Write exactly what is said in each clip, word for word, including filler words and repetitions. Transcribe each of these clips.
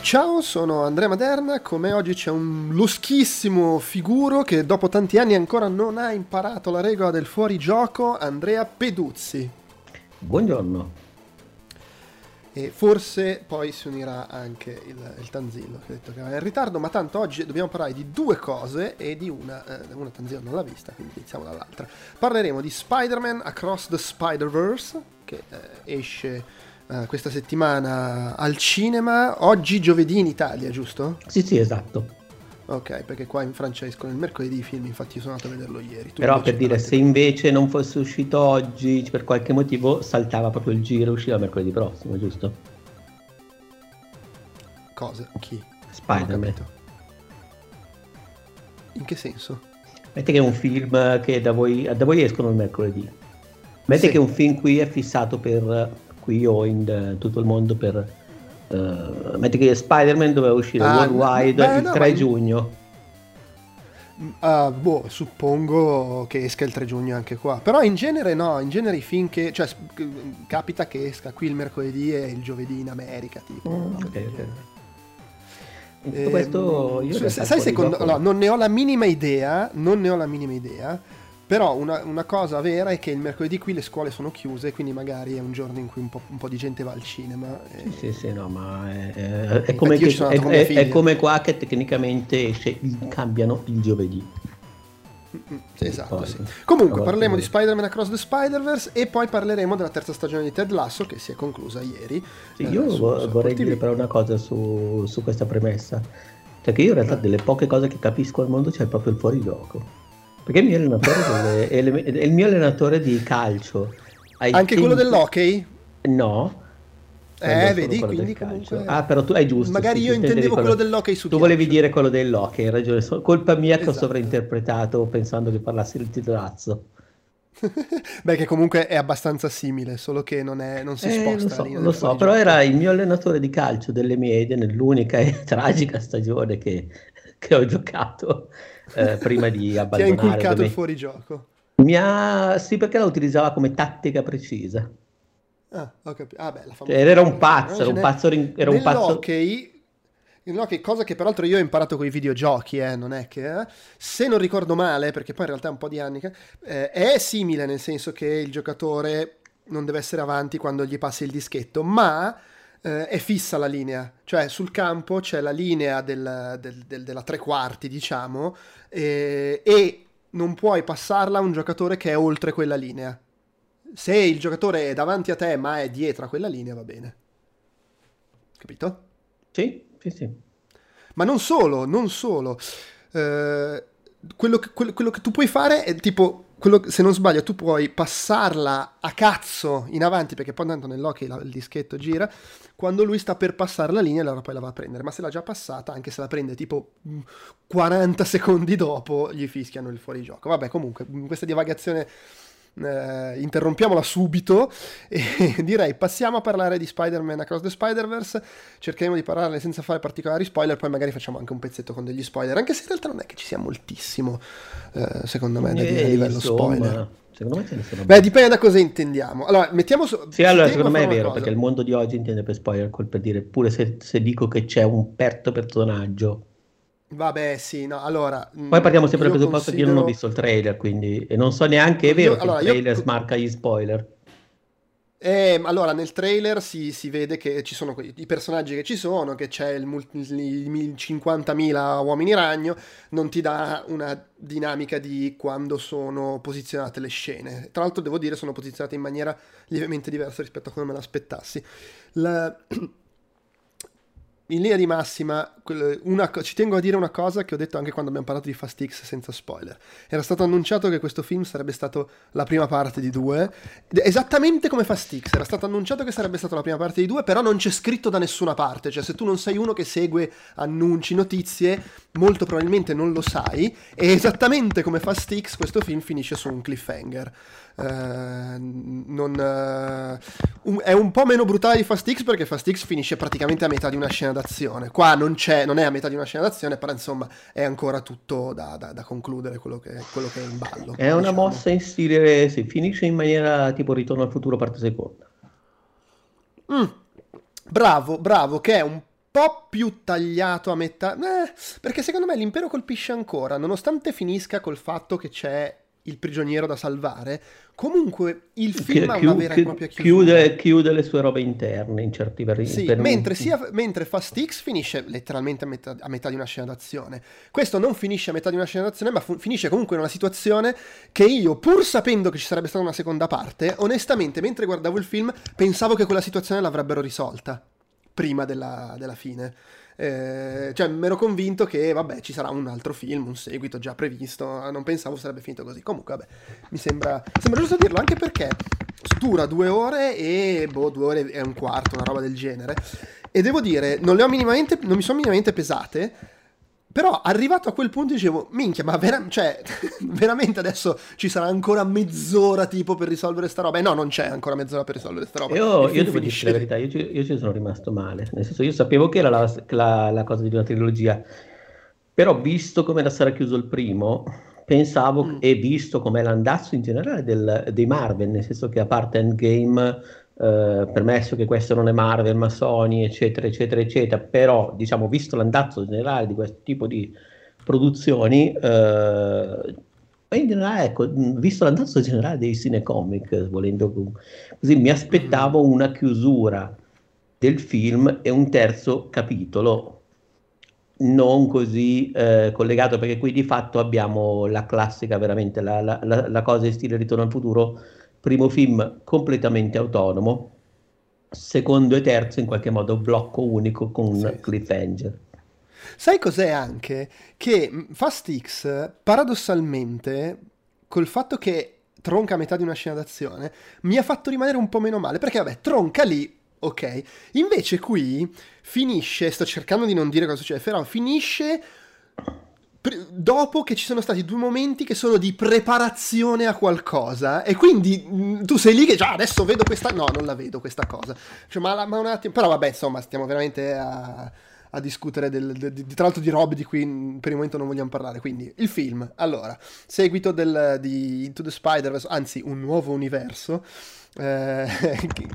Ciao, sono Andrea Maderna, come oggi c'è un loschissimo figuro che dopo tanti anni ancora non ha imparato la regola del fuorigioco, Andrea Peduzzi. Buongiorno. E forse poi si unirà anche il, il Tanzillo, che ha detto che va in ritardo, ma tanto oggi dobbiamo parlare di due cose e di una, eh, una Tanzillo non l'ha vista, quindi iniziamo dall'altra. Parleremo di Spider-Man Across the Spider-Verse, che eh, esce... Uh, questa settimana al cinema, oggi giovedì in Italia, giusto? Sì, sì, esatto. Ok, perché qua in Francia escono il mercoledì i film, infatti sono andato a vederlo ieri. Tu Però per dire, se invece non fosse uscito oggi, per qualche motivo, saltava proprio il giro, usciva mercoledì prossimo, giusto? Cosa? Chi? Spider-Man. In che senso? Metti che è un film che da voi, da voi escono il mercoledì. Metti sì. Che un film qui è fissato per... qui o in de, tutto il mondo per uh, metti che Spider-Man doveva uscire ah, worldwide no, beh, il no, tre giugno uh, boh, suppongo che esca il tre giugno anche qua, però in genere no, in genere i film che, cioè capita che esca qui il mercoledì e il giovedì in America tipo mm, no? okay, okay. In tutto eh, questo io su, sai secondo no, non ne ho la minima idea non ne ho la minima idea Però una, una cosa vera è che il mercoledì qui le scuole sono chiuse, quindi magari è un giorno in cui un po', un po' di gente va al cinema. E... Sì, sì, sì, no, ma è, è, è, come, che, è, è, è come qua che tecnicamente esce, cambiano il giovedì. Esatto, poi, sì. Comunque parleremo di Spider-Man Across the Spider-Verse e poi parleremo della terza stagione di Ted Lasso che si è conclusa ieri. Sì, eh, io su, vorrei su dire però una cosa su, su questa premessa. Cioè che io in realtà eh. delle poche cose che capisco al mondo c'è proprio il fuorigioco. Perché il mio allenatore delle, è il mio allenatore di calcio. Hai anche quello dell'hockey? No. Eh, vedi, quindi comunque... Ah, però tu hai giusto. Magari sì, io intendevo quello, quello dell'hockey su Tu calcio. Volevi dire quello dell'hockey, hai ragione. Colpa mia esatto. Che ho sovrainterpretato pensando che parlassi del titolazzo. Beh, che comunque è abbastanza simile, solo che non, è, non si eh, sposta. Lo so, lo so però era il mio allenatore di calcio delle mie idee nell'unica e tragica stagione che, che ho giocato. Eh, prima di abbandonare. Ti ha inculcato il fuorigioco? Mi ha... Sì, perché la utilizzava come tattica precisa. Ah, ho capito. Ah, beh, la famosa... cioè, era un pazzo, era un pazzo... Rin... Era un pazzo... Nell'hockey... Nell'hockey, cosa che peraltro io ho imparato con i videogiochi, eh, non è che... Eh, se non ricordo male, perché poi in realtà è un po' di anni che... Eh, è simile, nel senso che il giocatore non deve essere avanti quando gli passi il dischetto, ma... Eh, è fissa la linea, cioè sul campo c'è la linea del, del, del, della tre quarti diciamo eh, e non puoi passarla a un giocatore che è oltre quella linea. Se il giocatore è davanti a te ma è dietro a quella linea va bene, capito? Sì, sì, sì. Ma non solo, non solo eh, quello, che, quello, quello che tu puoi fare è tipo quello, se non sbaglio tu puoi passarla a cazzo in avanti perché poi tanto nell'hockey la, il dischetto gira quando lui sta per passare la linea, allora poi la va a prendere, ma se l'ha già passata, anche se la prende tipo quaranta secondi dopo gli fischiano il fuorigioco. Vabbè, comunque questa divagazione eh, interrompiamola subito e direi passiamo a parlare di Spider-Man Across the Spider-Verse. Cercheremo di parlarne senza fare particolari spoiler, poi magari facciamo anche un pezzetto con degli spoiler, anche se in realtà non è che ci sia moltissimo eh, secondo me a livello insomma, spoiler Secondo me ce ne sono. Beh, dipende da cosa intendiamo. Allora, mettiamo su... Sì, allora, secondo me è vero, cosa. Perché il mondo di oggi intende per spoiler, col per dire, pure se, se dico che c'è un certo personaggio. Vabbè, sì, no, allora... Poi partiamo sempre dal presupposto che io non ho visto il trailer, quindi... E non so neanche, è vero, io, che allora, il trailer io... smarca gli spoiler. Eh, allora, nel trailer si, si vede che ci sono i personaggi che ci sono, che c'è il multi, i cinquantamila uomini ragno, non ti dà una dinamica di quando sono posizionate le scene. Tra l'altro, devo dire, sono posizionate in maniera lievemente diversa rispetto a come me l'aspettassi. La... In linea di massima, una, ci tengo a dire una cosa che ho detto anche quando abbiamo parlato di Fast X senza spoiler. Era stato annunciato che questo film sarebbe stato la prima parte di due, esattamente come Fast X. Era stato annunciato che sarebbe stata la prima parte di due, però non c'è scritto da nessuna parte. Cioè, se tu non sei uno che segue annunci, notizie, molto probabilmente non lo sai. E esattamente come Fast X, questo film finisce su un cliffhanger. Uh, non, uh, un, è un po' meno brutale di Fast X, perché Fast X finisce praticamente a metà di una scena d'azione. Qua non c'è, non è a metà di una scena d'azione, però insomma è ancora tutto da, da, da concludere quello che, quello che è in ballo. È una diciamo. mossa in stile, sì, finisce in maniera tipo Ritorno al Futuro parte seconda. Mm, bravo, bravo, che è un po' più tagliato a metà, eh, perché secondo me L'Impero colpisce ancora, nonostante finisca col fatto che c'è il prigioniero da salvare, comunque il film ha una vera e propria chiusura. Chiude, chiude le sue robe interne in certi vari sì, mentre, sia, mentre Fast X finisce letteralmente a metà, a metà di una scena d'azione. Questo non finisce a metà di una scena d'azione, ma fu, finisce comunque in una situazione che io, pur sapendo che ci sarebbe stata una seconda parte, onestamente mentre guardavo il film pensavo che quella situazione l'avrebbero risolta prima della, della fine. Eh, cioè mi ero convinto che vabbè ci sarà un altro film, un seguito già previsto, non pensavo sarebbe finito così. Comunque vabbè, mi sembra sembra giusto dirlo, anche perché dura due ore e boh, due ore e un quarto, una roba del genere, e devo dire non le ho minimamente, non mi sono minimamente pesate, però arrivato a quel punto dicevo minchia, ma vera- cioè, veramente adesso ci sarà ancora mezz'ora tipo per risolvere sta roba? E no, non c'è ancora mezz'ora per risolvere sta roba. Io, io devo dire la verità, io ci, io ci sono rimasto male, nel senso, io sapevo che era la, la, la cosa di una trilogia, però visto come era sarà chiuso il primo pensavo, mm. e visto com'è l'andazzo in generale del, dei Marvel, nel senso che a parte Endgame, eh, permesso che questo non è Marvel ma Sony eccetera eccetera eccetera, però diciamo visto l'andazzo generale di questo tipo di produzioni, eh, in generale, ecco, visto l'andazzo generale dei cinecomic, volendo così, mi aspettavo una chiusura del film e un terzo capitolo non così eh, collegato, perché qui di fatto abbiamo la classica, veramente la, la, la, la cosa in stile Ritorno al Futuro: primo film completamente autonomo, secondo e terzo in qualche modo blocco unico con un sì. cliffhanger. Sai cos'è anche? Che Fast X paradossalmente, col fatto che tronca a metà di una scena d'azione, mi ha fatto rimanere un po' meno male, perché vabbè, tronca lì, ok, invece qui finisce, sto cercando di non dire cosa succede, però finisce pre- dopo che ci sono stati due momenti che sono di preparazione a qualcosa, e quindi mh, tu sei lì che già adesso vedo questa, no, non la vedo questa cosa, cioè, ma, la, ma un attimo, però vabbè, insomma, stiamo veramente a, a discutere del, de, de, tra l'altro di robe di cui per il momento non vogliamo parlare. Quindi il film, allora, seguito del, di Into the Spider-Verse, anzi un nuovo universo, Eh,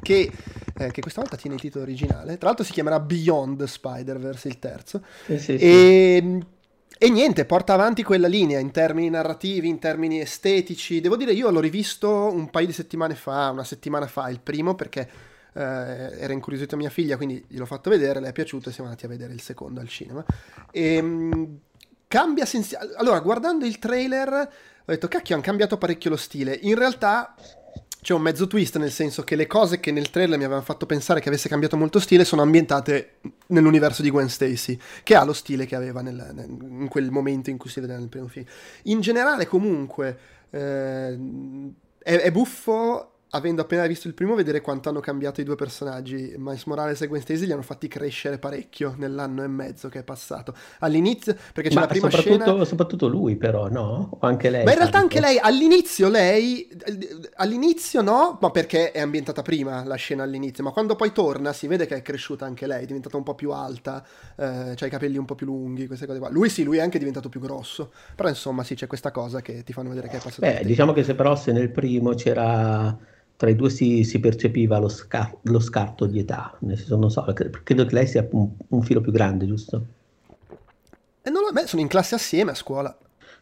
che, eh, che questa volta tiene il titolo originale, tra l'altro si chiamerà Beyond Spider-Verse il terzo, eh sì, e, sì. e niente, porta avanti quella linea in termini narrativi, in termini estetici. Devo dire, io l'ho rivisto un paio di settimane fa, una settimana fa il primo, perché eh, era incuriosita mia figlia, quindi gliel'ho fatto vedere, le è piaciuto e siamo andati a vedere il secondo al cinema, e mh, cambia sensi- allora guardando il trailer ho detto cacchio, hanno cambiato parecchio lo stile. In realtà c'è un mezzo twist, nel senso che le cose che nel trailer mi avevano fatto pensare che avesse cambiato molto stile sono ambientate nell'universo di Gwen Stacy, che ha lo stile che aveva nel, nel, in quel momento in cui si vedeva nel primo film. In generale comunque eh, è, è buffo avendo appena visto il primo, vedere quanto hanno cambiato i due personaggi. Miles Morales e Gwen Stacy li hanno fatti crescere parecchio nell'anno e mezzo che è passato. All'inizio, perché c'è Ma la prima soprattutto, scena... soprattutto lui però, no? O anche lei? Ma in realtà anche lei, all'inizio lei... All'inizio no, ma perché è ambientata prima la scena all'inizio, ma quando poi torna si vede che è cresciuta anche lei, è diventata un po' più alta, eh, c'ha i capelli un po' più lunghi, queste cose qua. Lui sì, lui è anche diventato più grosso, però insomma sì, c'è questa cosa che ti fanno vedere che è passato. Beh, diciamo che se però se nel primo c'era... tra i due si, si percepiva lo, sca- lo scarto di età, nel senso, non so, credo che lei sia un, un filo più grande, giusto? E non lo, beh, sono in classe assieme a scuola.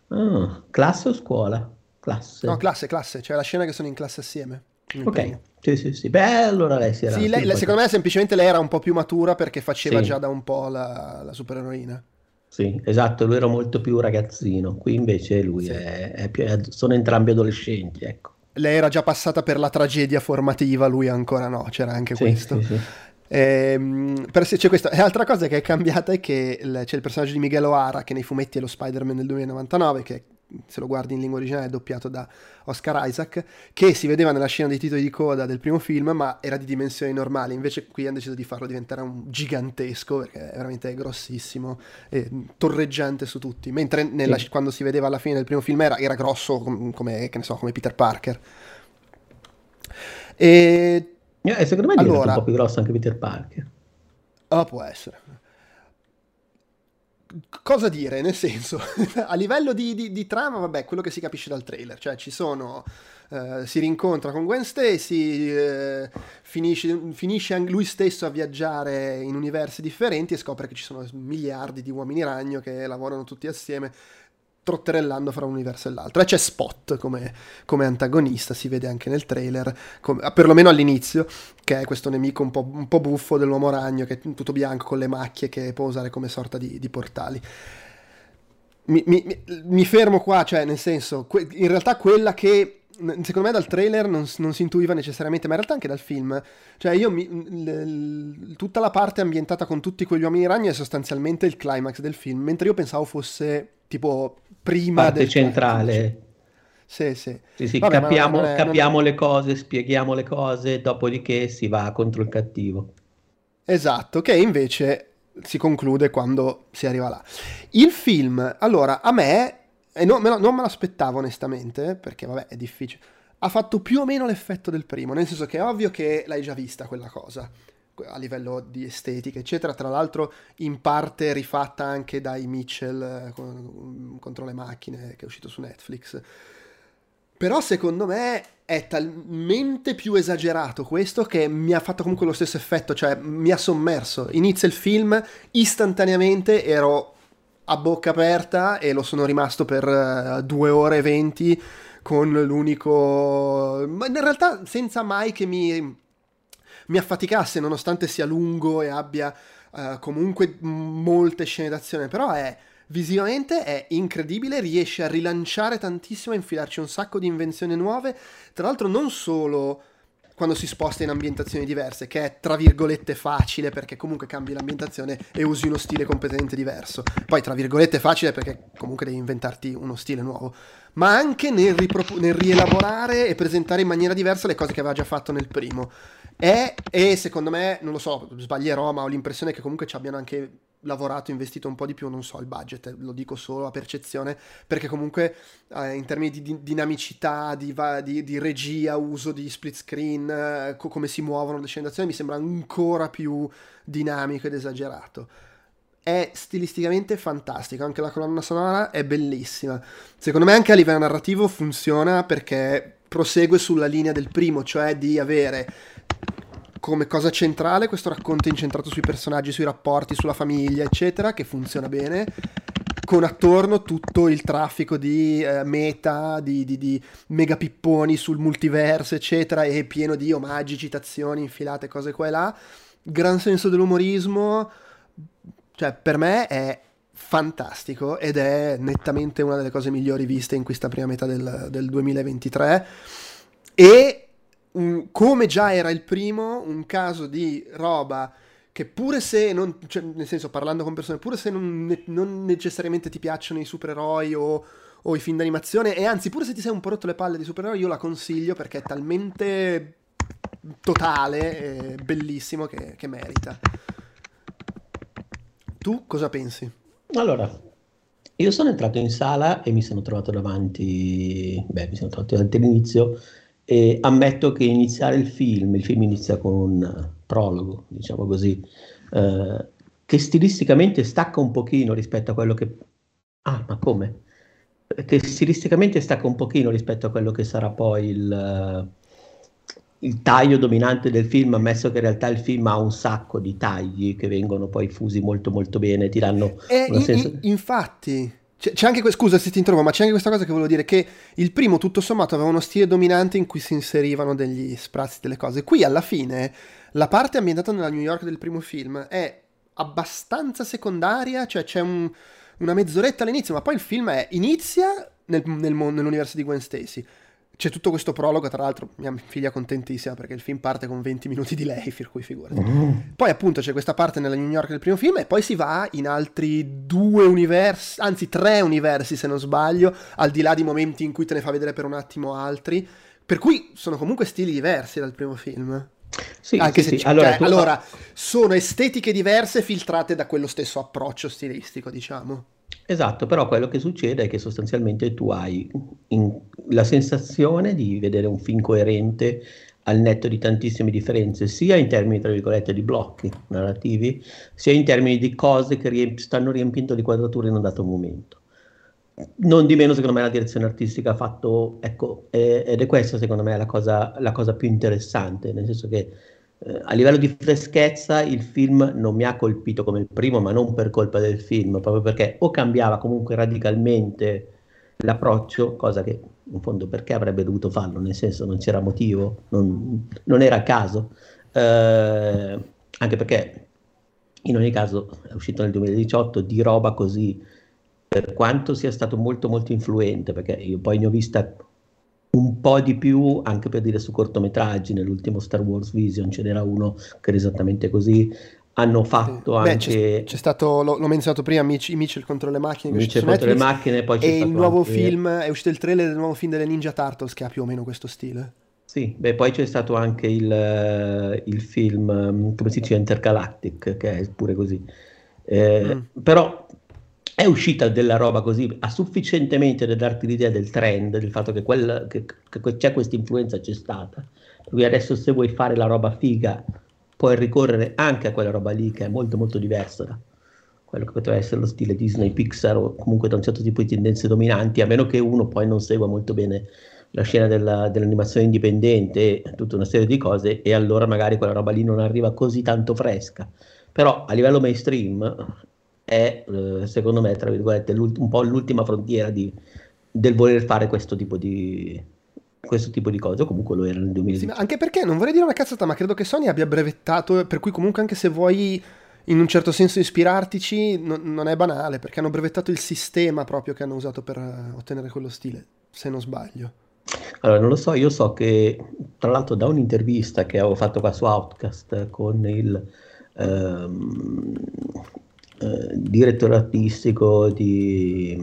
Ah, classe o scuola? Classe. No, classe, classe, cioè la scena che sono in classe assieme. Ok, sì, sì, sì. Beh, allora lei si era... Sì, lei, secondo me semplicemente lei era un po' più matura perché faceva sì. già da un po' la, la supereroina. Sì, esatto, lui era molto più ragazzino, qui invece lui sì. è, è più, sono entrambi adolescenti, ecco. Lei era già passata per la tragedia formativa, lui ancora no, c'era anche sì, questo. Sì, sì. Ehm, per se c'è questo. E altra cosa che è cambiata è che il, c'è il personaggio di Miguel O'Hara, che nei fumetti è lo Spider-Man del duemilanovantanove, che se lo guardi in lingua originale è doppiato da Oscar Isaac, che si vedeva nella scena dei titoli di coda del primo film, ma era di dimensioni normali. Invece qui hanno deciso di farlo diventare un gigantesco, perché è veramente grossissimo, eh, torreggiante su tutti, mentre nella, sì. quando si vedeva alla fine del primo film era, era grosso com- come, che ne so, come Peter Parker. E eh, secondo me è allora, un po' più grosso anche Peter Parker. Oh, può essere. Cosa dire, nel senso, a livello di, di, di trama, vabbè, quello che si capisce dal trailer, cioè ci sono, eh, si rincontra con Gwen Stacy, eh, finisce, finisce lui stesso a viaggiare in universi differenti e scopre che ci sono miliardi di uomini ragno che lavorano tutti assieme, trotterellando fra un universo e l'altro. E c'è Spot come, come antagonista, si vede anche nel trailer, come, perlomeno all'inizio, che è questo nemico un po', un po' buffo dell'uomo ragno, che è tutto bianco con le macchie, che può usare come sorta di, di portali. Mi, mi, mi fermo qua, cioè nel senso, que- in realtà quella che... secondo me dal trailer non, non si intuiva necessariamente, ma in realtà anche dal film, cioè io mi, l, l, tutta la parte ambientata con tutti quegli uomini ragno è sostanzialmente il climax del film, mentre io pensavo fosse tipo prima parte del centrale climax. Sì, sì, sì, sì. Vabbè, capiamo, non è, non è... capiamo le cose, spieghiamo le cose, dopodiché si va contro il cattivo, esatto, che invece si conclude quando si arriva là. Il film, allora, a me E non me, lo, non me l'aspettavo onestamente, perché vabbè è difficile, ha fatto più o meno l'effetto del primo, nel senso che è ovvio che l'hai già vista quella cosa, a livello di estetica eccetera, tra l'altro in parte rifatta anche dai Mitchell con, contro le macchine, che è uscito su Netflix, però secondo me è talmente più esagerato questo che mi ha fatto comunque lo stesso effetto, cioè mi ha sommerso, inizia il film, istantaneamente ero... a bocca aperta e lo sono rimasto per uh, due ore e venti con l'unico... ma in realtà senza mai che mi, mi affaticasse, nonostante sia lungo e abbia uh, comunque molte scene d'azione, però è visivamente è incredibile, riesce a rilanciare tantissimo, a infilarci un sacco di invenzioni nuove, tra l'altro non solo... quando si sposta in ambientazioni diverse, che è tra virgolette facile perché comunque cambi l'ambientazione e usi uno stile completamente diverso, poi tra virgolette facile perché comunque devi inventarti uno stile nuovo, ma anche nel, ripropo- nel rielaborare e presentare in maniera diversa le cose che aveva già fatto nel primo, e, e secondo me, non lo so, sbaglierò, ma ho l'impressione che comunque ci abbiano anche lavorato, investito un po' di più, non so, il budget, lo dico solo a percezione, perché comunque eh, in termini di, di dinamicità, di, va, di, di regia, uso di split screen, eh, co- come si muovono le scene d'azione, mi sembra ancora più dinamico ed esagerato. È stilisticamente fantastico, anche la colonna sonora è bellissima. Secondo me anche a livello narrativo funziona perché prosegue sulla linea del primo, cioè di avere... come cosa centrale questo racconto incentrato sui personaggi, sui rapporti, sulla famiglia eccetera, che funziona bene, con attorno tutto il traffico di eh, meta, di, di, di mega pipponi sul multiverso eccetera, e pieno di omaggi, citazioni infilate, cose qua e là, gran senso dell'umorismo, cioè per me è fantastico ed è nettamente una delle cose migliori viste in questa prima metà del, del duemilaventitré. E Un, come già era il primo, un caso di roba che pure se non, cioè, nel senso parlando con persone, pure se non, non necessariamente ti piacciono i supereroi o, o i film d'animazione, e anzi, pure se ti sei un po' rotto le palle di supereroi, io la consiglio perché è talmente totale e bellissimo che, che merita. Tu cosa pensi? Allora, io sono entrato in sala e mi sono trovato davanti, beh, mi sono trovato davanti all'inizio, e ammetto che iniziare il film, il film inizia con un prologo, diciamo così, eh, che stilisticamente stacca un pochino rispetto a quello che... Ah, ma come? Che stilisticamente stacca un pochino rispetto a quello che sarà poi il, il taglio dominante del film, ammesso che in realtà il film ha un sacco di tagli che vengono poi fusi molto molto bene, ti danno... Eh, in, senso... in, infatti... C'è anche, scusa se ti interrompo, ma c'è anche questa cosa che volevo dire, che il primo tutto sommato aveva uno stile dominante in cui si inserivano degli sprazzi, delle cose. Qui alla fine la parte ambientata nella New York del primo film è abbastanza secondaria, cioè c'è un, una mezz'oretta all'inizio, ma poi il film è, inizia nel, nel, nell'universo di Gwen Stacy. C'è tutto questo prologo, tra l'altro mia figlia contentissima perché il film parte con venti minuti di lei, per cui figurati. Poi appunto c'è questa parte nella New York del primo film e poi si va in altri due universi, anzi tre universi se non sbaglio, al di là di momenti in cui te ne fa vedere per un attimo altri, per cui sono comunque stili diversi dal primo film. Sì, anche sì, se sì. Allora, tu... allora, sono estetiche diverse filtrate da quello stesso approccio stilistico, diciamo. Esatto, però quello che succede è che sostanzialmente tu hai in, la sensazione di vedere un film coerente al netto di tantissime differenze, sia in termini, tra virgolette, di blocchi narrativi, sia in termini di cose che riemp- stanno riempendo le quadrature in un dato momento. Non di meno, secondo me, la direzione artistica ha fatto, ecco, è, ed è questa, secondo me, la cosa, la cosa più interessante, nel senso che a livello di freschezza il film non mi ha colpito come il primo, ma non per colpa del film, proprio perché o cambiava comunque radicalmente l'approccio, cosa che in fondo perché avrebbe dovuto farlo, nel senso non c'era motivo, non, non era a caso, eh, anche perché in ogni caso è uscito nel duemiladiciotto, di roba così, per quanto sia stato molto molto influente, perché io poi ne ho vista un po' di più, anche per dire, su cortometraggi, nell'ultimo Star Wars Vision ce n'era uno che era esattamente così, hanno fatto Beh, anche... C'è, c'è stato, l'ho menzionato prima, Mitchell contro le macchine, Mitchell contro le macchine, poi c'è e stato il nuovo anche... film, è uscito il trailer del nuovo film delle Ninja Turtles che ha più o meno questo stile. Sì, beh, poi c'è stato anche il, il film, come si dice, Intergalactic, che è pure così. Eh, mm. Però... è uscita della roba così a sufficientemente da darti l'idea del trend, del fatto che, quella, che, che c'è questa influenza, c'è stata, quindi adesso se vuoi fare la roba figa puoi ricorrere anche a quella roba lì che è molto molto diversa da quello che poteva essere lo stile Disney, Pixar o comunque da un certo tipo di tendenze dominanti, a meno che uno poi non segua molto bene la scena della, dell'animazione indipendente e tutta una serie di cose, e allora magari quella roba lì non arriva così tanto fresca, però a livello mainstream è, secondo me, tra virgolette, un po' l'ultima frontiera di, del voler fare questo tipo di questo tipo di cose, o comunque lo era nel duemiladiciotto. Sì, anche perché, non vorrei dire una cazzata, ma credo che Sony abbia brevettato, per cui comunque anche se vuoi in un certo senso ispirartici, no, non è banale, perché hanno brevettato il sistema proprio che hanno usato per ottenere quello stile, se non sbaglio. Allora, non lo so, io so che, tra l'altro, da un'intervista che avevo fatto qua su Outcast con il... Ehm, Uh, direttore artistico di,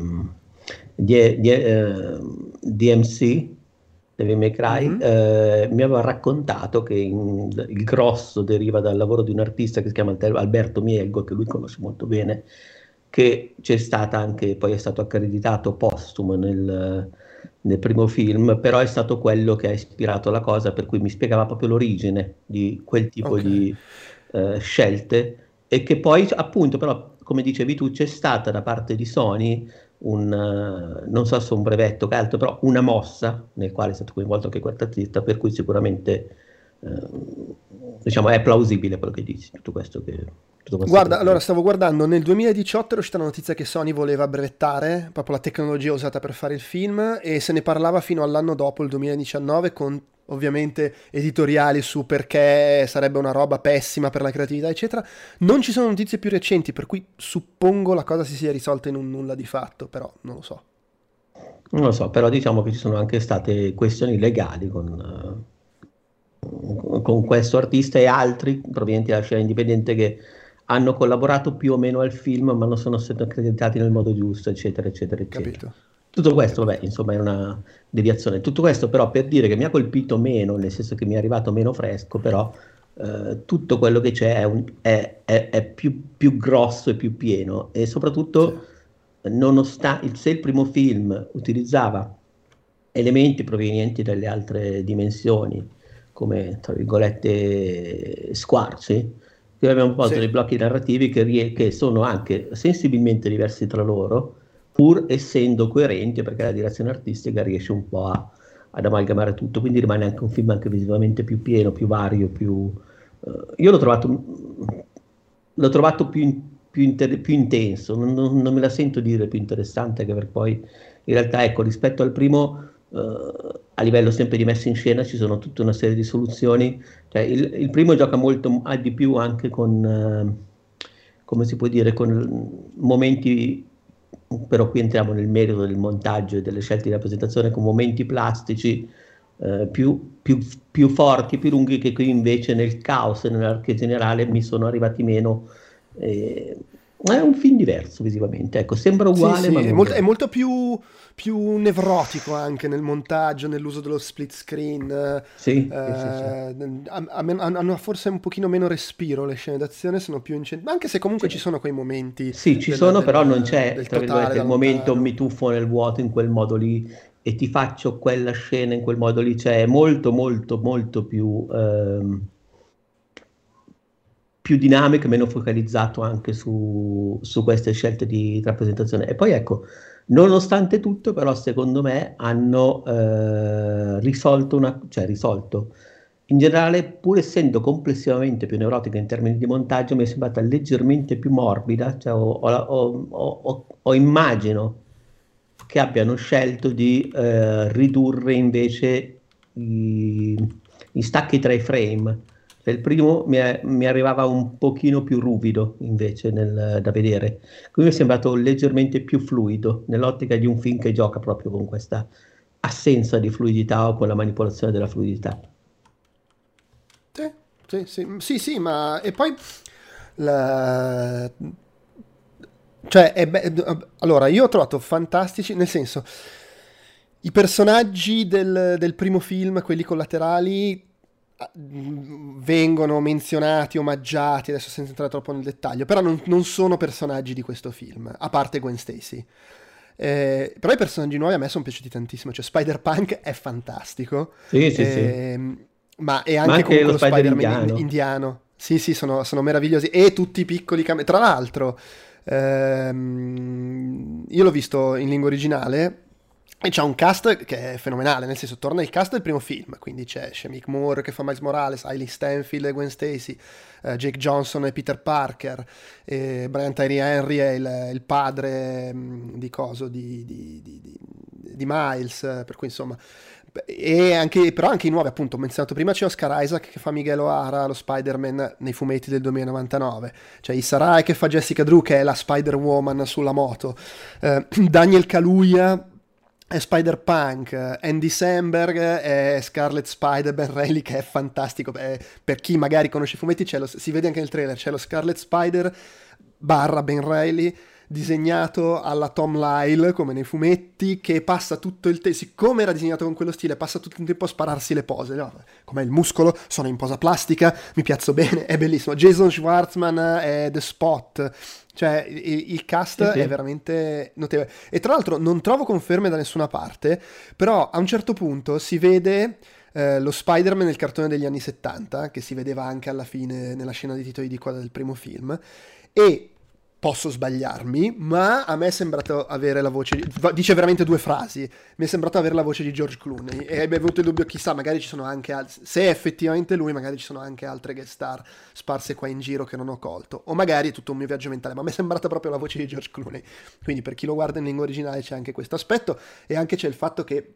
di, di uh, D M C, Devilman, mm-hmm. uh, mi aveva raccontato che in, il grosso deriva dal lavoro di un artista che si chiama Alberto Mielgo, che lui conosce molto bene, che c'è stata anche, poi è stato accreditato postumo nel, nel primo film, però è stato quello che ha ispirato la cosa, per cui mi spiegava proprio l'origine di quel tipo okay. di uh, scelte. E che poi, appunto, però, come dicevi tu, c'è stata da parte di Sony un, non so se un brevetto che altro, però una mossa nel quale è stato coinvolto anche quell'artista, per cui sicuramente eh, diciamo è plausibile quello che dici, tutto questo che... Tutto questo Guarda, che... allora stavo guardando, nel duemiladiciotto era uscita la notizia che Sony voleva brevettare proprio la tecnologia usata per fare il film, e se ne parlava fino all'anno dopo, il duemiladiciannove, con... ovviamente editoriali su perché sarebbe una roba pessima per la creatività, eccetera. Non ci sono notizie più recenti, per cui suppongo la cosa si sia risolta in un nulla di fatto, però non lo so. Non lo so, però diciamo che ci sono anche state questioni legali con, con questo artista e altri provenienti dalla scena indipendente che hanno collaborato più o meno al film, ma non sono stati accreditati nel modo giusto, eccetera, eccetera, eccetera. Capito. Tutto questo, vabbè, insomma, è una deviazione. Tutto questo però per dire che mi ha colpito meno, nel senso che mi è arrivato meno fresco, però eh, tutto quello che c'è è, un, è, è, è più, più grosso e più pieno. E soprattutto, sì. nonostante se il primo film utilizzava elementi provenienti dalle altre dimensioni, come, tra virgolette, squarci, qui abbiamo posto sì. dei blocchi narrativi che, rie- che sono anche sensibilmente diversi tra loro, pur essendo coerenti, perché la direzione artistica riesce un po' a, ad amalgamare tutto, quindi rimane anche un film anche visivamente più pieno, più vario, più... Uh, io l'ho trovato, l'ho trovato più, più, inter- più intenso, non, non, non me la sento dire più interessante, che per poi in realtà, ecco, rispetto al primo, uh, a livello sempre di messa in scena ci sono tutta una serie di soluzioni, cioè, il, il primo gioca molto ah, di più anche con, uh, come si può dire, con momenti... però qui entriamo nel merito del montaggio e delle scelte di rappresentazione, con momenti plastici eh, più, più, più forti, più lunghi, che qui invece nel caos e nell'archivio generale mi sono arrivati meno. Eh, è un film diverso visivamente, ecco, sembra uguale, sì, sì, ma è molto, è molto più, più nevrotico anche nel montaggio, nell'uso dello split screen. Sì, eh, sì, sì, sì. Hanno forse un pochino meno respiro le scene d'azione, sono più incendiate, anche se comunque sì. ci sono quei momenti. Sì, ci del, sono, del, però non c'è tra virgolette il momento mi tuffo nel vuoto in quel modo lì e ti faccio quella scena in quel modo lì, cioè è molto molto molto più ehm, più dinamico, meno focalizzato anche su, su queste scelte di rappresentazione. E poi ecco, nonostante tutto, però, secondo me hanno eh, risolto una, cioè risolto in generale, pur essendo complessivamente più neurotica in termini di montaggio, mi è sembrata leggermente più morbida. Cioè, ho, ho, ho, ho immagino che abbiano scelto di eh, ridurre invece i, i stacchi tra i frame. Cioè, il primo mi, è, mi arrivava un pochino più ruvido invece nel, da vedere, quindi mi è sembrato leggermente più fluido nell'ottica di un film che gioca proprio con questa assenza di fluidità o con la manipolazione della fluidità. Sì, sì, sì, sì, sì, ma e poi la... cioè è be... allora io ho trovato fantastici, nel senso, i personaggi del, del primo film, quelli collaterali, vengono menzionati, omaggiati, adesso senza entrare troppo nel dettaglio, però non, non sono personaggi di questo film, a parte Gwen Stacy. Eh, però i personaggi nuovi a me sono piaciuti tantissimo, cioè Spider-Punk è fantastico, sì, sì, eh, sì. ma è anche, ma anche lo Spider-Man indiano. indiano. Sì, sì, sono, sono meravigliosi, e tutti i piccoli cam- tra l'altro ehm, io l'ho visto in lingua originale. E c'è un cast che è fenomenale, nel senso, torna il cast del primo film, quindi c'è Shamik Moore che fa Miles Morales, Hailey Steinfeld e Gwen Stacy, eh, Jake Johnson e Peter Parker, eh, Brian Tyree Henry è il, il padre mh, di coso di, di, di, di, di Miles, eh, per cui insomma, e anche, però anche i nuovi, appunto, ho menzionato prima, c'è Oscar Isaac che fa Miguel O'Hara, lo Spider-Man nei fumetti del duemilanovantanove, c'è Issa Rae che fa Jessica Drew, che è la Spider-Woman sulla moto, eh, Daniel Kaluuya è Spider-Punk, Andy Samberg è Scarlet Spider, Ben Reilly, che è fantastico, è, per chi magari conosce i fumetti c'è lo, si vede anche nel trailer, c'è lo Scarlet Spider barra Ben Reilly disegnato alla Tom Lyle come nei fumetti, che passa tutto il tempo, siccome era disegnato con quello stile, passa tutto il tempo a spararsi le pose, no? Com'è il muscolo, sono in posa plastica, mi piazzo bene, è bellissimo. Jason Schwartzman è The Spot, cioè il cast sì, sì. è veramente notevole. E tra l'altro non trovo conferme da nessuna parte, però a un certo punto si vede eh, lo Spider-Man nel cartone degli anni settanta, che si vedeva anche alla fine nella scena di titoli di coda del primo film, e posso sbagliarmi, ma a me è sembrato avere la voce, dice veramente due frasi, mi è sembrato avere la voce di George Clooney, e mi è venuto il dubbio, chissà, magari ci sono anche altri, se è effettivamente lui, magari ci sono anche altre guest star sparse qua in giro che non ho colto, o magari è tutto un mio viaggio mentale, ma mi è sembrata proprio la voce di George Clooney. Quindi per chi lo guarda in lingua originale c'è anche questo aspetto, e anche c'è il fatto che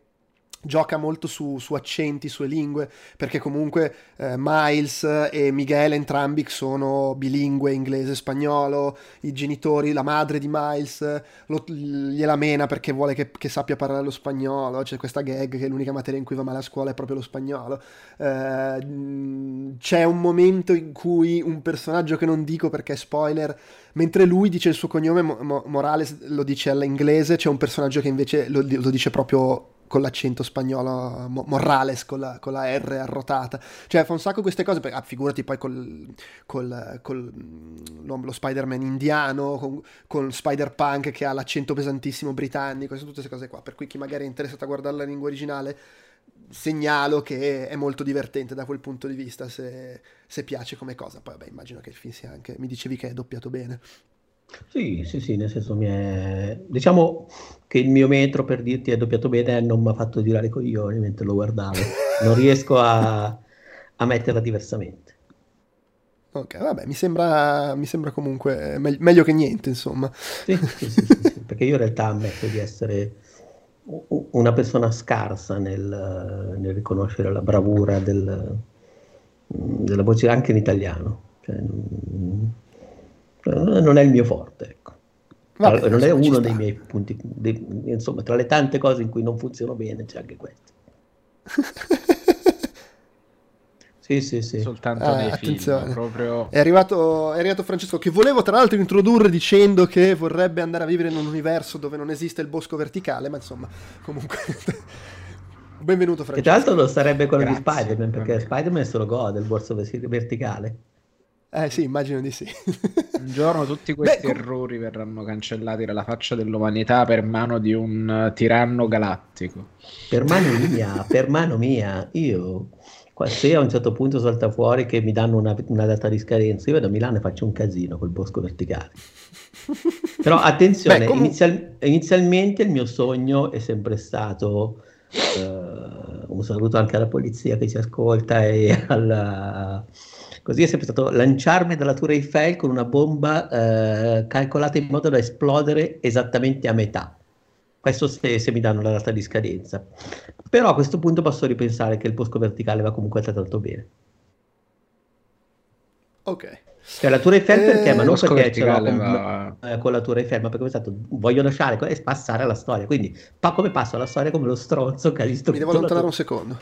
gioca molto su, su accenti, sulle lingue, perché comunque eh, Miles e Miguel entrambi sono bilingue, inglese e spagnolo. I genitori, la madre di Miles lo, gliela mena perché vuole che, che sappia parlare lo spagnolo. C'è questa gag che l'unica materia in cui va male a scuola è proprio lo spagnolo. Eh, c'è un momento in cui un personaggio, che non dico perché è spoiler, mentre lui dice il suo cognome, Mo- Mo- Morales lo dice all'inglese, c'è un personaggio che invece lo, lo dice proprio con l'accento spagnolo, Morales con la, con la R arrotata. Cioè fa un sacco queste cose, perché, ah, figurati poi col, col, col lo Spider-Man indiano, con, con Spider-Punk che ha l'accento pesantissimo britannico, sono tutte queste cose qua, per cui chi magari è interessato a guardare la lingua originale, segnalo che è molto divertente da quel punto di vista, se, se piace come cosa. Poi vabbè, immagino che il film sia anche, mi dicevi che è doppiato bene. Sì, sì, sì, nel senso mi è... diciamo che il mio metro, per dirti, è doppiato bene, non mi ha fatto girare i coglioni mentre lo guardavo, non riesco a, a metterla diversamente. Ok, vabbè, mi sembra, mi sembra comunque me- meglio che niente, insomma. Sì, sì, sì, sì, sì, sì, perché io in realtà ammetto di essere una persona scarsa nel, nel riconoscere la bravura del, della voce anche in italiano, cioè, non... non è il mio forte, ecco. Vabbè, allora, non è uno dei miei punti dei, insomma, tra le tante cose in cui non funziono bene c'è anche questo. Sì, sì, sì. Soltanto ah, nei attenzione. Film, proprio... è, arrivato, è arrivato Francesco, che volevo tra l'altro introdurre dicendo che vorrebbe andare a vivere in un universo dove non esiste il bosco verticale, ma insomma, comunque... Benvenuto Francesco. E tra l'altro lo sarebbe quello Grazie, di Spider-Man, perché Spider-Man se lo gode il bosco verticale. Eh sì, immagino di sì. Un giorno tutti questi Beh, com- errori verranno cancellati dalla faccia dell'umanità per mano di un tiranno galattico. Per mano mia, per mano mia. Io, se a un certo punto salta fuori che mi danno una, una data di scadenza, io vado a Milano e faccio un casino col bosco verticale. Però attenzione, Beh, com- inizial- inizialmente il mio sogno è sempre stato... Uh, un saluto anche alla polizia che ci ascolta e alla... così è sempre stato lanciarmi dalla Tour Eiffel con una bomba uh, calcolata in modo da esplodere esattamente a metà, questo se, se mi danno la data di scadenza. Però a questo punto posso ripensare che il bosco verticale va comunque trattato bene. Ok, cioè la Tour Eiffel, perché eh, ma non perché ce l'ho con, ma... eh, con la Tour Eiffel, ma perché ho pensato voglio lasciare e passare alla storia, quindi pa- come passo alla storia come lo stronzo che ha distrutto. Mi devo allontanare un secondo.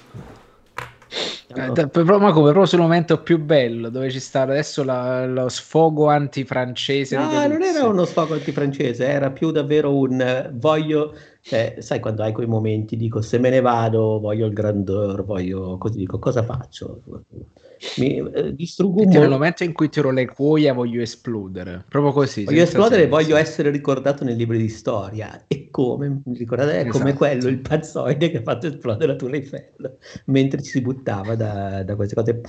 No. Eh, però, ma come proprio sul momento più bello dove ci sta adesso la, lo sfogo antifrancese. No, non era uno sfogo antifrancese, era più davvero un eh, voglio, cioè, sai quando hai quei momenti dico se me ne vado voglio il grandeur, voglio così, dico cosa faccio, mi eh, distruggo un mo- nel momento in cui tiro le cuoia voglio esplodere, proprio così voglio esplodere, senso. Voglio essere ricordato nei libri di storia, e come ricordate è esatto. Come quello, il pazzoide che ha fatto esplodere la Tour Eiffel mentre ci si buttava da, da queste cose.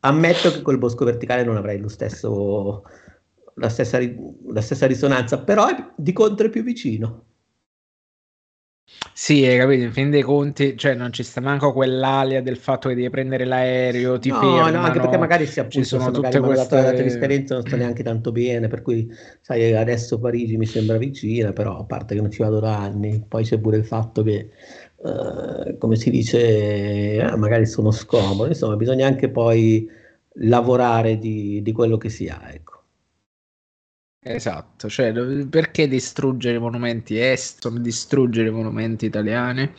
Ammetto che col bosco verticale non avrei lo stesso la stessa, la stessa risonanza, però di contro è più vicino. Sì, hai capito, in fin dei conti, cioè non ci sta manco quell'alia del fatto che devi prendere l'aereo, ti no, fermano. No, anche perché magari si appunto, ci sono tutte queste... la data di scadenza non sta neanche tanto bene, per cui sai adesso Parigi mi sembra vicina, però a parte che non ci vado da anni, poi c'è pure il fatto che eh, come si dice eh, magari sono scomodo, insomma bisogna anche poi lavorare di, di quello che si ha, ecco. Esatto, cioè perché distruggere i monumenti estoni, distruggere i monumenti italiani?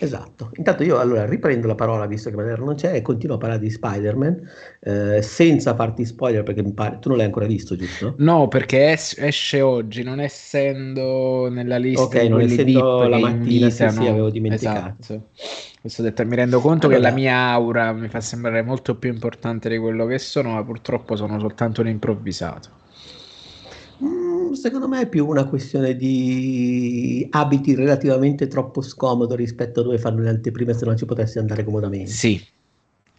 Esatto, intanto io allora riprendo la parola visto che Mader non c'è e continuo a parlare di Spider-Man eh, senza farti spoiler perché mi pare... tu non l'hai ancora visto, giusto? No, perché es- esce oggi, non essendo nella lista okay, di non essendo la mattina, sì, sì, avevo dimenticato. Esatto. Questo detto, mi rendo conto allora, che la mia aura mi fa sembrare molto più importante di quello che sono, ma purtroppo sono soltanto un improvvisato. Secondo me è più una questione di abiti relativamente troppo scomodo rispetto a dove fanno le anteprime, se non ci potessi andare comodamente. Sì,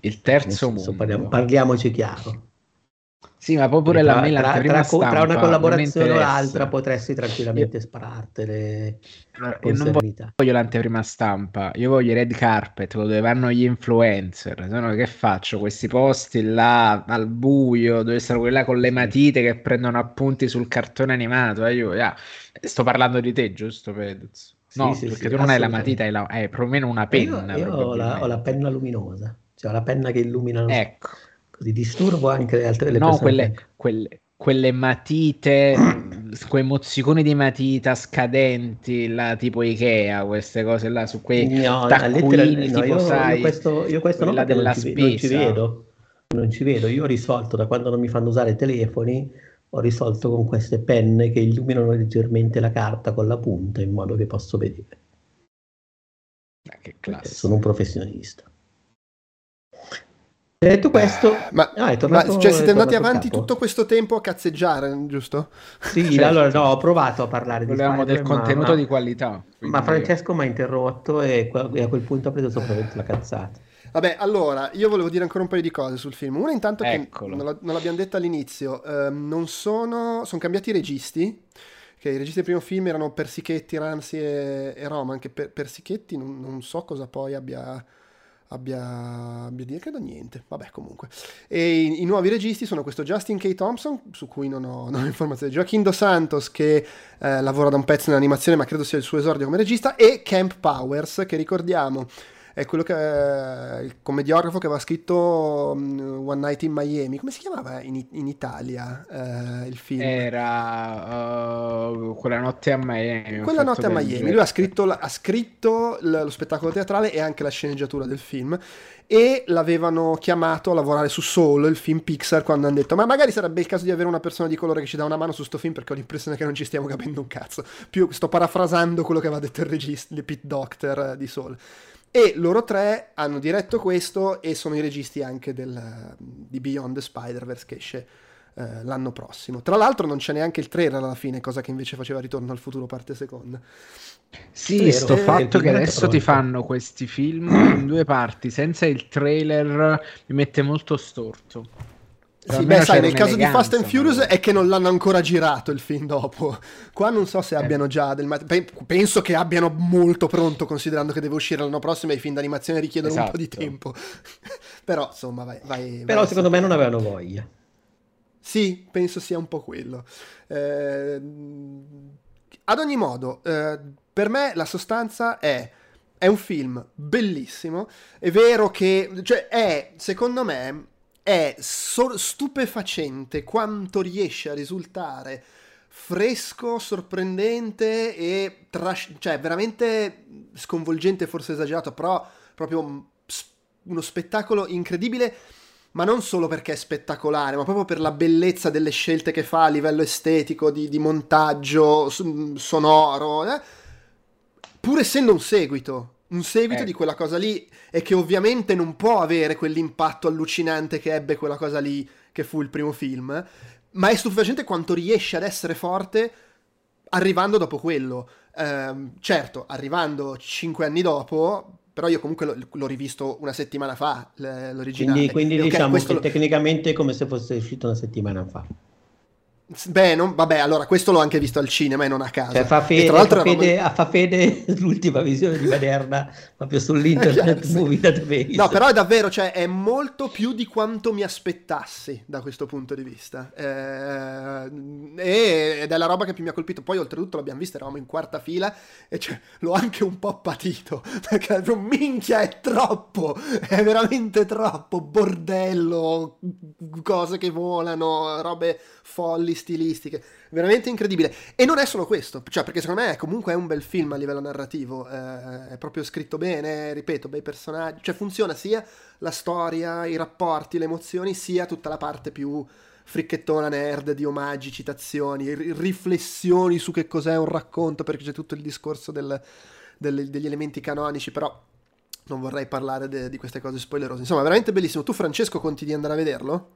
il terzo mondo. Parliamo, parliamoci chiaro. Sì, ma poi pure tra, la mela tra, tra, stampa, tra una collaborazione o l'altra potresti tranquillamente io... sparartele. Allora, io non voglio, voglio l'anteprima stampa, io voglio i red carpet dove vanno gli influencer, se no che faccio? Questi posti là al buio, dove sono quelli là con le matite che prendono appunti sul cartone animato, eh, io, yeah. Sto parlando di te, giusto Pedro? Sì, no, sì, perché sì, tu non hai la matita, hai, la, hai perlomeno una penna. Io, io ho, la, ho la penna luminosa, cioè ho la penna che illumina, ecco, così disturbo anche le altre le no, persone. No, quelle, quelle, quelle matite, quei mozziconi di matita scadenti, là, tipo Ikea, queste cose là, su quei no, taccuini, no, tipo io, sai, io questo, io questo no, della non, ci, non ci vedo, non ci vedo, io ho risolto da quando non mi fanno usare i telefoni, ho risolto con queste penne che illuminano leggermente la carta con la punta in modo che posso vedere. Ah, che classe. Sono un professionista. Detto questo, ma, ah, tornato, ma cioè, siete andati avanti tutto questo tempo a cazzeggiare, giusto? Sì, cioè, allora no, ho provato a parlare di Spider-Man, del contenuto ma, di qualità. Ma Francesco mi ha interrotto e, e a quel punto ha preso sopravvento la cazzata. Vabbè, allora, io volevo dire ancora un paio di cose sul film. Una intanto Eccolo. che non, non l'abbiamo detta all'inizio, eh, non sono... sono cambiati i registi, che i registi del primo film erano Persichetti, Ramsey e, e Roman, che per, Persichetti non, non so cosa poi abbia... abbia, abbia dire credo niente, vabbè comunque. E i, i nuovi registi sono questo Justin K. Thompson, su cui non ho, non ho informazioni, Joaquin Dos Santos, che eh, lavora da un pezzo nell'animazione ma credo sia il suo esordio come regista, e Kemp Powers, che ricordiamo è quello che eh, il commediografo che aveva scritto um, One Night in Miami, come si chiamava in, in Italia eh, il film? Era uh, Quella notte a Miami. Quella notte a Miami, lui ha scritto, ha scritto l- lo spettacolo teatrale e anche la sceneggiatura del film, e l'avevano chiamato a lavorare su Soul, il film Pixar, quando hanno detto ma magari sarebbe il caso di avere una persona di colore che ci dà una mano su sto film perché ho l'impressione che non ci stiamo capendo un cazzo. Più sto parafrasando quello che aveva detto il regista, il Pete Docter di Soul. E loro tre hanno diretto questo e sono i registi anche del, di Beyond Spider-Verse, che esce eh, l'anno prossimo. Tra l'altro non c'è neanche il trailer alla fine, cosa che invece faceva Ritorno al Futuro parte seconda. Sì, e sto fatto che adesso ti fanno questi film in due parti senza il trailer mi mette molto storto. Sì, beh, sai, nel caso di Fast and Furious ma... è che non l'hanno ancora girato il film dopo. Qua non so se abbiano già del materiale. Penso che abbiano molto pronto, considerando che deve uscire l'anno prossimo e i film d'animazione richiedono esatto. un po' di tempo. Però, insomma, vai... vai Però, vai secondo me, non avevano voglia. Sì, penso sia un po' quello. Eh, ad ogni modo, eh, per me la sostanza è... è un film bellissimo. È vero che... cioè, è, secondo me... è so- stupefacente quanto riesce a risultare fresco, sorprendente e trash- cioè veramente sconvolgente, forse esagerato, però proprio uno spettacolo incredibile, ma non solo perché è spettacolare, ma proprio per la bellezza delle scelte che fa a livello estetico, di, di montaggio sonoro, eh? Pur essendo un seguito. Un seguito eh. di quella cosa lì, e che ovviamente non può avere quell'impatto allucinante che ebbe quella cosa lì che fu il primo film, ma è stupefacente quanto riesce ad essere forte arrivando dopo quello. Ehm, certo, arrivando cinque anni dopo, però io comunque lo, l'ho rivisto una settimana fa, l'originale. Quindi, quindi okay, diciamo che lo... tecnicamente è come se fosse uscito una settimana fa. Beh, non, vabbè, allora questo l'ho anche visto al cinema e non a casa. Cioè, fa fede, e tra l'altro fa fede, roba... fa fede l'ultima visione di Moderna proprio sull'Internet Movie Database. No, però è davvero, cioè, è molto più di quanto mi aspettassi da questo punto di vista. Eh, ed è la roba che più mi ha colpito. Poi oltretutto l'abbiamo vista, eravamo in quarta fila e cioè, l'ho anche un po' patito. Perché minchia, è troppo, è veramente troppo. Bordello, cose che volano, robe folli, stilistiche, veramente incredibile. E non è solo questo, cioè, perché secondo me è comunque è un bel film a livello narrativo, eh, è proprio scritto bene, ripeto, bei personaggi, cioè funziona sia la storia, i rapporti, le emozioni, sia tutta la parte più fricchettona nerd di omaggi, citazioni, r- riflessioni su che cos'è un racconto, perché c'è tutto il discorso del, del, degli elementi canonici, però non vorrei parlare de- di queste cose spoilerose. Insomma, veramente bellissimo. Tu, Francesco, conti di andare a vederlo?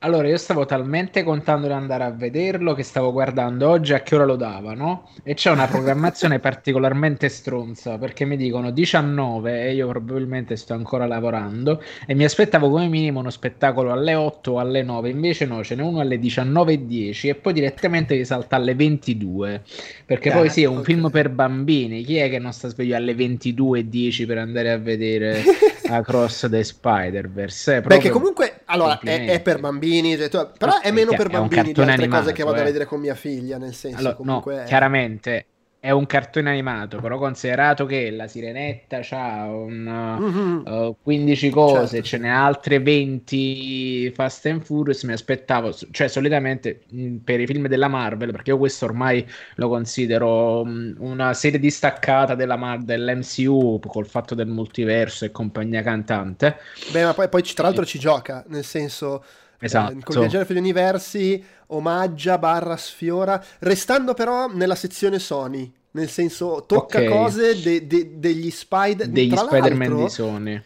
Allora, io stavo talmente contando di andare a vederlo che stavo guardando oggi a che ora lo davano, e c'è una programmazione particolarmente stronza, perché mi dicono diciannove e io probabilmente sto ancora lavorando e mi aspettavo come minimo uno spettacolo alle otto o alle nove, invece no, ce n'è uno alle diciannove e dieci e poi direttamente vi salta alle ventidue, perché Cazzo, poi sì, è un okay. film per bambini, chi è che non sta sveglio alle ventidue e dieci per andare a vedere Across the Spider-Verse? Perché comunque, allora, è, è per bambini. Cioè, però è meno è per bambini di altre animato, cose che vado eh. a vedere con mia figlia, nel senso allora, comunque no, è... chiaramente è un cartone animato, però considerato che la sirenetta c'ha un, mm-hmm. uh, quindici cose, certo. ce n'è altre venti Fast and Furious, mi aspettavo, cioè solitamente mh, per i film della Marvel, perché io questo ormai lo considero mh, una serie distaccata della Mar- dell'M C U col fatto del multiverso e compagnia cantante. Beh, ma poi, poi tra l'altro ci gioca, nel senso... Esatto. Eh, con Viaggiare fra gli universi omaggia, barra, sfiora, restando però nella sezione Sony, nel senso tocca okay. cose de, de, degli, spider- degli Spider-Man di Sony.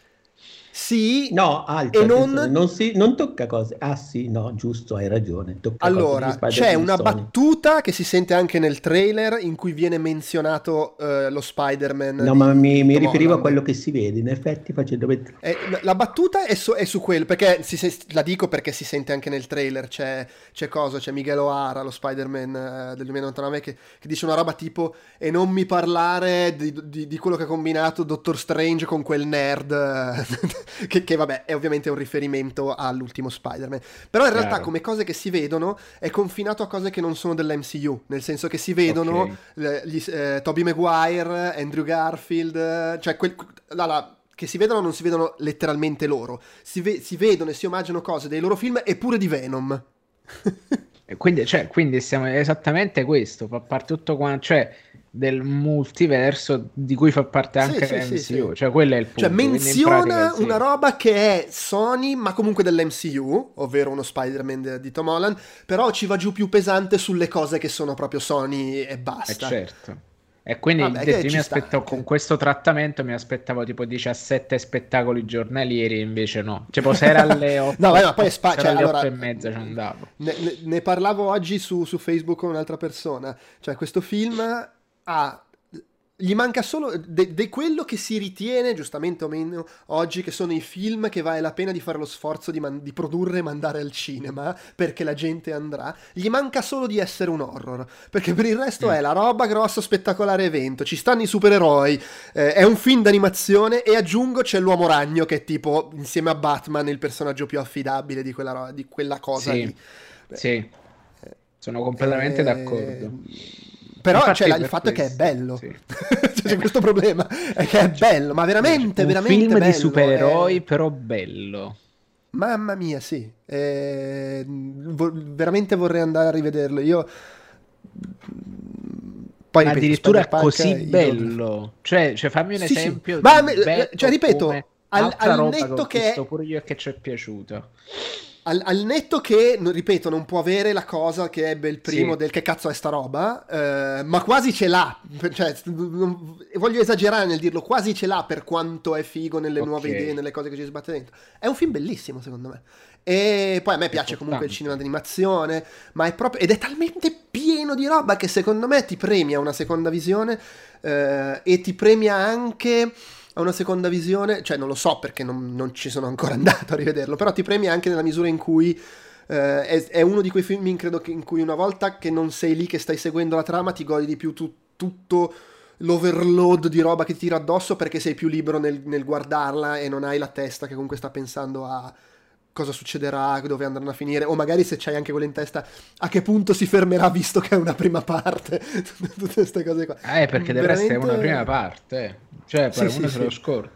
Sì, no, altro, e non... Non, si, non tocca cose. Ah sì, no, giusto, hai ragione. Tocca allora, c'è una Sony. Battuta che si sente anche nel trailer in cui viene menzionato uh, lo Spider-Man. No, di... ma mi, mi riferivo a quello che si vede, in effetti, facendo eh, la battuta è su, è su quello, perché si, se, la dico perché si sente anche nel trailer, c'è, c'è cosa, c'è Miguel O'Hara, lo Spider-Man uh, del duemilanovantanove, che, che dice una roba tipo e non mi parlare di, di, di quello che ha combinato Doctor Strange con quel nerd... Uh, Che, che vabbè è ovviamente un riferimento all'ultimo Spider-Man, però in Chiaro. realtà come cose che si vedono è confinato a cose che non sono dell'M C U, nel senso che si vedono okay. le, gli, eh, Tobey Maguire, Andrew Garfield, cioè quel, la, la, che si vedono non si vedono letteralmente loro, si, ve, si vedono e si omaggiano cose dei loro film e pure di Venom. Quindi, cioè, quindi siamo esattamente questo, fa parte tutto quanto, cioè del multiverso di cui fa parte anche sì, l'M C U, sì, sì. cioè quello è il punto. Cioè menziona pratica, sì. una roba che è Sony ma comunque dell'M C U, ovvero uno Spider-Man de- di Tom Holland, però ci va giù più pesante sulle cose che sono proprio Sony e basta. Eh certo. E quindi Vabbè, detto, io mi aspettavo con questo trattamento mi aspettavo tipo diciassette spettacoli giornalieri, invece no, tipo se era alle otto no, ma poi spa- cioè, alle allora, otto e mezza ci andavo. Ne, ne, ne parlavo oggi su, su Facebook con un'altra persona, cioè questo film ha, gli manca solo de, de quello che si ritiene giustamente o meno oggi che sono i film che vale la pena di fare lo sforzo di, man- di produrre e mandare al cinema perché la gente andrà, gli manca solo di essere un horror, perché per il resto è la roba grosso spettacolare evento, ci stanno i supereroi, eh, è un film d'animazione e aggiungo c'è l'uomo ragno che è tipo insieme a Batman il personaggio più affidabile di quella, ro- di quella cosa sì, lì. Beh, sì, sono completamente eh... d'accordo. Però cioè, per il fatto questo. È che è bello, sì. cioè, c'è questo problema, è che è bello, ma veramente, un veramente film bello. Film di supereroi, è... però bello. Mamma mia, sì. Eh, vo- veramente vorrei andare a rivederlo. Io... Poi, ma ripeto, addirittura così bello. Io... Cioè, cioè, fammi un sì, esempio. Sì. Ma me, cioè, ripeto, al, al netto che... Ho pure io che ci è piaciuto. Al, al netto che, ripeto, non può avere la cosa che ebbe il primo sì. del che cazzo è sta roba, eh, ma quasi ce l'ha, cioè, non, voglio esagerare nel dirlo, quasi ce l'ha per quanto è figo nelle okay. nuove idee, nelle cose che ci sbatte dentro. È un film bellissimo secondo me. E poi a me è piace importante. Comunque il cinema d'animazione, ma è proprio, ed è talmente pieno di roba che secondo me ti premia una seconda visione eh, e ti premia anche... a una seconda visione, cioè non lo so perché non, non ci sono ancora andato a rivederlo, però ti premi anche nella misura in cui eh, è, è uno di quei film, credo, che in cui una volta che non sei lì che stai seguendo la trama ti godi di più tu, tutto l'overload di roba che ti tira addosso perché sei più libero nel, nel guardarla e non hai la testa che comunque sta pensando a cosa succederà, dove andranno a finire, o magari se c'hai anche quello in testa a che punto si fermerà visto che è una prima parte. Tutte queste cose qua eh perché deve veramente... essere una prima parte, cioè per sì, uno sì, se sì. lo scorda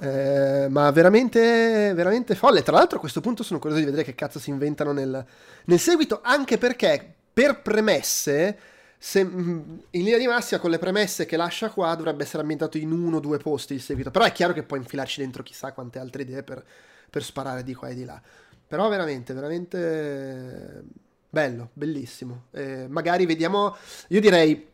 eh, ma veramente veramente folle. Tra l'altro a questo punto sono curioso di vedere che cazzo si inventano nel, nel seguito, anche perché per premesse se, in linea di massima con le premesse che lascia qua dovrebbe essere ambientato in uno o due posti il seguito, però è chiaro che puoi infilarci dentro chissà quante altre idee per per sparare di qua e di là, però veramente veramente bello, bellissimo, eh, magari vediamo, io direi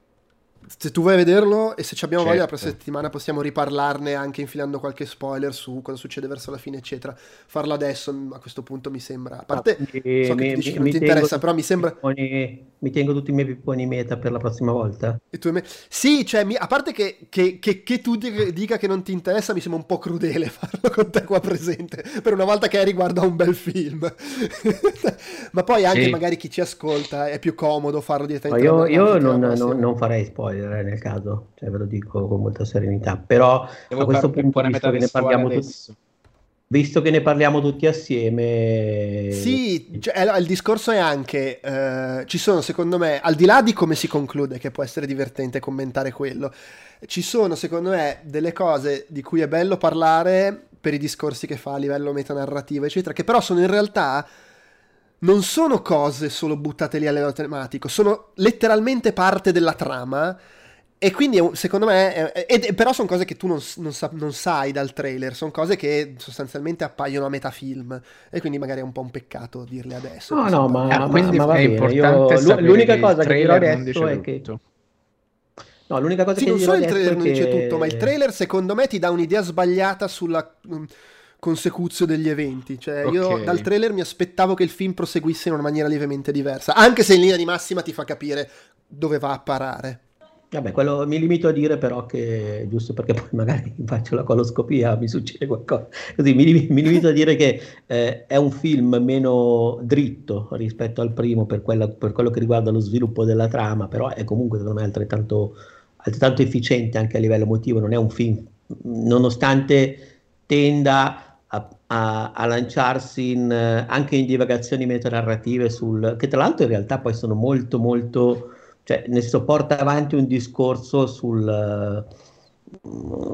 se tu vuoi vederlo e se ci abbiamo certo. voglia la prossima settimana possiamo riparlarne anche infilando qualche spoiler su cosa succede verso la fine eccetera, farlo adesso a questo punto mi sembra, a parte no, mi, so che mi, ti dici mi, non mi ti interessa però mi sembra pipponi, mi tengo tutti i miei pipponi meta per la prossima volta e tu e me... sì cioè mi... a parte che, che, che, che tu dica che non ti interessa mi sembra un po' crudele farlo con te qua presente per una volta che riguarda un bel film ma poi anche sì. magari chi ci ascolta è più comodo farlo direttamente. No, io, io non, non, non farei spoiler nel caso, cioè ve lo dico con molta serenità, però devo a questo punto visto che ne parliamo tutti, visto che ne parliamo tutti assieme. Sì, cioè, il discorso è anche eh, ci sono, secondo me, al di là di come si conclude, che può essere divertente commentare quello, ci sono secondo me delle cose di cui è bello parlare per i discorsi che fa a livello metanarrativo eccetera, che però sono in realtà non sono cose solo buttate lì a livello tematico, sono letteralmente parte della trama. E quindi secondo me è, è, è, però sono cose che tu non, non, sa, non sai dal trailer, sono cose che sostanzialmente appaiono a metà film, e quindi magari è un po' un peccato dirle adesso. No no, ma, eh, ma, ma va è bene. Io, l'unica cosa che dirò adesso è che tutto. No, l'unica cosa sì, che non solo il trailer non che... dice tutto, ma il trailer secondo me ti dà un'idea sbagliata sulla consecuzio degli eventi, cioè okay. Io dal trailer mi aspettavo che il film proseguisse in una maniera lievemente diversa, anche se in linea di massima ti fa capire dove va a parare. Vabbè, quello mi limito a dire però che, giusto perché poi magari faccio la coloscopia, mi succede qualcosa, così mi, mi limito a dire che eh, è un film meno dritto rispetto al primo per, quella, per quello che riguarda lo sviluppo della trama, però è comunque secondo me altrettanto, altrettanto efficiente anche a livello emotivo. Non è un film, nonostante tenda a, a, a lanciarsi in, anche in divagazioni metanarrative sul, che tra l'altro in realtà poi sono molto molto... Cioè, ne so, porta avanti un discorso sul,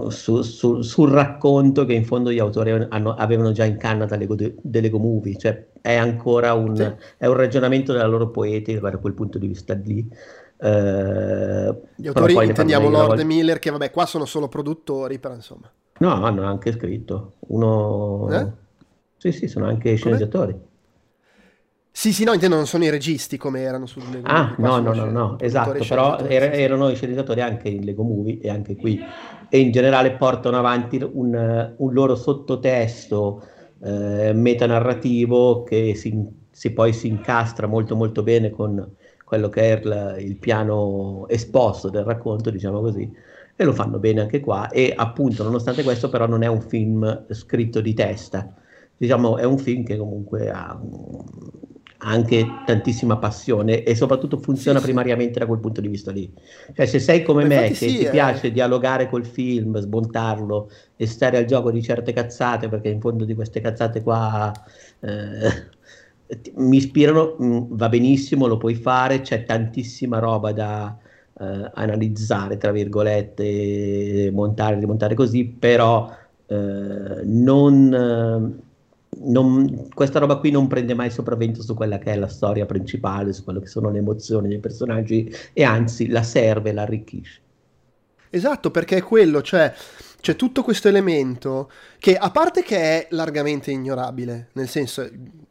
su, su, sul racconto che in fondo gli autori hanno, avevano già in canna da Lego, de Lego Movie. Cioè, è ancora un, sì. È un ragionamento della loro poetica da quel punto di vista lì. Eh, gli autori, intendiamo Lord e Miller, che vabbè, qua sono solo produttori, però insomma. No, hanno anche scritto. Uno... Eh? Sì, sì, sono anche sceneggiatori. Come? Sì, sì, no, intendo non sono i registi come erano su Lego Ah, no, no, no, no, esatto, però er erano i sceneggiatori anche in Lego Movie e anche qui. E in generale portano avanti un, un loro sottotesto eh, metanarrativo che si, si poi si incastra molto molto bene con quello che è il, il piano esposto del racconto, diciamo così, e lo fanno bene anche qua. E appunto, nonostante questo, però non è un film scritto di testa. Diciamo, è un film che comunque ha... anche tantissima passione e soprattutto funziona sì, primariamente sì. Da quel punto di vista lì, cioè se sei come ma me che sì, ti eh. piace dialogare col film, smontarlo e stare al gioco di certe cazzate, perché in fondo di queste cazzate qua eh, mi ispirano, va benissimo, lo puoi fare, c'è tantissima roba da eh, analizzare tra virgolette, montare, rimontare così, però eh, non eh, Non, questa roba qui non prende mai sopravvento su quella che è la storia principale, su quello che sono le emozioni dei personaggi, e anzi la serve, la arricchisce. Esatto, perché è quello, cioè c'è tutto questo elemento che, a parte che è largamente ignorabile, nel senso,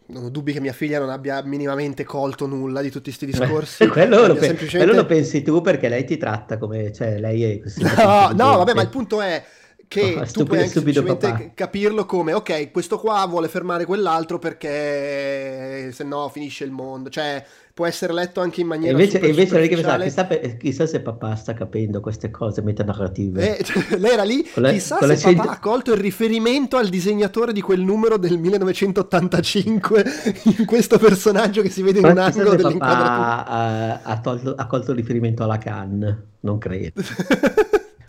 non ho dubbi che mia figlia non abbia minimamente colto nulla di tutti questi discorsi. quello, lo semplicemente... quello lo pensi tu, perché lei ti tratta come, cioè lei è così. No, no, vabbè, ma il punto è che oh, tu stupido, puoi anche semplicemente papà. capirlo come, ok, questo qua vuole fermare quell'altro perché se no finisce il mondo, cioè può essere letto anche in maniera e invece, invece lei che pensava, chissà, chissà se papà sta capendo queste cose metanarrative, eh, cioè, lei era lì, la, chissà se papà ha colto il riferimento al disegnatore di quel numero del millenovecentottantacinque in questo personaggio che si vede in un angolo dell'inquadratura. Ha, ha, tolto, ha colto il riferimento alla Cannes, non credo.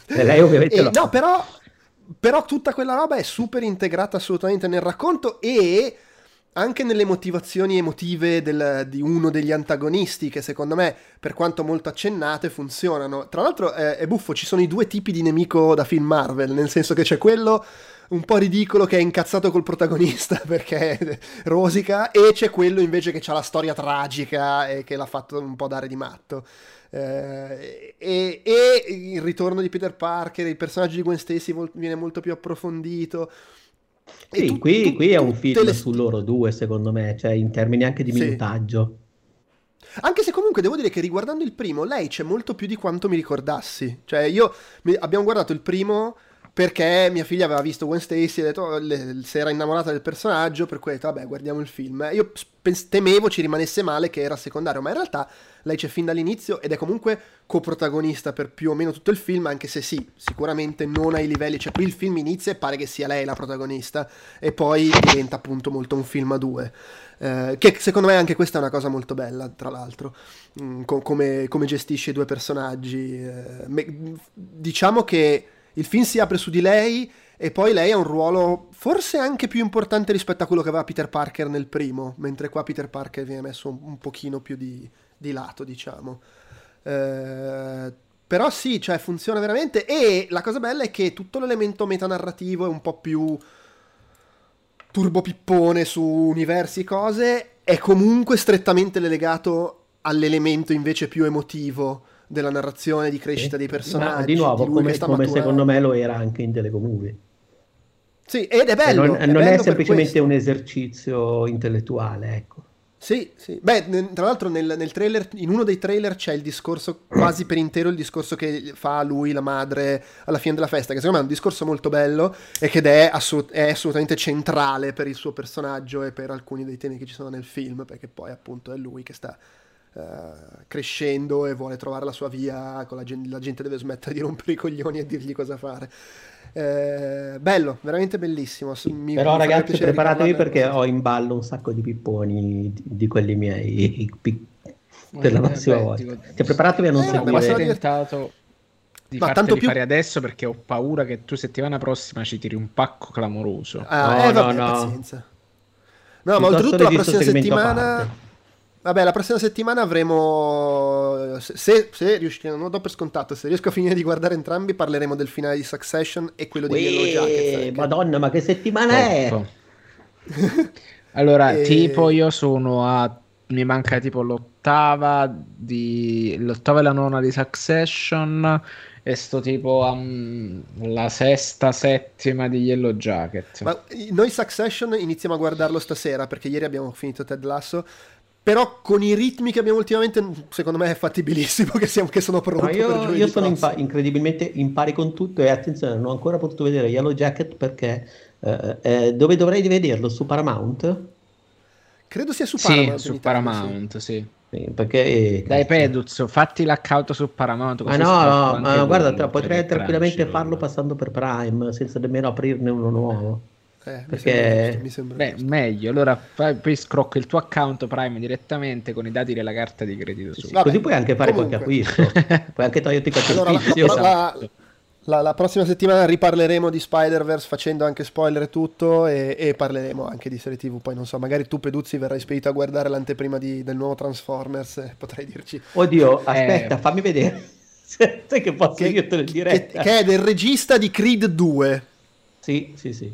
E lei ovviamente eh, lo... no, però Però tutta quella roba è super integrata assolutamente nel racconto e anche nelle motivazioni emotive del, di uno degli antagonisti, che secondo me, per quanto molto accennate, funzionano. Tra l'altro eh, è buffo, ci sono i due tipi di nemico da film Marvel, nel senso che c'è quello un po' ridicolo che è incazzato col protagonista perché rosica, e c'è quello invece che c'ha la storia tragica e che l'ha fatto un po' dare di matto. Eh, e, e il ritorno di Peter Parker, il personaggio di Gwen Stacy viene molto più approfondito. Sì, tu, qui, tu, qui è un film le... su loro due, secondo me, cioè in termini anche di minutaggio. Sì. Anche se comunque devo dire che riguardando il primo, lei c'è molto più di quanto mi ricordassi. Cioè io mi, abbiamo guardato il primo perché mia figlia aveva visto Gwen Stacy e ha detto, oh, le, si era innamorata del personaggio, per cui ha detto vabbè, guardiamo il film. Io temevo ci rimanesse male, che era secondario, ma in realtà lei c'è fin dall'inizio ed è comunque coprotagonista per più o meno tutto il film, anche se sì, sicuramente non ai livelli, cioè qui il film inizia e pare che sia lei la protagonista e poi diventa appunto molto un film a due, eh, che secondo me anche questa è una cosa molto bella, tra l'altro, co come, come gestisce i due personaggi. Eh, diciamo che il film si apre su di lei E poi lei ha un ruolo forse anche più importante rispetto a quello che aveva Peter Parker nel primo, mentre qua Peter Parker viene messo un, un pochino più di, di lato, diciamo. Eh, però sì, cioè funziona veramente, e la cosa bella è che tutto l'elemento metanarrativo è un po' più turbopippone su universi e cose, è comunque strettamente legato all'elemento invece più emotivo della narrazione, di crescita dei personaggi. Ma di nuovo, di come, come secondo me lo era anche in The Lego Movie. Sì, ed è bello. E non è, non bello è semplicemente un esercizio intellettuale, ecco. Sì, sì. Beh, tra l'altro nel, nel trailer, in uno dei trailer c'è il discorso, quasi per intero il discorso che fa lui, la madre, alla fine della festa, che secondo me è un discorso molto bello e che è, assolut- è assolutamente centrale per il suo personaggio e per alcuni dei temi che ci sono nel film, perché poi appunto è lui che sta uh, crescendo e vuole trovare la sua via, con la, gen- la gente deve smettere di rompere i coglioni e dirgli cosa fare. Eh, bello, veramente bellissimo. Mi Però ragazzi, preparatevi perché ho in ballo un sacco di pipponi di, di quelli miei pic- per la prossima volta. Cioè, preparatevi a non eh, seguire. Ho tentato di ma farteli più... fare adesso perché ho paura che tu settimana prossima ci tiri un pacco clamoroso. Ah, no, eh, vabbè, no, no. Pazienza. No, ma oltretutto la prossima settimana. Vabbè, la prossima settimana avremo, se, se riusciamo, non lo do per scontato, se riesco a finire di guardare entrambi, parleremo del finale di Succession e quello di Uè, Yellow Jackets. Anche. Madonna, ma che settimana Troppo. è? Allora, e... tipo io sono a, mi manca tipo l'ottava di, l'ottava e la nona di Succession e sto tipo um, la sesta, settima di Yellow Jacket. Ma noi Succession iniziamo a guardarlo stasera perché ieri abbiamo finito Ted Lasso. Però con i ritmi che abbiamo ultimamente, secondo me è fattibilissimo che, siamo, che sono pronto. No, io, per io sono in pa- incredibilmente in pari con tutto, e attenzione, non ho ancora potuto vedere Yellow Jacket perché eh, eh, dove dovrei vederlo? Su Paramount? Credo sia su Paramount. Sì, su Paramount, sì. sì. sì perché, eh, Dai Peduzzo, fatti l'account su Paramount. Ma no, no, ma guarda, tra, potrei tranquillamente farlo passando per Prime, senza nemmeno aprirne uno nuovo. Eh, perché mi sembra giusto, mi sembra beh, meglio, allora fai, poi scrocca il tuo account Prime direttamente con i dati della carta di credito su. Vabbè, così puoi anche fare comunque qualche acquisto, puoi anche toglierti qualche allora, acquisto. La, la, esatto. la, la prossima settimana riparleremo di Spider-Verse facendo anche spoiler e tutto, e, e parleremo anche di serie tivù. Poi non so, magari tu Peduzzi verrai spedito a guardare l'anteprima di, del nuovo Transformers, eh, potrai dirci. Oddio, aspetta, eh, fammi vedere sai che posso che, io te lo dire che, che è del regista di Creed due. Sì, sì, sì.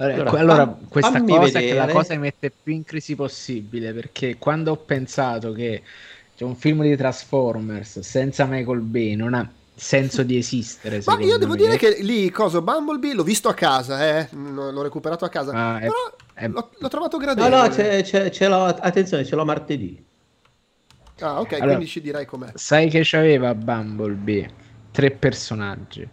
Allora, allora fam, questa cosa vedere. È che la cosa mi mette più in crisi possibile, perché quando ho pensato che c'è un film di Transformers senza Michael Bay non ha senso di esistere. Ma io devo me. dire che lì, cosa, Bumblebee l'ho visto a casa, eh? L'ho recuperato a casa, ah, però è, è... L'ho, l'ho trovato gradevole. No, no, c'è, c'è, ce l'ho, attenzione, ce l'ho martedì. Ah, ok, allora, quindi ci dirai com'è. Sai che c'aveva Bumblebee tre personaggi.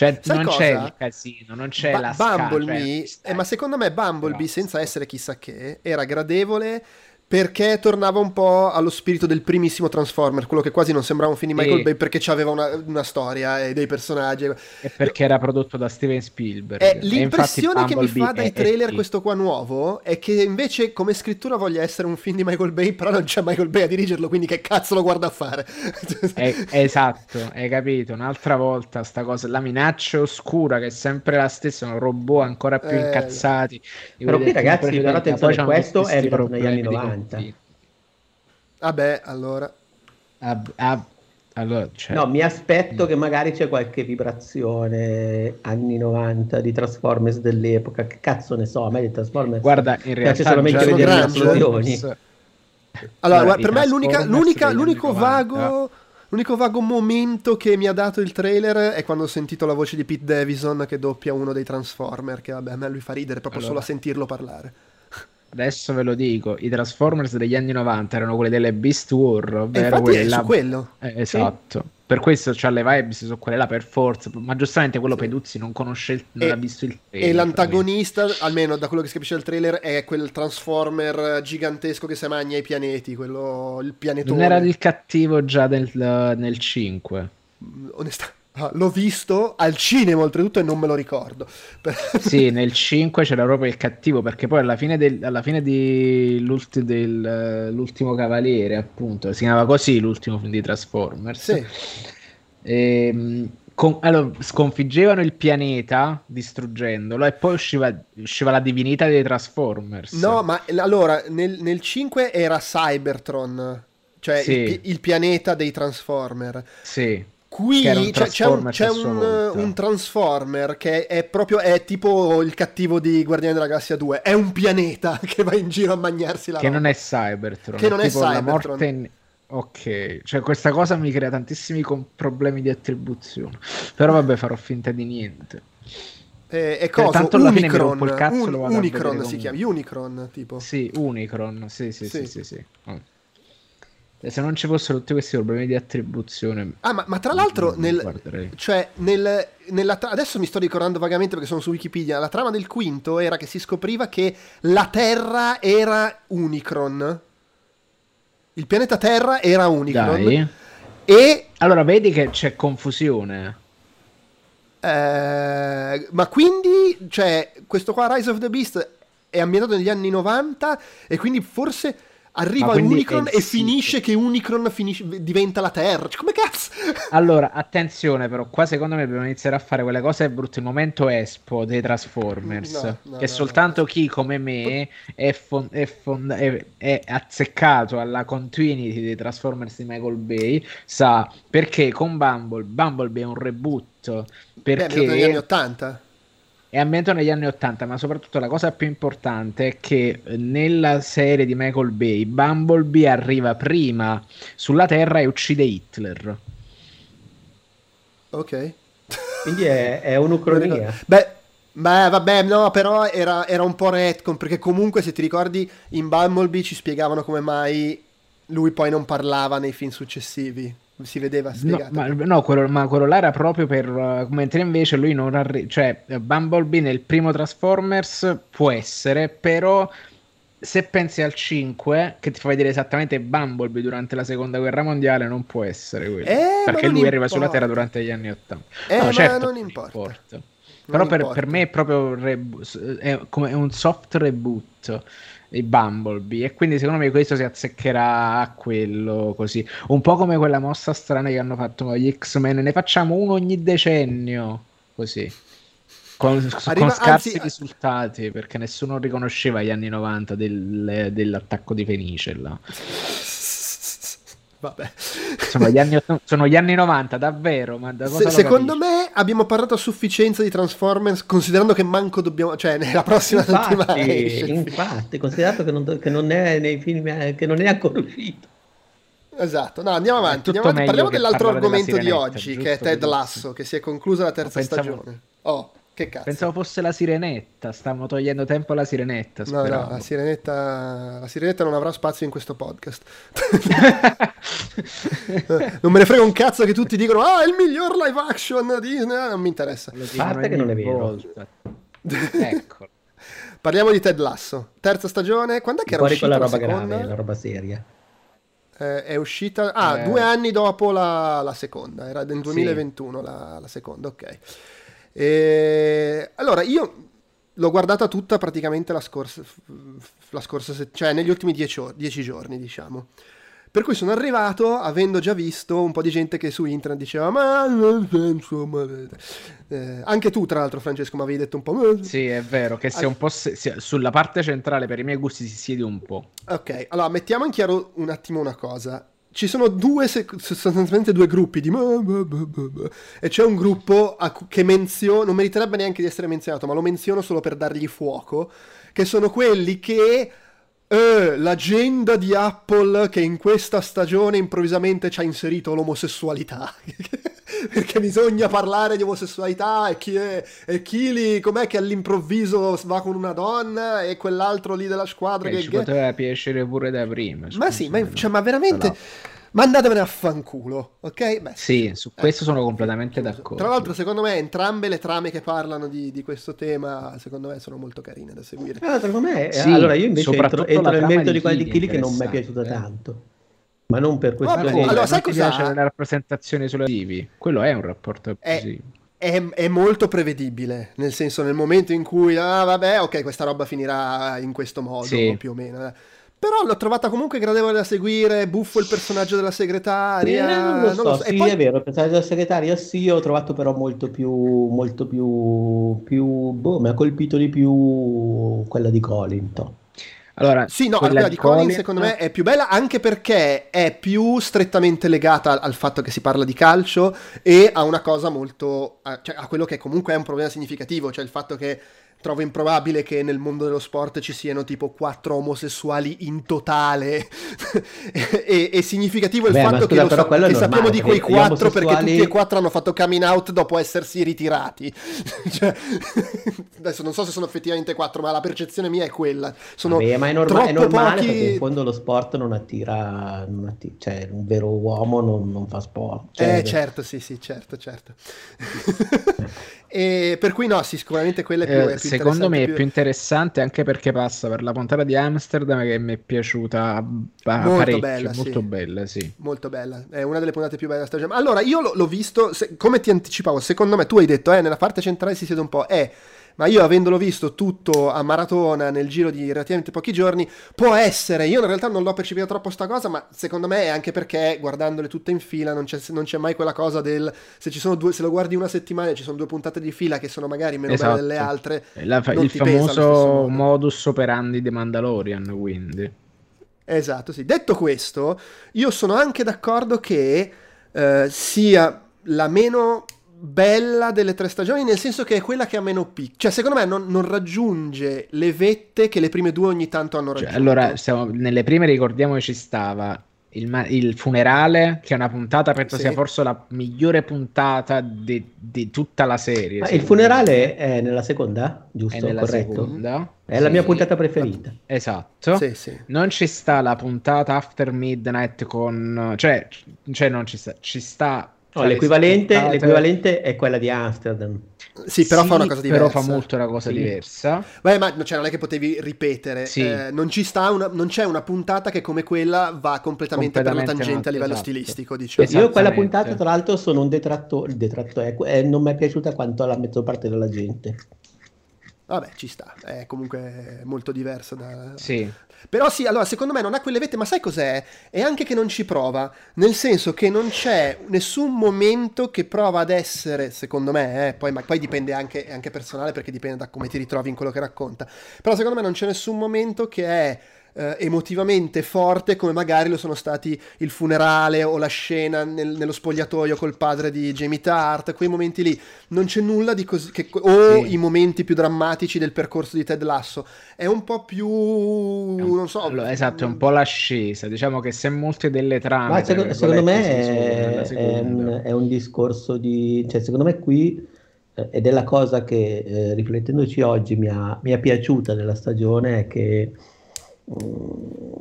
Cioè, non cosa? C'è il casino, non c'è ba- la Bumblebee, eh, ma secondo me Bumblebee, senza essere chissà che, era gradevole perché tornava un po' allo spirito del primissimo Transformer, quello che quasi non sembrava un film di Michael e... Bay perché c'aveva una, una storia e dei personaggi. E perché era prodotto da Steven Spielberg. Eh, l'impressione che mi fa dai trailer è, è, questo qua nuovo è che invece come scrittura voglia essere un film di Michael Bay, però non c'è Michael Bay a dirigerlo, quindi che cazzo lo guarda a fare? È, esatto, hai capito? Un'altra volta sta cosa, la minaccia oscura che è sempre la stessa, sono robot ancora più eh, incazzati. Però qui ragazzi, però attenzione, questo è negli anni novanta. Vabbè, allora, ab, ab, allora cioè... no, mi aspetto che magari c'è qualche vibrazione anni novanta di Transformers dell'epoca. Che cazzo ne so? A me di Transformers, guarda, in realtà solamente vedere le esplosioni. Allora, guarda, per me l'unica, l'unica, l'unico vago. L'unico vago momento che mi ha dato il trailer è quando ho sentito la voce di Pete Davidson che doppia uno dei Transformer. Che vabbè, a me lui fa ridere proprio allora. Solo a sentirlo parlare. Adesso ve lo dico, i Transformers degli anni novanta erano quelli delle Beast War, ovvero quelli là. Su quello. Eh, esatto. Sì. Per questo c'ha le vibes su quelle là per forza, ma giustamente quello sì. Peduzzi non conosce, il, non e, ha visto il trailer. E l'antagonista, almeno da quello che si capisce dal trailer, è quel Transformer gigantesco che si magna i pianeti, quello il pianetone. Non era il cattivo già nel, nel cinque. Onestamente. L'ho visto al cinema oltretutto e non me lo ricordo. Sì, nel cinque c'era proprio il cattivo, perché poi alla fine, del, alla fine di l'ulti, del, l'ultimo Cavaliere, appunto, si chiamava così l'ultimo film di Transformers. Sì. E, Con, allora, sconfiggevano il pianeta distruggendolo e poi usciva, usciva la divinità dei Transformers. No, ma allora nel, nel cinque era Cybertron, cioè sì. il, il pianeta dei Transformer. Sì. Qui un cioè, c'è, un, c'è un, un Transformer che è proprio è tipo il cattivo di Guardiani della Galassia due, è un pianeta che va in giro a mangiarsi la che roba. Non è Cybertron, che non è tipo Cybertron. La morte in... ok, cioè questa cosa mi crea tantissimi com- problemi di attribuzione, però vabbè, farò finta di niente. E, e cosa? Tanto alla fine mi rompo il cazzo, un, lo vado Unicron a si chiama Unicron tipo. Sì, Unicron, sì sì sì sì, sì, sì. Mm. Se non ci fossero tutti questi problemi di attribuzione... Ah, ma, ma tra l'altro, nel, cioè, nel, nella tra- adesso mi sto ricordando vagamente perché sono su Wikipedia, la trama del quinto era che si scopriva che la Terra era Unicron. Il pianeta Terra era Unicron. Dai. E... allora, vedi che c'è confusione. Eh, ma quindi, cioè, questo qua, Rise of the Beast, è ambientato negli anni novanta e quindi forse... arriva Unicron e finisce che Unicron finisce, diventa la Terra. Cioè, come cazzo? Allora, attenzione però, qua secondo me dobbiamo iniziare a fare quelle cose brutte. Il momento Espo dei Transformers. No, no, che no, soltanto no. Chi come me è, fond- è, fond- è, è azzeccato alla continuity dei Transformers di Michael Bay sa, perché con Bumble, Bumblebee è un reboot. Perché... beh, negli anni ottanta. È ambientato negli anni ottanta, ma soprattutto la cosa più importante è che nella serie di Michael Bay Bumblebee arriva prima sulla Terra e uccide Hitler. Ok. Quindi è, è un'ucronia. Beh, beh, vabbè, no, però era, era un po' retcon, perché comunque se ti ricordi in Bumblebee ci spiegavano come mai lui poi non parlava nei film successivi. Si vedeva spiegato. No, ma, no quello, ma quello là era proprio per uh, mentre invece lui non arri- cioè Bumblebee nel primo Transformers può essere, però se pensi al cinque che ti fa vedere esattamente Bumblebee durante la seconda guerra mondiale non può essere quello, eh, perché lui importa. Arriva sulla Terra durante gli anni ottanta, eh, no, ma certo, non importa, non importa. Però non per, importa. Per me è proprio re- è come un soft reboot i Bumblebee, e quindi secondo me questo si azzeccherà a quello, così un po' come quella mossa strana che hanno fatto gli X-Men, ne facciamo uno ogni decennio così con, Arriva, con scarsi anzi, risultati, perché nessuno riconosceva gli anni novanta del, dell'attacco di Fenice là. Vabbè. Insomma, gli anni, sono gli anni novanta davvero, ma da cosa Se, secondo capisci? Me abbiamo parlato a sufficienza di Transformers, considerando che manco dobbiamo, cioè nella prossima infatti, settimana esce, infatti considerato che non, che non è nei film, che non è ancora uscito. Esatto, no, andiamo avanti, andiamo avanti. Parliamo dell'altro argomento della di oggi, giusto, che è Ted Lasso, che si è conclusa la terza pensavo... stagione. Oh, che cazzo. Pensavo fosse la sirenetta, stavamo togliendo tempo alla sirenetta. No, no, la sirenetta, la sirenetta non avrà spazio in questo podcast. Non me ne frega un cazzo che tutti dicono ah, è il miglior live action Disney, non mi interessa. Parte che non è vero. Ecco. Parliamo di Ted Lasso, terza stagione. Quando è che era uscita la roba grave, la roba seria? Eh, è uscita ah, eh. due anni dopo la, la seconda, era nel duemilaventuno sì. la, la seconda, ok. E... allora io l'ho guardata tutta praticamente la scorsa, la scorsa se... cioè negli ultimi dieci, or... dieci giorni diciamo, per cui sono arrivato avendo già visto un po' di gente che su internet diceva ma insomma eh, anche tu tra l'altro Francesco mi avevi detto un po' ma... sì è vero che sia allora... un po' se... sia sulla parte centrale per i miei gusti si siede un po'. Ok, allora mettiamo in chiaro un attimo una cosa. Ci sono due sostanzialmente due gruppi di e c'è un gruppo a cu- che menziono, non meriterebbe neanche di essere menzionato, ma lo menziono solo per dargli fuoco, che sono quelli che eh, l'agenda di Apple che in questa stagione improvvisamente ci ha inserito l'omosessualità. Perché bisogna parlare di omosessualità e chi è e chi lì com'è che all'improvviso va con una donna e quell'altro lì della squadra eh, che ci ghe... poteva piacere pure da prima ma sì ma, cioè, ma veramente no. Ma andatevene a fanculo, ok? Beh, sì, su questo eh, sono completamente chiuso. D'accordo. Tra l'altro secondo me entrambe le trame che parlano di, di questo tema secondo me sono molto carine da seguire. Ah, secondo me sì, allora io invece entro, entro nel merito di quella di Chili che non mi è piaciuta eh. tanto. Ma non per questo. Ma allora, non sai cosa c'è una rappresentazione sulla T V? Quello è un rapporto è, è, è molto prevedibile, nel senso nel momento in cui ah vabbè, ok, questa roba finirà in questo modo sì. più o meno. Però l'ho trovata comunque gradevole da seguire, buffo il personaggio della segretaria. Eh, non lo so, non lo so. Sì, e poi... è vero, il personaggio della segretaria sì, ho trovato però molto più, molto più, più boh, mi ha colpito di più quella di Colin. Allora, sì, no, quella, quella di Colin, Colin secondo me è più bella anche perché è più strettamente legata al, al fatto che si parla di calcio e a una cosa molto, a, cioè a quello che comunque è un problema significativo, cioè il fatto che trovo improbabile che nel mondo dello sport ci siano tipo quattro omosessuali in totale. e, e significativo il Beh, fatto scusa, che, lo, che normale, sappiamo di quei quattro omosessuali... perché tutti e quattro hanno fatto coming out dopo essersi ritirati. Cioè, adesso non so se sono effettivamente quattro, ma la percezione mia è quella. Sono Vabbè, ma è, norma- è normale pochi... perché in fondo lo sport non attira, non attira cioè un vero uomo non, non fa sport. Cioè... Eh certo, sì, sì, certo, certo. E per cui no, sì, sicuramente quella è più, eh, è più secondo me è più... più interessante anche perché passa per la puntata di Amsterdam che mi è piaciuta ba- molto parecchio, bella, molto sì. bella, sì. Molto bella, è una delle puntate più belle della stagione. Allora, io l- l'ho visto, se- come ti anticipavo, secondo me tu hai detto, eh, nella parte centrale si siede un po', eh, ma io avendolo visto tutto a maratona nel giro di relativamente pochi giorni, può essere, io in realtà non l'ho percepita troppo sta cosa, ma secondo me è anche perché guardandole tutte in fila non c'è, non c'è mai quella cosa del se ci sono due, se lo guardi una settimana e ci sono due puntate di fila che sono magari meno esatto. belle delle altre, La, non il ti famoso modus operandi di Mandalorian, quindi esatto, sì. Detto questo, io sono anche d'accordo che eh, sia la meno bella delle tre stagioni, nel senso che è quella che ha meno picchi, cioè secondo me non, non raggiunge le vette che le prime due ogni tanto hanno raggiunto. Cioè, allora siamo, nelle prime ricordiamoci stava il, il funerale, che è una puntata penso sì. sia forse la migliore puntata di, di tutta la serie. Ma il funerale è nella seconda, giusto? È nella corretto? Seconda. È sì. la mia puntata preferita. Esatto. Sì, sì. Non ci sta la puntata After Midnight con cioè, cioè non ci sta, ci sta No, l'equivalente, l'equivalente è quella di Amsterdam. Sì, però sì, fa una cosa diversa. Però fa molto una cosa sì. diversa. Beh, ma cioè, non è che potevi ripetere. Sì. Eh, non ci sta una, non c'è una puntata che come quella va completamente, completamente per la tangente a livello esatto. stilistico. Diciamo. Io quella puntata, tra l'altro, sono un detrattore. detrattore eh, non mi è piaciuta quanto alla maggior parte della gente. Vabbè, ci sta, è comunque molto diversa da... Sì. Però sì, allora, secondo me non ha quelle vette, ma sai cos'è? È anche che non ci prova, nel senso che non c'è nessun momento che prova ad essere, secondo me, eh, poi, ma poi dipende anche, è anche personale, perché dipende da come ti ritrovi in quello che racconta, però secondo me non c'è nessun momento che è eh, emotivamente forte come magari lo sono stati il funerale o la scena nel, nello spogliatoio col padre di Jamie Tart, quei momenti lì non c'è nulla di così che, o sì. i momenti più drammatici del percorso di Ted Lasso è un po' più non so allora, esatto, è un po' l'ascesa, diciamo che se molte delle trame ma secondo, secondo me è, è, un, è un discorso di cioè secondo me qui eh, ed è la cosa che eh, riflettendoci oggi mi, ha, mi è piaciuta della stagione è che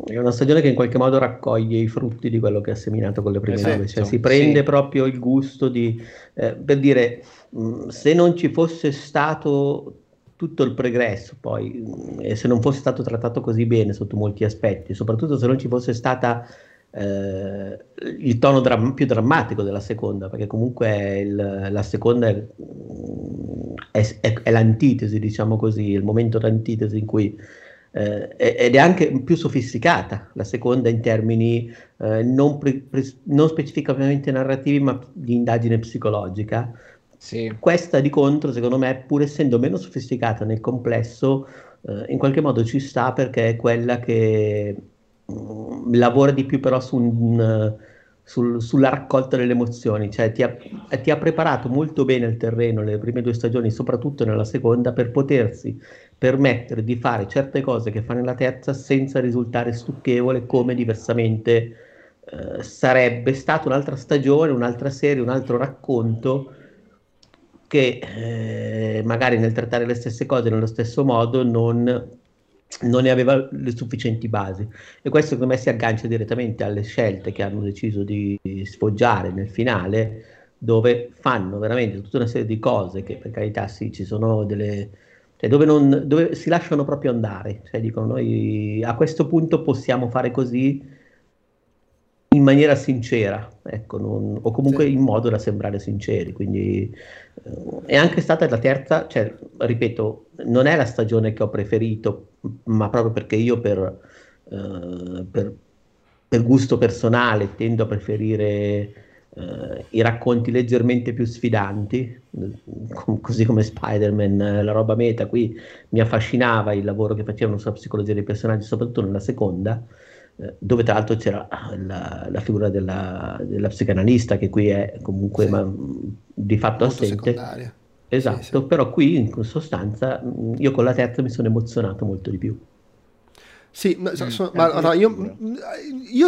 è una stagione che in qualche modo raccoglie i frutti di quello che ha seminato con le prime esatto, due, cioè si prende sì. proprio il gusto di, eh, per dire, mh, se non ci fosse stato tutto il pregresso poi, mh, e se non fosse stato trattato così bene sotto molti aspetti, soprattutto se non ci fosse stata eh, il tono dra- più drammatico della seconda, perché comunque il, la seconda è, è, è, è l'antitesi, diciamo così, il momento d'antitesi in cui Eh, ed è anche più sofisticata la seconda in termini eh, non, pre- pre- non specificamente narrativi ma di indagine psicologica sì. Questa di contro secondo me pur essendo meno sofisticata nel complesso eh, in qualche modo ci sta perché è quella che mh, lavora di più però su un, sul, sulla raccolta delle emozioni, cioè ti ha, ti ha preparato molto bene il terreno nelle prime due stagioni soprattutto nella seconda per potersi permettere di fare certe cose che fa nella terza senza risultare stucchevole come diversamente eh, sarebbe stata un'altra stagione, un'altra serie, un altro racconto che eh, magari nel trattare le stesse cose nello stesso modo non, non ne aveva le sufficienti basi e questo secondo me si aggancia direttamente alle scelte che hanno deciso di sfoggiare nel finale dove fanno veramente tutta una serie di cose che per carità sì ci sono delle cioè dove, non, dove si lasciano proprio andare, cioè dicono noi a questo punto possiamo fare così in maniera sincera, ecco, non, o comunque sì. in modo da sembrare sinceri, quindi eh, è anche stata la terza, cioè ripeto, non è la stagione che ho preferito, ma proprio perché io per eh, per, per gusto personale tendo a preferire eh, i racconti leggermente più sfidanti, così come Spider-Man, la roba meta. Qui mi affascinava il lavoro che facevano sulla psicologia dei personaggi, soprattutto nella seconda, dove tra l'altro c'era la, la figura della, della psicanalista, che qui è comunque sì, ma, di fatto molto assente, secondaria. Esatto, sì, sì. Però qui in sostanza io con la terza mi sono emozionato molto di più. Sì, ma, mm, sono, ma allora, io, io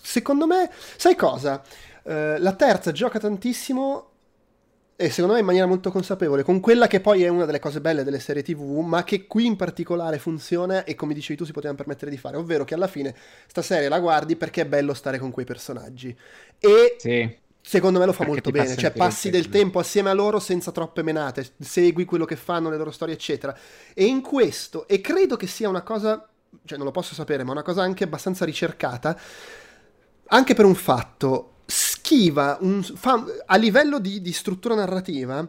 secondo me, sai cosa? Uh, la terza gioca tantissimo, e secondo me in maniera molto consapevole, con quella che poi è una delle cose belle delle serie tivù, ma che qui in particolare funziona e come dicevi tu si potevano permettere di fare, ovvero che alla fine sta serie la guardi perché è bello stare con quei personaggi e sì, secondo me lo fa molto bene, cioè passi del tempo assieme a loro senza troppe menate, segui quello che fanno, le loro storie eccetera, e in questo, e credo che sia una cosa, cioè non lo posso sapere, ma una cosa anche abbastanza ricercata anche per un fatto, schiva un, fa, a livello di, di struttura narrativa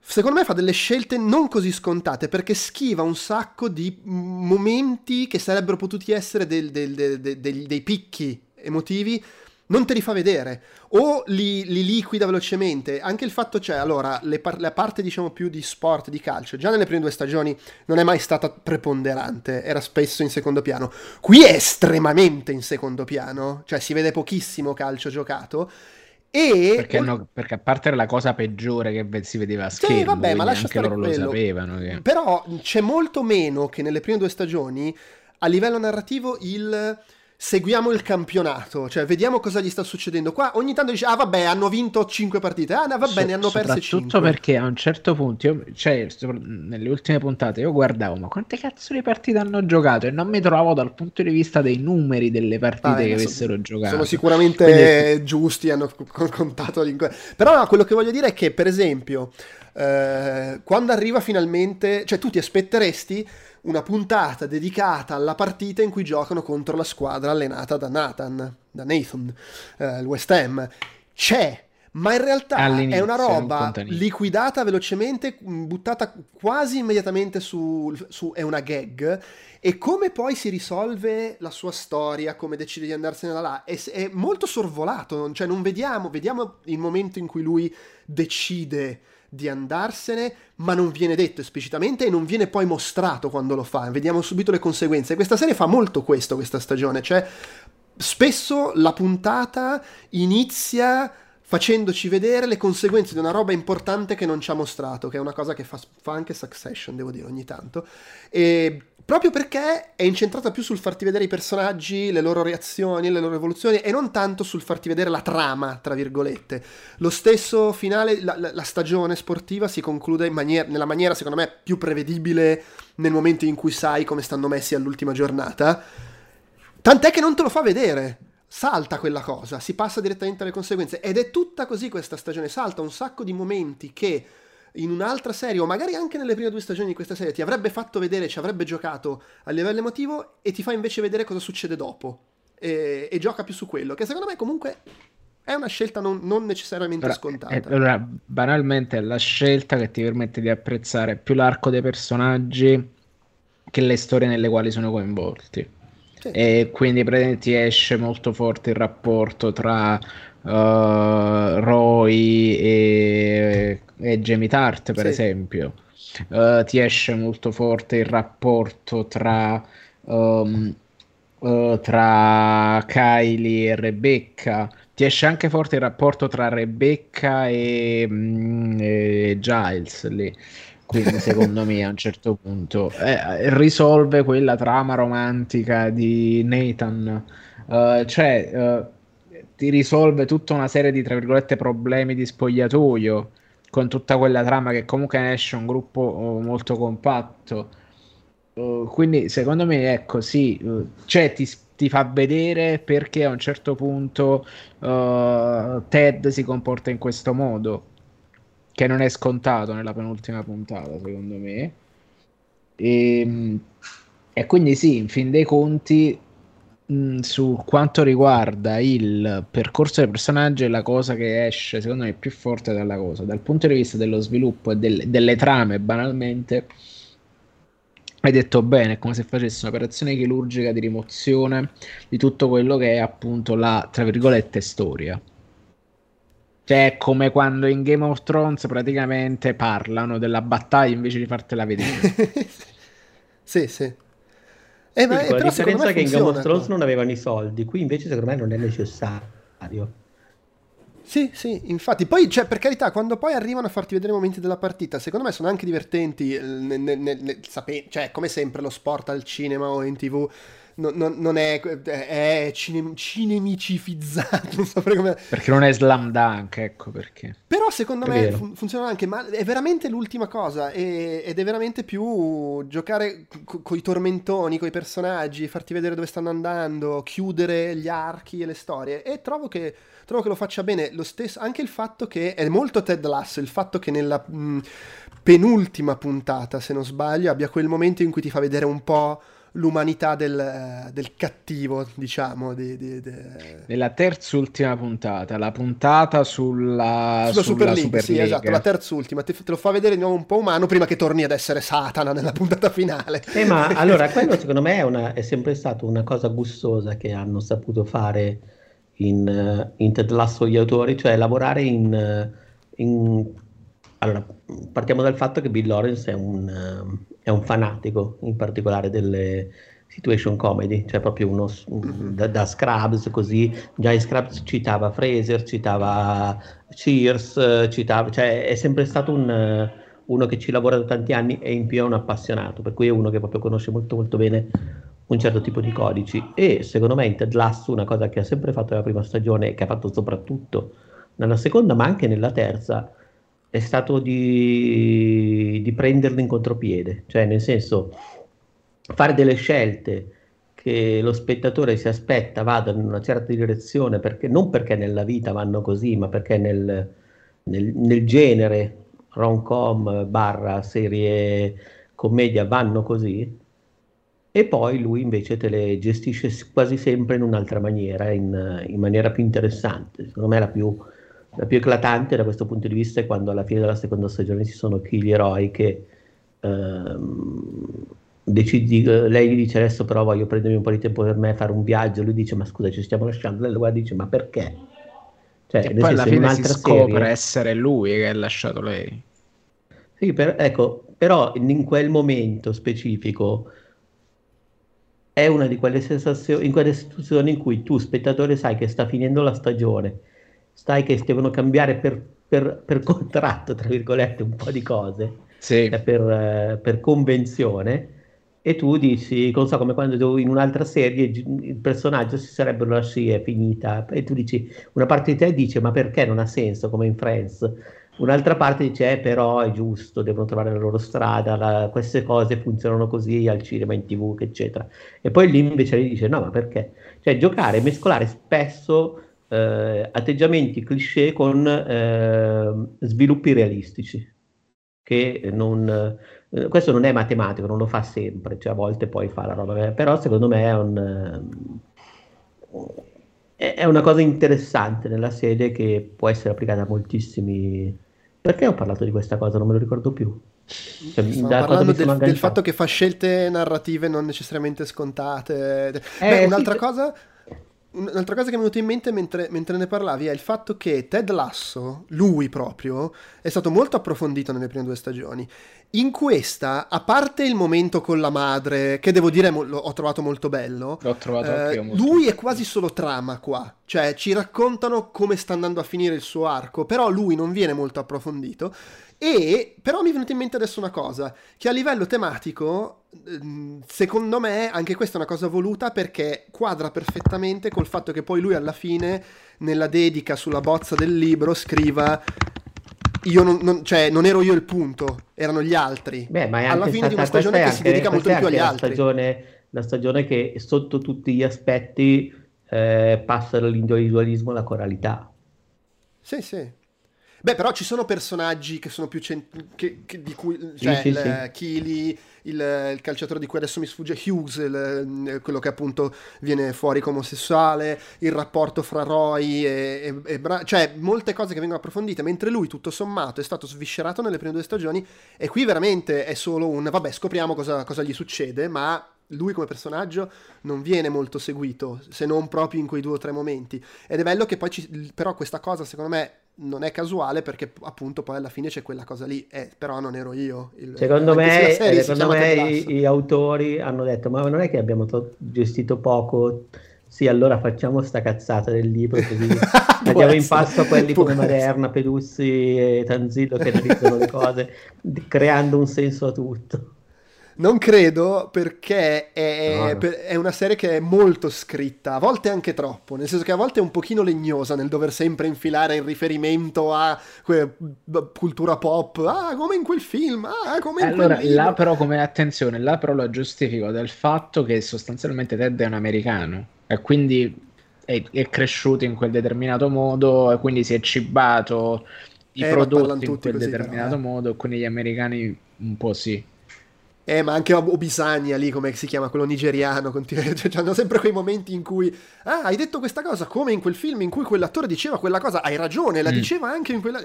secondo me fa delle scelte non così scontate, perché schiva un sacco di momenti che sarebbero potuti essere del, del, del, del, del, dei picchi emotivi, non te li fa vedere o li, li liquida velocemente. Anche il fatto, cioè, allora le par- la parte diciamo più di sport, di calcio, già nelle prime due stagioni non è mai stata preponderante, era spesso in secondo piano, qui è estremamente in secondo piano, cioè si vede pochissimo calcio giocato. E perché, no, perché a parte la cosa peggiore che si vedeva a schermo, sì, vabbè, ma anche loro quello lo sapevano che... però c'è molto meno che nelle prime due stagioni a livello narrativo il seguiamo il campionato, cioè vediamo cosa gli sta succedendo. Qua ogni tanto dice ah vabbè hanno vinto cinque partite, ah no, va bene, so, hanno perse cinque. Soprattutto perché a un certo punto io, cioè nelle ultime puntate io guardavo ma quante cazzo di partite hanno giocato e non mi trovavo dal punto di vista dei numeri delle partite ah, che avessero so, giocato. Sono sicuramente quindi... giusti, hanno contato gli... però no, quello che voglio dire è che per esempio eh, quando arriva finalmente, cioè tu ti aspetteresti una puntata dedicata alla partita in cui giocano contro la squadra allenata da Nathan, da Nathan, eh, il West Ham. C'è, ma in realtà all'inizio è una roba liquidata velocemente, buttata quasi immediatamente su, su... è una gag, e come poi si risolve la sua storia, come decide di andarsene da là, è, è molto sorvolato, cioè non vediamo, vediamo il momento in cui lui decide di andarsene, ma non viene detto esplicitamente e non viene poi mostrato quando lo fa, vediamo subito le conseguenze. Questa serie fa molto questo, questa stagione, cioè spesso la puntata inizia facendoci vedere le conseguenze di una roba importante che non ci ha mostrato, che è una cosa che fa, fa anche Succession, devo dire, ogni tanto, e proprio perché è incentrata più sul farti vedere i personaggi, le loro reazioni, le loro evoluzioni, e non tanto sul farti vedere la trama, tra virgolette. Lo stesso finale, la, la stagione sportiva si conclude in maniera, nella maniera secondo me più prevedibile nel momento in cui sai come stanno messi all'ultima giornata. Tant'è che non te lo fa vedere. Salta quella cosa, si passa direttamente alle conseguenze. Ed è tutta così questa stagione, salta un sacco di momenti che... in un'altra serie o magari anche nelle prime due stagioni di questa serie ti avrebbe fatto vedere, ci avrebbe giocato a livello emotivo, e ti fa invece vedere cosa succede dopo, e, e gioca più su quello, che secondo me comunque è una scelta non, non necessariamente allora, scontata. Eh, allora banalmente è la scelta che ti permette di apprezzare più l'arco dei personaggi che le storie nelle quali sono coinvolti, sì. E quindi ti esce molto forte il rapporto tra Uh, Roy e, e Jamie Tart, per sì. esempio, uh, ti esce molto forte il rapporto tra um, uh, tra Kylie e Rebecca, ti esce anche forte il rapporto tra Rebecca e, mm, e Giles lì. Quindi secondo me a un certo punto eh, risolve quella trama romantica di Nathan, uh, cioè uh, ti risolve tutta una serie di, tra virgolette, problemi di spogliatoio, con tutta quella trama che comunque esce un gruppo molto compatto. Uh, quindi secondo me è così, uh, cioè ti, ti fa vedere perché a un certo punto uh, Ted si comporta in questo modo, che non è scontato nella penultima puntata, secondo me. E, e quindi sì, in fin dei conti, su quanto riguarda il percorso dei personaggi è la cosa che esce secondo me più forte dalla cosa, dal punto di vista dello sviluppo e del, delle trame banalmente Hai detto bene, è come se facesse un'operazione chirurgica di rimozione di tutto quello che è appunto la, tra virgolette, storia. Cioè, è come quando in Game of Thrones praticamente parlano della battaglia invece di fartela vedere. Sì, sì. Eh, ma sì, è, la differenza è che in Game of Thrones non avevano i soldi, qui invece secondo me non è necessario. Sì, sì, infatti. Poi, cioè, per carità, quando poi arrivano a farti vedere i momenti della partita, secondo me sono anche divertenti, nel, nel, nel, sape- cioè, come sempre, lo sport al cinema o in tv non, non, non è, è cine- cinemicifizzato, non saprei come... Perché non è slam dunk, ecco perché. Però secondo è me fun- funziona anche, ma è veramente l'ultima cosa, è, ed è veramente più giocare co- coi tormentoni, coi personaggi, farti vedere dove stanno andando, chiudere gli archi e le storie, e trovo che... trovo che lo faccia bene lo stesso, anche il fatto che è molto Ted Lasso, il fatto che nella mh, penultima puntata, se non sbaglio, abbia quel momento in cui ti fa vedere un po' l'umanità del, del cattivo, diciamo. Di, di, di... Nella terz'ultima puntata, la puntata sulla, sulla, sulla Super League, sì, esatto, la terz'ultima, te, te lo fa vedere di nuovo un po' umano prima che torni ad essere Satana nella puntata finale. Eh, ma allora, quello secondo me è, una, è sempre stata una cosa gustosa che hanno saputo fare In, in Ted Lasso gli autori, cioè lavorare in, in... Allora, partiamo dal fatto che Bill Lawrence è un, è un fanatico in particolare delle situation comedy, cioè proprio uno da, da Scrubs, così già in Scrubs citava Fraser, citava Cheers, citava, cioè è sempre stato un, uno che ci lavora da tanti anni e in più è un appassionato, per cui è uno che proprio conosce molto molto bene un certo tipo di codici. E secondo me in Ted Lasso una cosa che ha sempre fatto nella prima stagione e che ha fatto soprattutto nella seconda ma anche nella terza è stato di, di prenderlo in contropiede, cioè nel senso fare delle scelte che lo spettatore si aspetta vadano in una certa direzione, perché non perché nella vita vanno così ma perché nel, nel, nel genere rom-com barra serie commedia vanno così. E poi lui invece te le gestisce quasi sempre in un'altra maniera, in, in maniera più interessante. Secondo me la più, la più eclatante da questo punto di vista è quando alla fine della seconda stagione ci sono chi gli eroi che ehm, decidi, lei gli dice adesso però voglio prendermi un po' di tempo per me, fare un viaggio, lui dice ma scusa ci stiamo lasciando, lei guarda dice ma perché? Cioè, e poi alla fine si scopre serie, essere lui che ha lasciato lei. Sì, per, ecco, però in quel momento specifico è una di quelle sensazioni, in quelle situazioni in cui tu, spettatore, sai che sta finendo la stagione, sai che devono cambiare per, per, per contratto, tra virgolette, un po' di cose, sì, per, per convenzione, e tu dici, non so, come quando in un'altra serie il personaggio si sarebbe lasciato, è finita, e tu dici, una parte di te dice, ma perché non ha senso, come in Friends, un'altra parte dice, eh, però è giusto, devono trovare la loro strada, la, queste cose funzionano così al cinema, in tv, eccetera. E poi lì invece gli dice, no, ma perché? Cioè giocare, mescolare spesso eh, atteggiamenti cliché con eh, sviluppi realistici, che non... Eh, questo non è matematico, non lo fa sempre, cioè a volte poi fa la roba, però secondo me è un... Eh, è una cosa interessante nella serie che può essere applicata a moltissimi... Perché ho parlato di questa cosa? Non me lo ricordo più. Cioè, parlando del, del fatto che fa scelte narrative non necessariamente scontate. Eh, Beh, un'altra sì, cosa... Un'altra cosa che mi è venuta in mente mentre, mentre ne parlavi è il fatto che Ted Lasso, lui proprio, è stato molto approfondito nelle prime due stagioni. In questa, a parte il momento con la madre, che devo dire mo- ho trovato molto bello, l'ho trovato eh, anche molto lui bello. È quasi solo trama qua, cioè ci raccontano come sta andando a finire il suo arco, però lui non viene molto approfondito. E però mi è venuta in mente adesso una cosa, che a livello tematico, secondo me, anche questa è una cosa voluta perché quadra perfettamente col fatto che poi lui alla fine, nella dedica sulla bozza del libro, scriva io non, non, cioè, non ero io il punto, erano gli altri. Beh, ma è anche alla fine stata, di una stagione che anche, si dedica molto di più agli la altri. Stagione, la stagione che sotto tutti gli aspetti eh, passa dall'individualismo alla coralità. Sì, sì. Beh, però ci sono personaggi che sono più cent... che, che, di cui cioè sì, il, sì, Kili, il, il calciatore di cui adesso mi sfugge, Hughes, il, quello che appunto viene fuori come omosessuale, il rapporto fra Roy e, e, e Bra... cioè molte cose che vengono approfondite, mentre lui tutto sommato è stato sviscerato nelle prime due stagioni e qui veramente è solo un vabbè, scopriamo cosa, cosa gli succede, ma lui come personaggio non viene molto seguito, se non proprio in quei due o tre momenti. Ed è bello che poi ci... però questa cosa secondo me non è casuale, perché appunto poi alla fine c'è quella cosa lì, eh, però non ero io. Il, secondo me, serie, secondo me i, gli autori hanno detto, ma non è che abbiamo to- gestito poco, sì allora facciamo sta cazzata del libro così andiamo in passo a quelli come Maderna, Peduzzi e Tanzillo che analizzano le cose, creando un senso a tutto. Non credo, perché è, no, no. è una serie che è molto scritta, a volte anche troppo, nel senso che a volte è un pochino legnosa nel dover sempre infilare il riferimento a que- cultura pop, ah come in quel film, ah come in allora, quel là però come attenzione, là però lo giustifico dal fatto che sostanzialmente Ted è un americano e quindi è, è cresciuto in quel determinato modo e quindi si è cibato i eh, prodotti in quel così, determinato però, eh. modo, quindi gli americani un po' sì. Eh, ma anche Obisanya lì, come si chiama, quello nigeriano, continu- cioè, hanno sempre quei momenti in cui, ah, hai detto questa cosa, come in quel film in cui quell'attore diceva quella cosa, hai ragione, la mm. diceva anche in quella...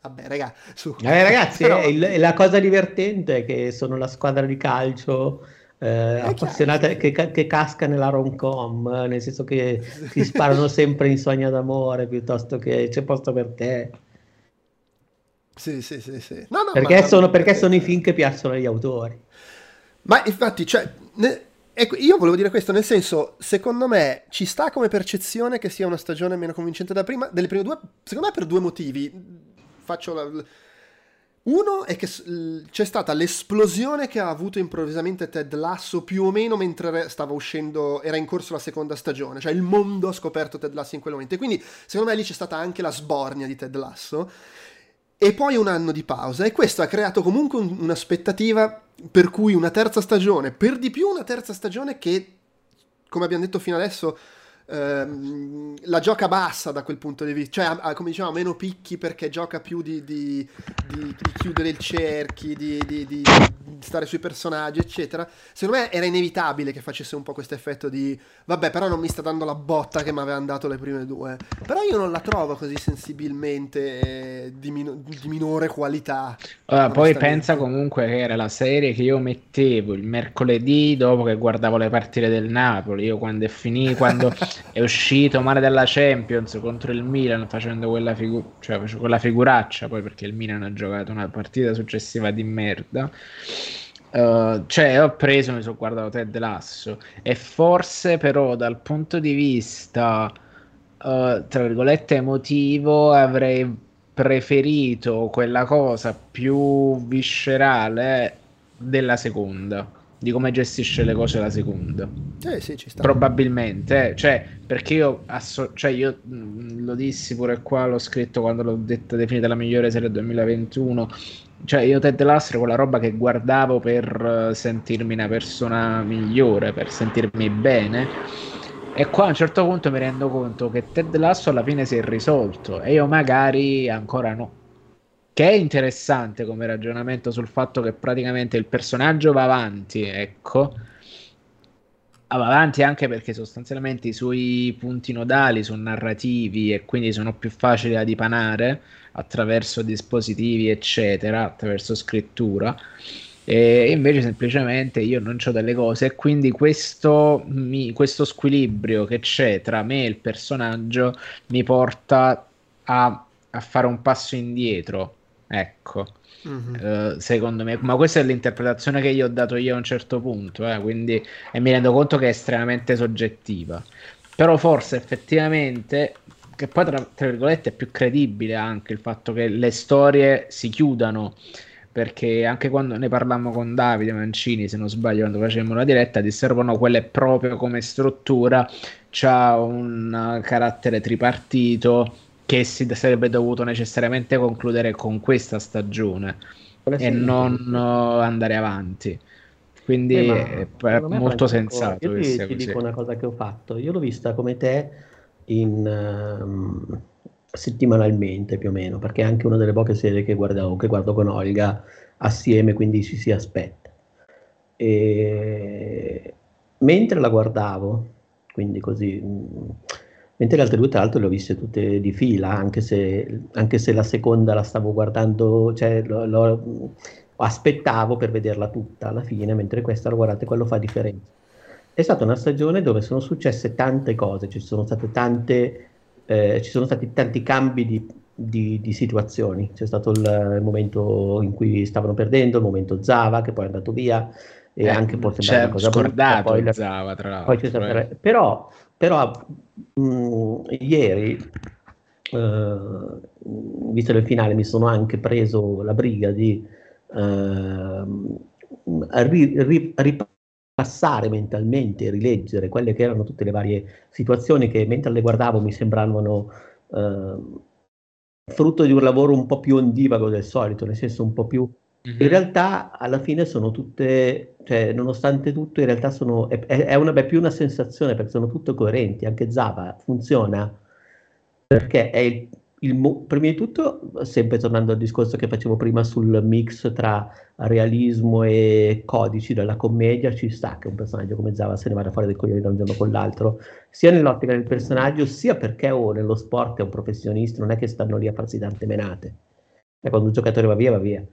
Vabbè, raga, su. Eh, ragazzi, Però... eh, il, la cosa divertente è che sono la squadra di calcio eh, appassionata che, che casca nella rom-com, nel senso che si sparano sempre in Sogno d'amore, piuttosto che C'è posto per te. Sì, sì, sì, sì. No, no, perché, ma, sono, perché sono i film che piacciono agli autori. Ma infatti, cioè, ne, ecco, io volevo dire questo, nel senso, secondo me ci sta come percezione che sia una stagione meno convincente da prima, delle prime due, secondo me per due motivi. Faccio la, la... Uno è che c'è stata l'esplosione che ha avuto improvvisamente Ted Lasso più o meno mentre stava uscendo, era in corso la seconda stagione, cioè il mondo ha scoperto Ted Lasso in quel momento, e quindi secondo me lì c'è stata anche la sbornia di Ted Lasso. E poi un anno di pausa, e questo ha creato comunque un, un'aspettativa per cui una terza stagione, per di più una terza stagione che, come abbiamo detto fino adesso, ehm, la gioca bassa da quel punto di vista, cioè ha, come dicevamo, meno picchi perché gioca più di, di, di, di chiudere il cerchi, di, di, di stare sui personaggi, eccetera. Secondo me era inevitabile che facesse un po' questo effetto di vabbè, però non mi sta dando la botta che mi avevano dato le prime due. Però io non la trovo così sensibilmente di, min- di minore qualità. Allora, poi pensa comunque che era la serie che io mettevo il mercoledì dopo che guardavo le partite del Napoli. Io quando è finì, quando è uscito male dalla Champions contro il Milan, facendo quella, figu- cioè, quella figuraccia, poi perché il Milan ha giocato una partita successiva di merda. Uh, cioè ho preso, mi sono guardato Ted Lasso, e forse però dal punto di vista uh, tra virgolette emotivo avrei preferito quella cosa più viscerale della seconda, di come gestisce le cose la seconda. Eh sì, ci sta. Probabilmente, eh. cioè perché io, asso- cioè, io mh, lo dissi pure qua, l'ho scritto quando l'ho detta definita la migliore serie duemilaventuno. Cioè io Ted Lasso è quella roba che guardavo per sentirmi una persona migliore, per sentirmi bene, e qua a un certo punto mi rendo conto che Ted Lasso alla fine si è risolto e io magari ancora no, che è interessante come ragionamento sul fatto che praticamente il personaggio va avanti, ecco, va avanti anche perché sostanzialmente i suoi punti nodali sono narrativi e quindi sono più facili da dipanare attraverso dispositivi eccetera, attraverso scrittura, e invece semplicemente io non c'ho delle cose, e quindi questo, mi, questo squilibrio che c'è tra me e il personaggio mi porta a, a fare un passo indietro, ecco. Mm-hmm. Uh, secondo me, ma questa è l'interpretazione che io ho dato io a un certo punto, eh, quindi, e mi rendo conto che è estremamente soggettiva, però forse effettivamente, che poi tra, tra virgolette è più credibile anche il fatto che le storie si chiudano, perché anche quando ne parlammo con Davide Mancini, se non sbaglio, quando facevamo la diretta, disservano quelle proprio come struttura, c'ha un carattere tripartito che si sarebbe dovuto necessariamente concludere con questa stagione e non andare avanti, quindi eh, è molto sensato. Io ti, ti dico una cosa che ho fatto, io l'ho vista come te in um, settimanalmente più o meno, perché è anche una delle poche serie che guardo, che guardo con Olga assieme, quindi ci si aspetta. E mentre la guardavo, quindi così, mentre le altre due tra l'altro le ho viste tutte di fila, anche se, anche se la seconda la stavo guardando, cioè lo, lo, aspettavo per vederla tutta alla fine, mentre questa, lo guardate, quello fa differenza. È stata una stagione dove sono successe tante cose, ci sono state tante eh, ci sono stati tanti cambi di, di, di situazioni. C'è stato il, il momento in cui stavano perdendo, il momento Zava che poi è andato via, e eh, anche poi c'è una cosa scordato brutta, poi Zava tra l'altro. Poi c'è stata, eh. Però, però mh, ieri, eh, visto il finale, mi sono anche preso la briga di eh, ri, ri, riparare passare mentalmente e rileggere quelle che erano tutte le varie situazioni che mentre le guardavo mi sembravano eh, frutto di un lavoro un po' più ondivago del solito, nel senso un po' più... Mm-hmm. In realtà alla fine sono tutte, cioè nonostante tutto in realtà sono, è, è una, beh, più una sensazione, perché sono tutte coerenti, anche Zava funziona, perché è il, il, prima di tutto, sempre tornando al discorso che facevo prima sul mix tra realismo e codici della commedia, ci sta che un personaggio come Zava se ne vada a fare dei coglioni da un giorno con l'altro, sia nell'ottica del personaggio, sia perché o oh, nello sport è un professionista, non è che stanno lì a farsi tante menate, e quando un giocatore va via va via,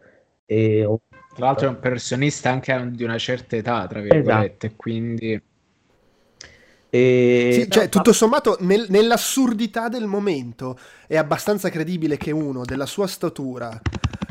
e, oh, tra l'altro è un professionista anche di una certa età tra virgolette, esatto. Quindi E... sì, cioè, tutto sommato nel, nell'assurdità del momento è abbastanza credibile che uno della sua statura,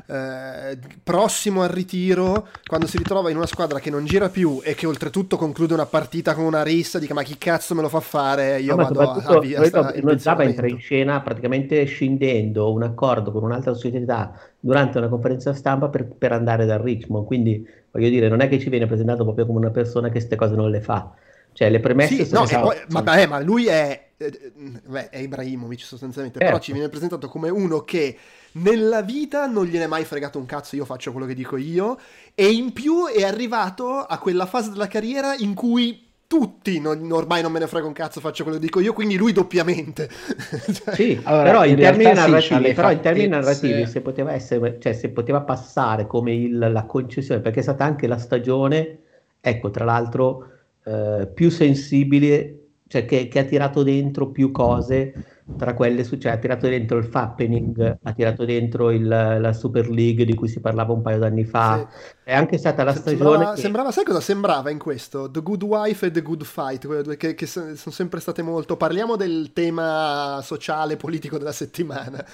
eh, prossimo al ritiro, quando si ritrova in una squadra che non gira più e che oltretutto conclude una partita con una rissa, dica ma chi cazzo me lo fa fare, io no, vado a via lo Zava entra in scena praticamente scindendo un accordo con un'altra società durante una conferenza stampa per, per andare dal Richmond, quindi voglio dire non è che ci viene presentato proprio come una persona che queste cose non le fa. Cioè le premesse sì, sono... No, e poi, ma, beh, ma lui è, beh, è Ibrahimovic sostanzialmente, certo. Però ci viene presentato come uno che nella vita non gliene è mai fregato un cazzo, io faccio quello che dico io, e in più è arrivato a quella fase della carriera in cui tutti non, ormai non me ne frega un cazzo, faccio quello che dico io, quindi lui doppiamente. Cioè, sì, allora, però, in in termini narrativi, sì, però in termini narrativi se poteva essere, cioè se poteva passare come il, la concessione, perché è stata anche la stagione, ecco tra l'altro... Uh, più sensibile, cioè che, che ha tirato dentro più cose tra quelle, cioè ha tirato dentro il fappening, ha tirato dentro il, la Super League di cui si parlava un paio d'anni fa, sì. È anche stata la stagione sembrava, che... sembrava, sai cosa sembrava in questo? The Good Wife e The Good Fight, quelle due che, che sono sempre state molto, parliamo del tema sociale politico della settimana.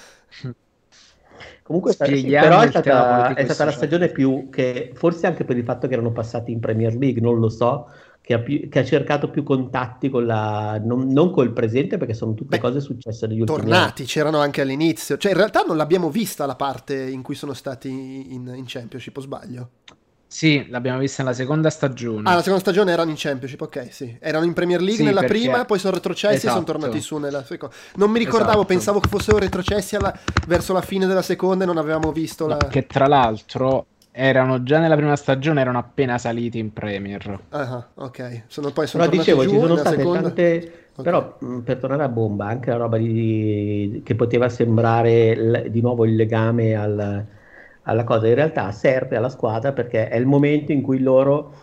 Comunque Spieghiamo però è stata, è stata la stagione più che, forse anche per il fatto che erano passati in Premier League, non lo so, che ha, più, che ha cercato più contatti con la, non, non col presente, perché sono tutte Beh, cose successe negli ultimi tornati, anni. Tornati, c'erano anche all'inizio, cioè in realtà non l'abbiamo vista la parte in cui sono stati in, in Championship, o sbaglio? Sì, l'abbiamo vista nella seconda stagione. Ah, la seconda stagione erano in Championship, ok, sì. Erano in Premier League sì, nella perché... prima, poi sono retrocessi esatto. E sono tornati su nella seconda. Non mi ricordavo, esatto. Pensavo che fossero retrocessi alla... verso la fine della seconda e non avevamo visto la... No, che tra l'altro... erano già nella prima stagione, erano appena saliti in Premier. Ah, ok. Sono poi sono però dicevo, giù, ci sono state seconda... tante... Okay. Però mh, per tornare a bomba, anche la roba di... che poteva sembrare l... di nuovo il legame al... alla cosa, in realtà serve alla squadra perché è il momento in cui loro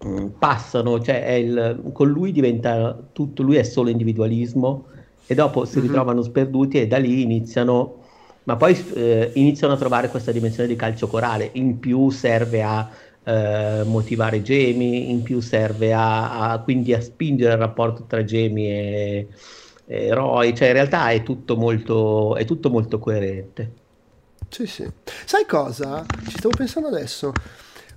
mh, passano, cioè è il... con lui diventa tutto, lui è solo individualismo e dopo si ritrovano mm-hmm. sperduti e da lì iniziano... Ma poi eh, iniziano a trovare questa dimensione di calcio corale, in più serve a eh, motivare Jamie, in più serve a, a quindi a spingere il rapporto tra Jamie e, e Roy, cioè in realtà è tutto molto, è tutto molto coerente. Sì, sì. Sai cosa? Ci stavo pensando adesso.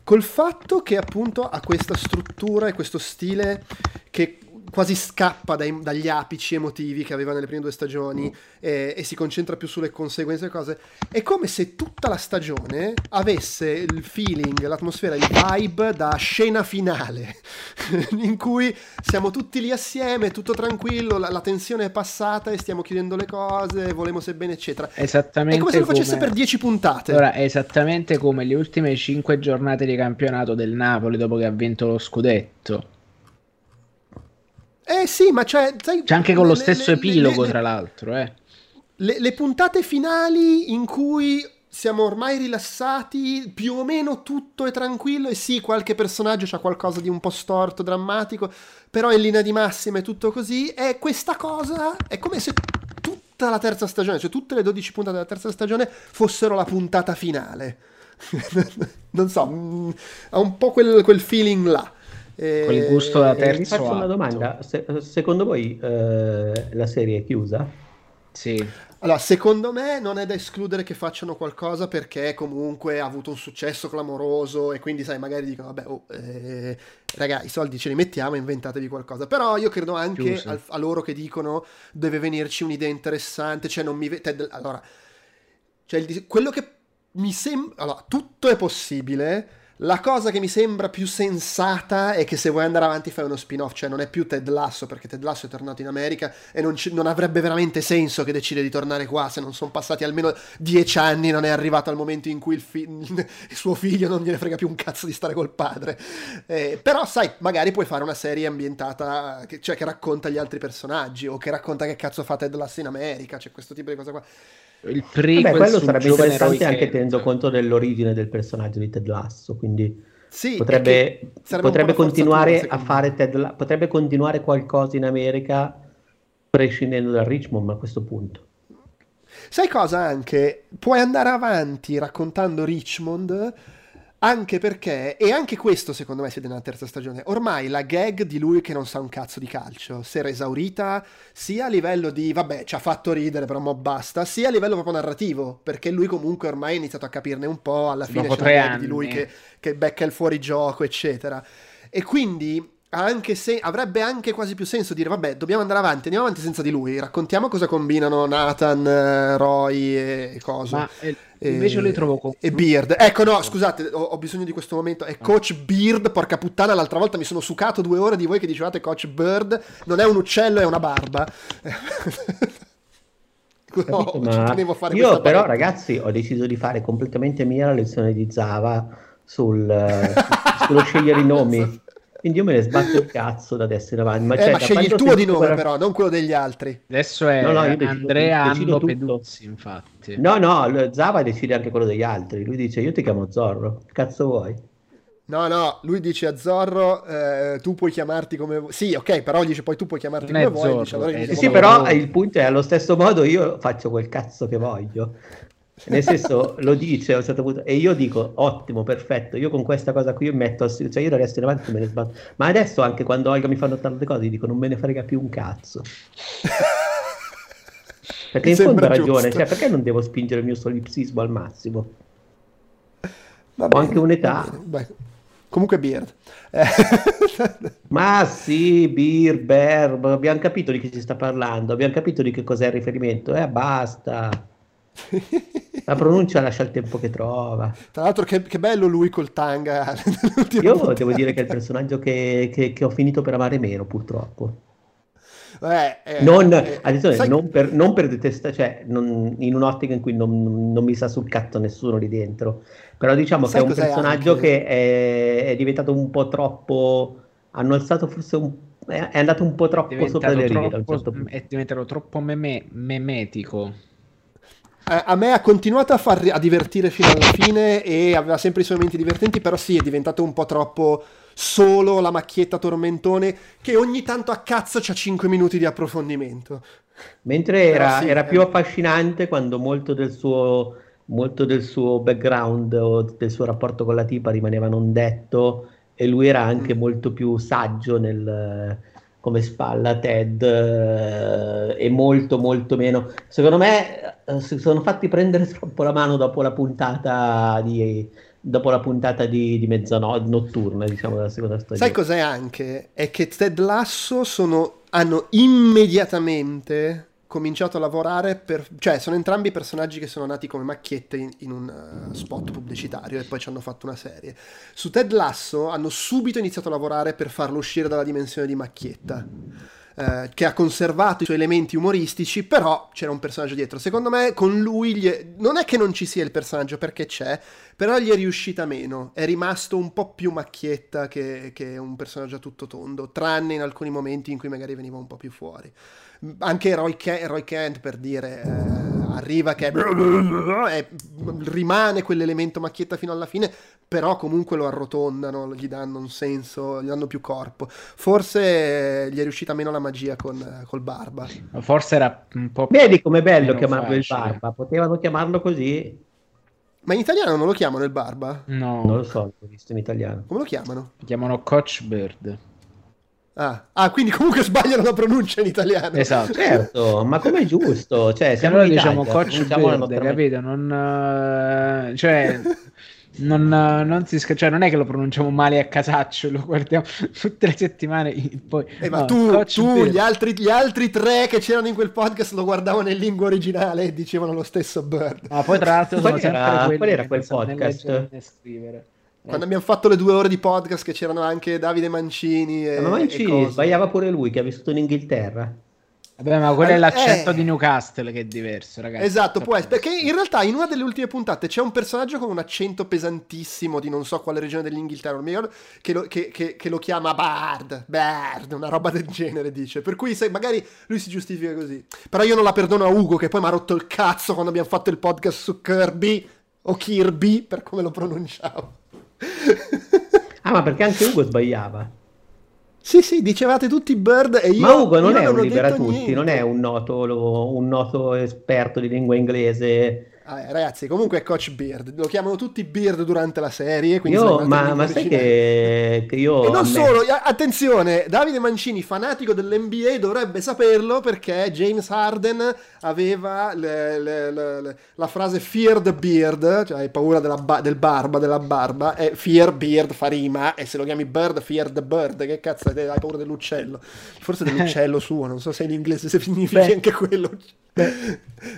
Col fatto che appunto ha questa struttura e questo stile che... quasi scappa dai, dagli apici emotivi che aveva nelle prime due stagioni mm. e, e si concentra più sulle conseguenze delle cose. È come se tutta la stagione avesse il feeling, l'atmosfera, il vibe da scena finale in cui siamo tutti lì assieme, tutto tranquillo, la, la tensione è passata e stiamo chiudendo le cose, volemo sebbene eccetera. Esattamente. È come se lo facesse come... per dieci puntate. Ora è esattamente come le ultime cinque giornate di campionato del Napoli dopo che ha vinto lo scudetto. Eh sì, ma cioè, sai, c'è anche con le, lo stesso le, epilogo le, le, tra l'altro eh. le, le puntate finali in cui siamo ormai rilassati, più o meno tutto è tranquillo, e sì, qualche personaggio c'ha qualcosa di un po' storto, drammatico, però in linea di massima è tutto così, e questa cosa è come se tutta la terza stagione, cioè tutte le dodici puntate della terza stagione fossero la puntata finale. Non so, mh, ha un po' quel, quel feeling là. E... Con il gusto da terzo. Vi faccio atto. Una domanda: Se, secondo voi eh, la serie è chiusa? Sì. Allora, secondo me non è da escludere che facciano qualcosa, perché comunque ha avuto un successo clamoroso e quindi, sai, magari dicono, vabbè, oh, eh, raga, i soldi ce li mettiamo, inventatevi qualcosa. Però io credo anche al, a loro che dicono deve venirci un'idea interessante, cioè non mi ve- Ted, allora, cioè il, quello che mi sembra... Allora, tutto è possibile. La cosa che mi sembra più sensata è che se vuoi andare avanti fai uno spin-off, cioè non è più Ted Lasso, perché Ted Lasso è tornato in America e non, non avrebbe veramente senso che decide di tornare qua se non sono passati almeno dieci anni, non è arrivato al momento in cui il, fi- il suo figlio non gliene frega più un cazzo di stare col padre. Eh, però sai, magari puoi fare una serie ambientata, che, cioè che racconta gli altri personaggi, o che racconta che cazzo fa Ted Lasso in America, cioè questo tipo di cosa qua. Il Vabbè, quello sarebbe interessante anche tenendo conto dell'origine del personaggio di Ted Lasso, quindi sì, potrebbe, potrebbe continuare a fare Ted La- potrebbe continuare qualcosa in America prescindendo da Richmond a questo punto. Sai cosa anche? Puoi andare avanti raccontando Richmond, anche perché, e anche questo secondo me siete nella terza stagione, ormai la gag di lui che non sa un cazzo di calcio si era esaurita, sia a livello di vabbè ci ha fatto ridere però mo basta, sia a livello proprio narrativo, perché lui comunque ormai ha iniziato a capirne un po', alla fine c'è la gag di lui che, che becca il fuorigioco eccetera, e quindi anche se avrebbe anche quasi più senso dire vabbè dobbiamo andare avanti, andiamo avanti senza di lui, raccontiamo cosa combinano Nathan, Roy e cosa. Ma è... Invece io le trovo con... e Beard, ecco no scusate ho, ho bisogno di questo momento, è Coach Beard, porca puttana, l'altra volta mi sono sucato due ore di voi che dicevate Coach Bird, non è un uccello è una barba. No, capito, ma... tenevo a fare io però paretta. Ragazzi, ho deciso di fare completamente mia la lezione di Zava sul, sullo scegliere i nomi, quindi io me ne sbatto il cazzo da adesso in avanti. Ma, eh, cioè, ma scegli il tuo di nome quella... però, non quello degli altri. Adesso è no, no, decido, Andrea Anno Peduzzi, infatti. No, no, Zava decide anche quello degli altri. Lui dice, io ti chiamo Zorro, che cazzo vuoi? No, no, lui dice a Zorro, eh, tu puoi chiamarti come vuoi. Sì, ok, però gli dice, poi tu puoi chiamarti non come vuoi. Zorro, dice, allora eh, sì, sì però il punto è, allo stesso modo io faccio quel cazzo che voglio. Nel senso, lo dice a un certo punto e io dico ottimo, perfetto, io con questa cosa qui metto, cioè io da adesso in avanti me ne sbatto, ma adesso anche quando Olga mi fa notare le cose dico non me ne frega più un cazzo. Perché mi in fondo ha ragione, cioè, perché non devo spingere il mio solipsismo al massimo? Vabbè, ho anche un'età. Beh, comunque Beard eh. Ma sì, Beard, Bear, abbiamo capito di che si sta parlando, abbiamo capito di che cos'è il riferimento, eh basta. La pronuncia lascia il tempo che trova. Tra l'altro che, che bello lui col tanga. Io puntata. Devo dire che è il personaggio che, che, che ho finito per amare meno, purtroppo. Eh, eh, non, eh, attenzione, sai... non per, non per detesta, cioè non, in un'ottica in cui non, non mi sa sul cazzo nessuno lì dentro. Però diciamo sai che è un personaggio anche... che è, è diventato un po' troppo. Hanno alzato forse un è andato un po' troppo sopra le righe. Un certo punto. È diventato troppo meme, memetico. A me ha continuato a, far, a divertire fino alla fine e aveva sempre i suoi momenti divertenti, però sì, è diventato un po' troppo solo la macchietta tormentone che ogni tanto a cazzo c'ha cinque minuti di approfondimento. Mentre era, sì, era più affascinante quando molto del suo, molto del suo background o del suo rapporto con la tipa rimaneva non detto e lui era anche molto più saggio nel... come spalla Ted eh, e molto molto meno, secondo me eh, si sono fatti prendere troppo la mano dopo la puntata di dopo la puntata di, di mezzanotte notturna, diciamo, della seconda stagione. Sai cos'è anche? È che Ted Lasso sono hanno immediatamente cominciato a lavorare per, cioè sono entrambi personaggi che sono nati come macchiette in, in un uh, spot pubblicitario e poi ci hanno fatto una serie. Su Ted Lasso hanno subito iniziato a lavorare per farlo uscire dalla dimensione di macchietta. eh, che ha conservato i suoi elementi umoristici, però c'era un personaggio dietro. Secondo me con lui gli è... non è che non ci sia il personaggio, perché c'è, però gli è riuscita meno, è rimasto un po' più macchietta che, che un personaggio a tutto tondo, tranne in alcuni momenti in cui magari veniva un po' più fuori. Anche Roy, Ke- Roy Kent, per dire, eh, arriva che è... rimane quell'elemento macchietta fino alla fine, però comunque lo arrotondano, gli danno un senso, gli danno più corpo. Forse gli è riuscita meno la magia con col Barba. Forse era un po'... Vedi com'è bello chiamarlo facile. Il Barba, potevano chiamarlo così. Ma in italiano non lo chiamano il Barba? No. Non lo so, l'ho visto in italiano. Come lo chiamano? Lo chiamano Coach Bird. Ah. ah, quindi comunque sbagliano la pronuncia in italiano. Esatto. Certo, ma com'è giusto? Cioè, siamo allora in diciamo Coach Bird, capito? Non... Cioè... Non, non si sc- cioè non è che lo pronunciamo male a casaccio, lo guardiamo tutte le settimane. Poi, eh, ma no, tu, tu gli, altri, gli altri tre che c'erano in quel podcast lo guardavano in lingua originale e dicevano lo stesso Bird. Ah, poi tra l'altro sono era, qual era quel podcast? Scrivere. Quando eh. abbiamo fatto le due ore di podcast che c'erano anche Davide Mancini e, ma Mancini sbagliava pure lui, che ha vissuto in Inghilterra. Vabbè, ma quello è l'accento eh, di Newcastle che è diverso, ragazzi. Esatto, può essere, perché in realtà in una delle ultime puntate c'è un personaggio con un accento pesantissimo di non so quale regione dell'Inghilterra, non mi ricordo, che lo, che, che, che lo chiama Bard, Bard, una roba del genere, dice. Per cui sai, magari lui si giustifica così. Però io non la perdono a Ugo, che poi mi ha rotto il cazzo quando abbiamo fatto il podcast su Kirby, o Kirby, per come lo pronunciavo. Ah, ma perché anche Ugo sbagliava. Sì, sì, dicevate tutti Bird e io... Ma Ugo non è non un liberatutti, niente. Non è un noto, lo, un noto esperto di lingua inglese. Ah, ragazzi, comunque è Coach Bird, lo chiamano tutti Bird durante la serie. Quindi io, ma, ma sai che, che io... E non solo, attenzione, Davide Mancini, fanatico dell'N B A, dovrebbe saperlo, perché James Harden aveva le, le, le, le, la frase fear the beard, cioè hai paura della ba- del barba, della barba, e fear beard fa rima, e se lo chiami Bird, fear the bird, che cazzo, hai paura dell'uccello, forse dell'uccello suo, non so se in inglese se significa anche quello.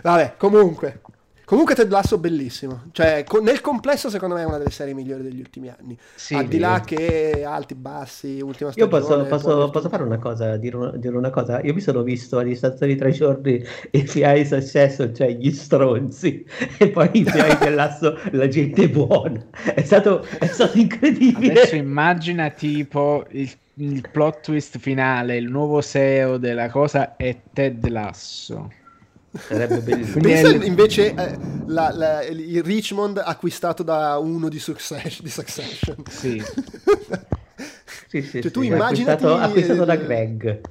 Vabbè, comunque... Comunque Ted Lasso bellissimo, cioè co- nel complesso secondo me è una delle serie migliori degli ultimi anni, sì, al di là che alti, bassi, ultima stagione... Io posso, posso, posso fare una cosa, dire una, dire una cosa, io mi sono visto a distanza di tre giorni i F I Succession, cioè gli stronzi, e poi i F I Ted Lasso, la gente buona, è stato, è stato incredibile. Adesso immagina tipo il, il plot twist finale, il nuovo S E O della cosa è Ted Lasso. Sarebbe bellissimo. Pensa invece eh, la, la, il Richmond acquistato da uno di Succession, di Succession. Sì. Sì, sì, cioè, tu sì, immaginati acquistato, acquistato da Greg.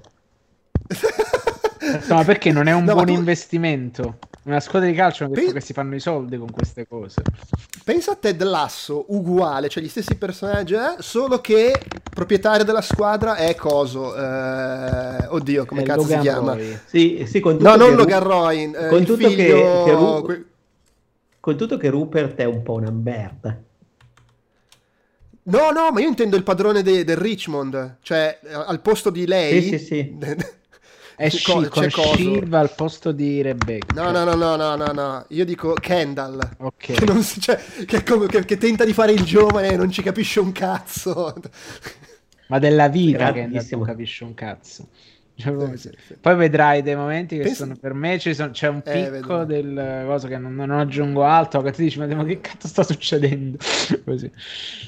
No, ma perché non è un no, buon tu... investimento? Una squadra di calcio non è Pen... che si fanno i soldi con queste cose. Pensa a Ted Lasso uguale, cioè gli stessi personaggi, eh? Solo che proprietario della squadra è coso. Eh... Oddio, come è cazzo Logan si chiama? Roy. Sì, sì, con tutto no, che non Logan Ru... Roy. Eh, con, tutto figlio... che, che Ru... que... con tutto che Rupert è un po' una merda. No, no, ma io intendo il padrone de- del Richmond, cioè al posto di lei. Sì, sì, sì. È Shiv Sh- al posto di Rebecca. No, no, no, no, no, no, no. Io dico Kendall. Ok. Che, non si, cioè, che, come, che, che tenta di fare il giovane e non ci capisce un cazzo. Ma della vita Kendall non capisce un cazzo. Cioè, eh, sì, sì. Poi vedrai dei momenti che Penso... sono per me ci sono, c'è un picco eh, del cosa che non, non aggiungo altro, che ti dici ma, ma che cazzo sta succedendo? Così.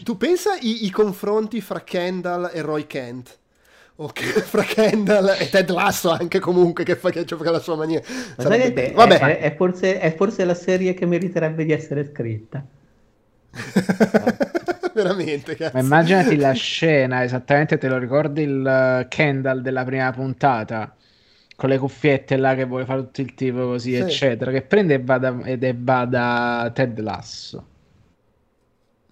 Tu pensa i, i confronti fra Kendall e Roy Kent. Ok, fra Kendall e Ted Lasso anche comunque che fa che gioca la sua maniera. Sarebbe... Vabbè. È, è, forse, è forse la serie che meriterebbe di essere scritta. Veramente, cazzo. Ma immaginati la scena, esattamente te lo ricordi il Kendall della prima puntata? Con le cuffiette là che vuole fare tutto il tipo così, sì. eccetera, che prende e va da, ed va da Ted Lasso.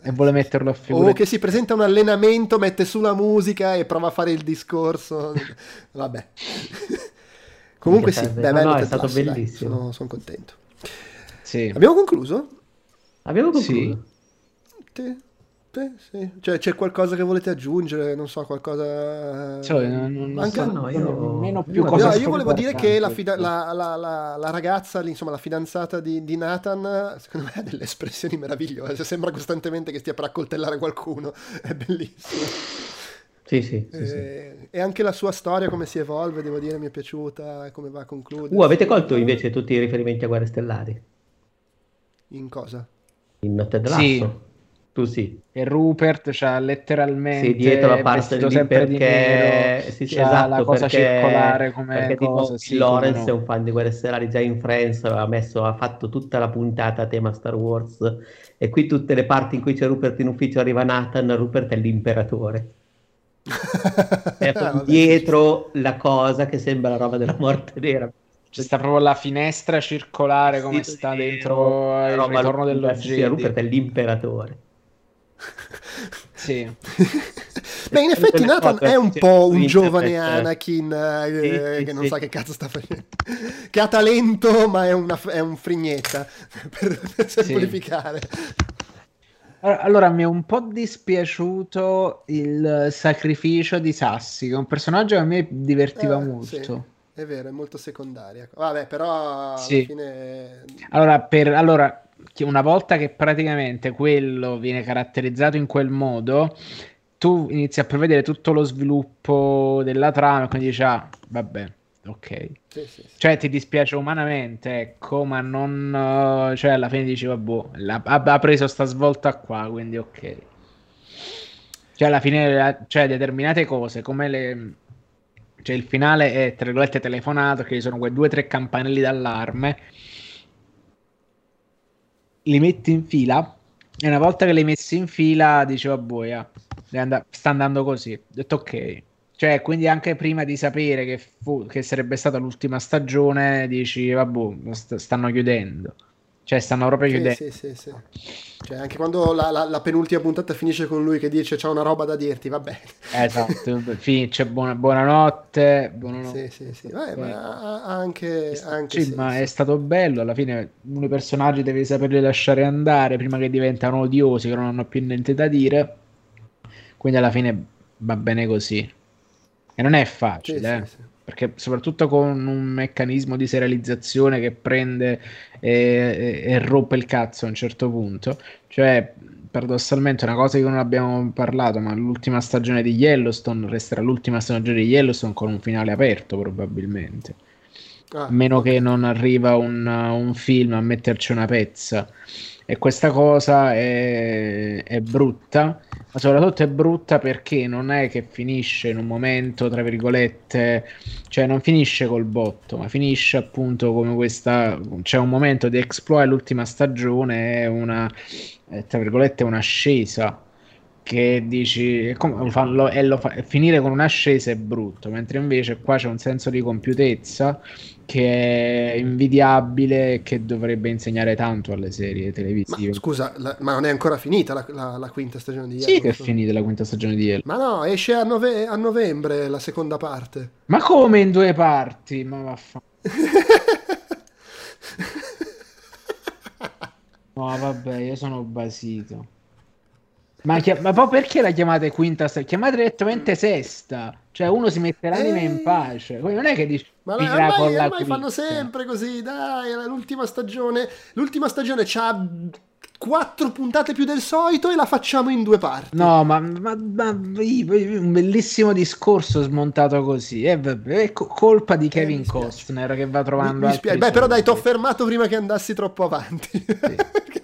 E vuole metterlo a figura. O che si presenta a un allenamento, mette su la musica e prova a fare il discorso. Vabbè. Comunque sì, beh, no, no, è stato classe, bellissimo. Sono, sono contento. Sì. Abbiamo concluso? Abbiamo concluso. Sì. Te, te, sì. Cioè, c'è qualcosa che volete aggiungere? Non so, qualcosa... Cioè, non, non Anche so, no, io... Meno più no, cosa io, io volevo dire che la, fida- la, la, la, la ragazza, insomma, la fidanzata di, di Nathan, secondo me ha delle espressioni meravigliose. Sembra costantemente che stia per accoltellare qualcuno. È bellissimo. Sì, sì, sì, e, sì. E anche la sua storia, come si evolve, devo dire, mi è piaciuta, come va a concludere. Uh, avete colto invece tutti i riferimenti a Guerre Stellari? In cosa? In Ted Lasso. Sì. Tu sì. E Rupert c'ha letteralmente sì, dietro la parte lì sempre perché sì, sì, c'ha esatto, la cosa perché, circolare come perché cosa, tipo, sì, Lawrence come no. è un fan di Guerre Stellari, già in Friends ha, messo, ha fatto tutta la puntata a tema Star Wars, e qui tutte le parti in cui c'è Rupert in ufficio arriva Nathan, Rupert è l'imperatore. È proprio dietro la cosa che sembra la roba della morte vera. C'è sta proprio la finestra circolare come sì, sta dentro il ritorno dello Jedi. Rupert è l'imperatore. Sì. Beh, in effetti Nathan è un po' un giovane Anakin eh, sì, sì, che non sì. sa che cazzo sta facendo, che ha talento ma è, una, è un frignetta per, per semplificare. Allora, mi è un po' dispiaciuto il sacrificio di Sassi, che è un personaggio che a me divertiva eh, molto sì. È vero, è molto secondaria. Vabbè, però sì. alla fine... Allora, per, allora, una volta che praticamente quello viene caratterizzato in quel modo, tu inizi a prevedere tutto lo sviluppo della trama, e quindi dici, ah, vabbè, ok. Sì, sì, sì. Cioè, ti dispiace umanamente, ecco, ma non... Cioè, alla fine dici, vabbè, la, ha preso sta svolta qua, quindi ok. Cioè, alla fine, la, cioè, determinate cose, come le... Cioè, il finale è, tra virgolette, telefonato, che ci sono quei due o tre campanelli d'allarme, li metti in fila, e una volta che li hai messi in fila dicevo a boia, sta andando così, ho detto ok. Cioè, quindi anche prima di sapere che, fu, che sarebbe stata l'ultima stagione, dici vabbè, st- stanno chiudendo. Cioè, stanno proprio sì, chiudendo. Sì, sì, sì. Cioè, anche quando la, la, la penultima puntata finisce con lui che dice c'ho una roba da dirti, vabbè. Esatto, finisce, buona, buonanotte, buonanotte. Sì, sì, sì. Vabbè, ma anche, anche sì, sì, ma sì. È stato bello, alla fine uno dei personaggi deve saperli lasciare andare prima che diventano odiosi, che non hanno più niente da dire. Quindi alla fine va bene così. E non è facile, sì, eh. Sì, sì. Perché soprattutto con un meccanismo di serializzazione che prende e, e, e rompe il cazzo a un certo punto, cioè paradossalmente una cosa che non abbiamo parlato, ma l'ultima stagione di Yellowstone resterà l'ultima stagione di Yellowstone con un finale aperto probabilmente, a ah. meno che non arriva un, un film a metterci una pezza, e questa cosa è, è brutta, ma soprattutto è brutta perché non è che finisce in un momento, tra virgolette, cioè non finisce col botto, ma finisce appunto come questa, c'è cioè un momento di exploit, l'ultima stagione è una, tra virgolette, un'ascesa che dici, come fanno, e lo fa, finire con un'ascesa è brutto, mentre invece qua c'è un senso di compiutezza che è invidiabile e che dovrebbe insegnare tanto alle serie televisive. Ma, scusa, la, ma non è ancora finita la, la, la quinta stagione di Yellowstone? Sì che è finita la quinta stagione di Yellowstone. Ma no, esce a, nove, a novembre la seconda parte. Ma come in due parti? Ma vaffanculo. No vabbè, io sono basito. Ma, chia- ma poi perché la chiamate quinta stagione? Chiamate direttamente sesta. Cioè uno si mette l'anima e... in pace. Poi non è che dici... Ma ormai, ormai, ormai fanno sempre così. Dai, l'ultima stagione. L'ultima stagione c'ha quattro puntate più del solito e la facciamo in due parti. No, ma, ma, ma un bellissimo discorso smontato così. È eh, colpa di Kevin eh, Costner che va trovando. Mi, mi beh, soldi. Però dai, t'ho fermato prima che andassi troppo avanti. Sì.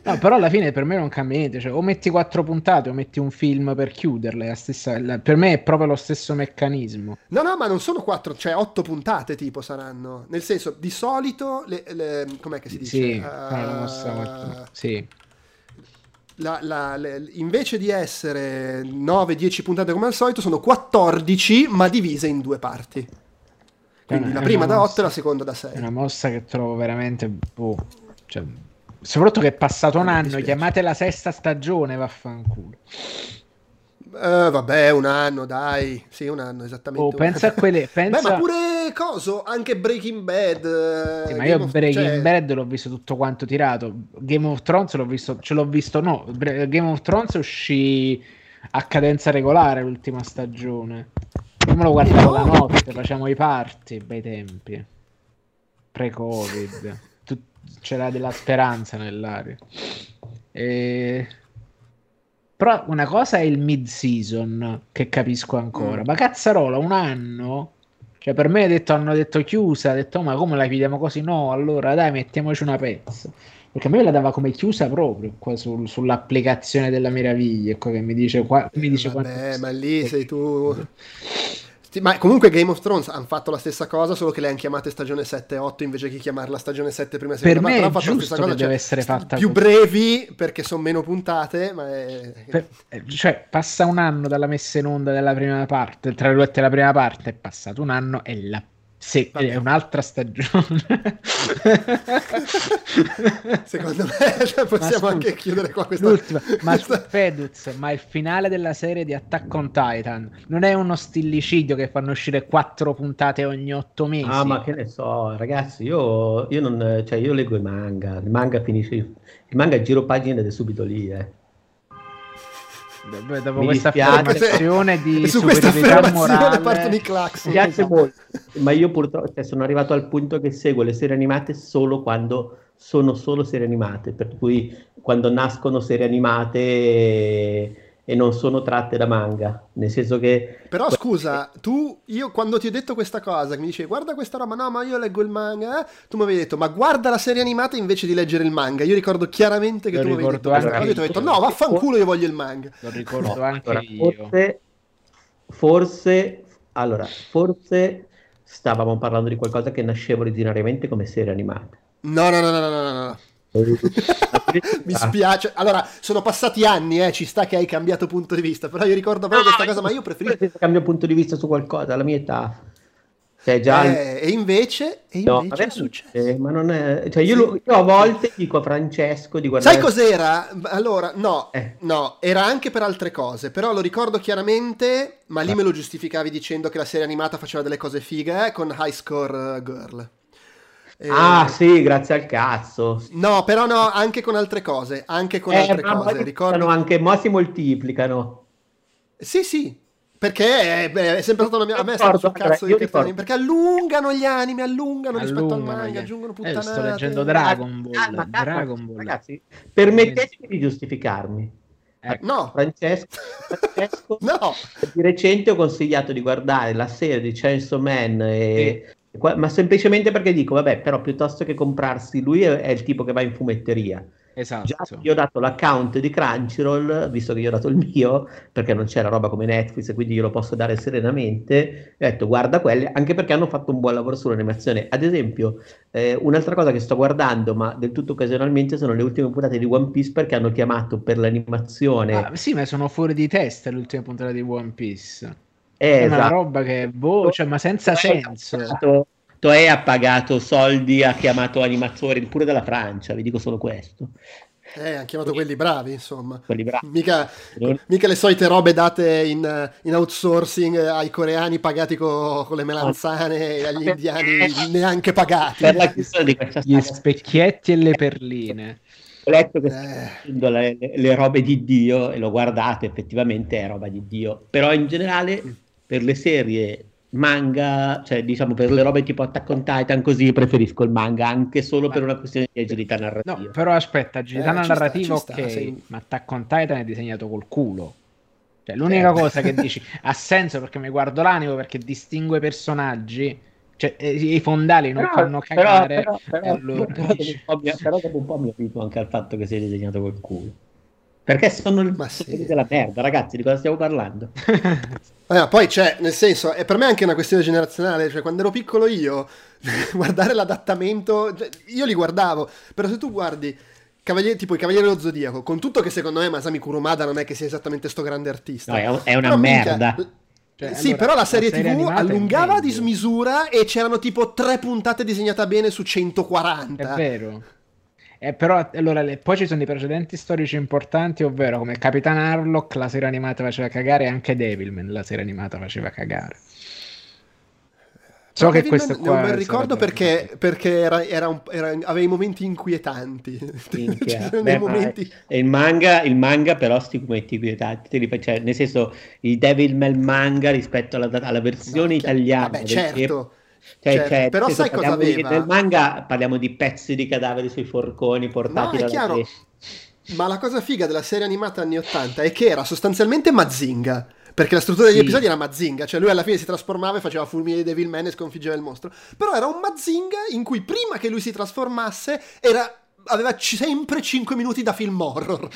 No, però alla fine per me non cambia niente. Cioè, o metti quattro puntate o metti un film per chiuderle. La stessa, la, per me è proprio lo stesso meccanismo. No, no, ma non sono quattro, cioè otto puntate tipo saranno. Nel senso, di solito, le, le, com'è che si dice? Sì, uh... no, so, sì. La, la, le, invece di essere nove dieci puntate come al solito sono quattordici ma divise in due parti, quindi una, la prima da mossa, otto e la seconda da sei. È una mossa che trovo veramente boh, cioè, soprattutto che è passato un anno, chiamate la sesta stagione, vaffanculo. Uh, vabbè, un anno, dai. Sì, un anno, esattamente. Oh, pensa a quelle. Pensa... Beh, ma pure coso, anche Breaking Bad. Sì, ma Game io of... Breaking cioè... Bad l'ho visto tutto quanto tirato. Game of Thrones l'ho visto, ce l'ho visto, no. Game of Thrones uscì a cadenza regolare l'ultima stagione. Io me lo guardavo no. la notte, facciamo i party, bei tempi. Pre-Covid. Tut... C'era della speranza nell'aria. E... Però una cosa è il mid-season, che capisco ancora, mm. ma cazzarola, un anno... Cioè per me detto, hanno detto chiusa, ha detto oh, ma come la chiudiamo così? No, allora dai, mettiamoci una pezza. Perché a me la dava come chiusa proprio qua sul, sull'applicazione della meraviglia, ecco, che mi dice qua, mi dice vabbè, ma lì sei tu. Ma comunque Game of Thrones hanno fatto la stessa cosa, solo che le hanno chiamate stagione sette e otto invece che chiamarla stagione sette prima e seconda. Per me è giusto, la stessa cosa, deve cioè, essere fatta più così. Brevi perché sono meno puntate, ma è... per, cioè passa un anno dalla messa in onda della prima parte, tra virgolette la prima parte è passato un anno e la se, è un'altra stagione. Secondo me possiamo scusa, anche chiudere qua questa l'ultima. Ma questa... Feduz, ma il finale della serie di Attack on Titan non è uno stillicidio che fanno uscire quattro puntate ogni otto mesi? Ah, ma che ne so, ragazzi, io, io non, cioè io leggo i manga, il manga finisce, il manga giro pagina ed è subito lì, eh. Beh, dopo mi questa affermazione di su questa affermazione morale, partono i clacson, esatto. Ma io purtroppo cioè, sono arrivato al punto che seguo le serie animate solo quando sono solo serie animate, per cui quando nascono serie animate e, e non sono tratte da manga, nel senso che però scusa, tu io quando ti ho detto questa cosa che mi dicevi guarda questa roba, no ma io leggo il manga, tu mi avevi detto ma guarda la serie animata invece di leggere il manga. Io ricordo chiaramente che lo tu mi avevi detto questa cosa, io ti ho detto no vaffanculo io voglio il manga, lo ricordo no, anche allora, io forse, forse allora forse stavamo parlando di qualcosa che nasceva originariamente come serie animata. No no no no no no, no. Mi spiace, allora sono passati anni, eh, ci sta che hai cambiato punto di vista, però io ricordo proprio no, questa cosa, ma io preferisco cambio punto di vista su qualcosa alla mia età, cioè già eh, e invece e no, invece è successo, ma non è cioè io, lo, io a volte dico a Francesco di guardare, sai cos'era? Allora no eh. no, era anche per altre cose, però lo ricordo chiaramente, ma lì me lo giustificavi dicendo che la serie animata faceva delle cose fighe, eh, con High Score Girl. Eh, ah sì, grazie al cazzo. No, però no, anche con altre cose, anche con eh, altre cose, ricordo anche mo si moltiplicano. Sì, sì, perché beh, è sempre stato una mia a me ricordo, sul cazzo di Captain, perché allungano gli anime, allungano, allungano rispetto al manga, aggiungono puttanate. Eh, sto leggendo Dragon Ball, ah, ma Dragon Ball. Ragazzi, permettetemi di giustificarmi. Eh, no, Francesco, Francesco no. Di recente ho consigliato di guardare la serie di Chainsaw Man e sì. Ma semplicemente perché dico, vabbè, però piuttosto che comprarsi, lui è, è il tipo che va in fumetteria. Esatto. Già io ho dato l'account di Crunchyroll, visto che io ho dato il mio, perché non c'era roba come Netflix, quindi io lo posso dare serenamente. Ho detto, guarda quelle, anche perché hanno fatto un buon lavoro sull'animazione. Ad esempio, eh, un'altra cosa che sto guardando, ma del tutto occasionalmente, sono le ultime puntate di One Piece, perché hanno chiamato per l'animazione. Ah, sì, ma sono fuori di testa le ultime puntate di One Piece. Eh, è una esatto. roba che boh, cioè, ma senza Toei senso. Toei ha pagato soldi, ha chiamato animatori pure dalla Francia, vi dico solo questo. Eh, hanno chiamato quelli bravi, insomma. Quelli bravi. Mica, non... mica le solite robe date in, in outsourcing ai coreani pagati co, con le melanzane e agli indiani neanche pagati. Per la chiusura di questa gli specchietti e le perline. Ho letto che eh. le, le robe di Dio e lo guardate, effettivamente è roba di Dio, però in generale per le serie manga, cioè diciamo per le robe tipo Attack on Titan così preferisco il manga anche solo ma... per una questione di agilità narrativa. No, però aspetta, agilità eh, narrativa sta, ok, sta, sì. Ma Attack on Titan è disegnato col culo. Cioè l'unica eh. cosa che dici ha senso perché mi guardo l'animo perché distingue i personaggi. Cioè, i fondali non però, fanno cagare. Però, però, però, allora, però, dopo mi, però dopo un po' mi abituo anche al fatto che sei disegnato col culo. Perché sono il massimo della merda, ragazzi, di cosa stiamo parlando? Ah, poi c'è, cioè, nel senso, è per me anche una questione generazionale, cioè quando ero piccolo io, guardare l'adattamento, io li guardavo, però se tu guardi... tipo il Cavaliere dello Zodiaco, con tutto che secondo me Masami Kurumada non è che sia esattamente sto grande artista. No, è una però, merda. Minchia, cioè, sì, allora, però la serie, la serie tivù allungava a dismisura e c'erano tipo tre puntate disegnate bene su centoquaranta. È vero. Eh, però allora, le, poi ci sono i precedenti storici importanti, ovvero come Capitan Harlock, la serie animata faceva cagare, e anche Devilman, la serie animata faceva cagare. So che questo non qua me ricordo perché, perché era, era un, era, aveva i momenti inquietanti. Beh, momenti... Il, manga, il manga però sti momenti inquietanti te li fa, cioè, nel senso il Devilman manga rispetto alla, alla versione no, italiana vabbè, certo, cioè, certo. Cioè, però sai cosa aveva di, nel manga parliamo di pezzi di cadaveri sui forconi portati no, dalla chiaro. Ma la cosa figa della serie animata anni ottanta è che era sostanzialmente Mazinga, perché la struttura degli sì. episodi era Mazinga, cioè lui alla fine si trasformava e faceva fulmini di Devilman e sconfiggeva il mostro, però era un Mazinga in cui prima che lui si trasformasse era... aveva c- sempre cinque minuti da film horror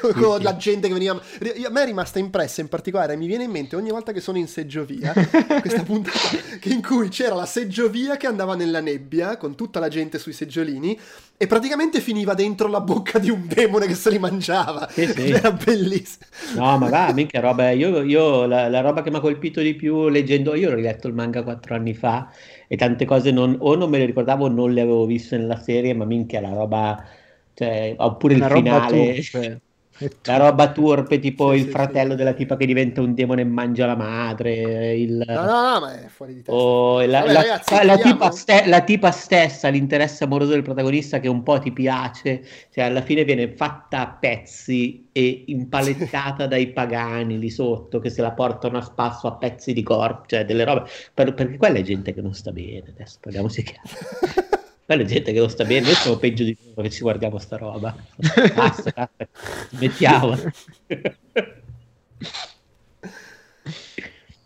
con, con la gente che veniva. A me è rimasta impressa in particolare, mi viene in mente ogni volta che sono in seggiovia questa puntata in cui c'era la seggiovia che andava nella nebbia con tutta la gente sui seggiolini e praticamente finiva dentro la bocca di un demone che se li mangiava. Sì, sì. Era bellissimo. No, ma va, minchia roba. Io, io la, la roba che mi ha colpito di più leggendo, io ho riletto il manga quattro anni fa e tante cose non, o non me le ricordavo o non le avevo viste nella serie, ma minchia la roba, cioè, oppure la il finale, turpe. la roba turpe, tipo sì, il sì, fratello sì. della tipa che diventa un demone e mangia la madre, il... no no no ma è fuori di testa. Oh, la, Vabbè, la, ragazzi, la, la, tipa ste- la tipa stessa, l'interesse amoroso del protagonista che un po' ti piace, cioè alla fine viene fatta a pezzi e impalettata dai pagani lì sotto che se la portano a spasso a pezzi di corpo, cioè delle robe per, perché quella è gente che non sta bene, adesso parliamoci chiaro. Beh, la gente che non sta bene, noi siamo peggio di noi che ci guardiamo sta roba. Basta, basta, mettiamo.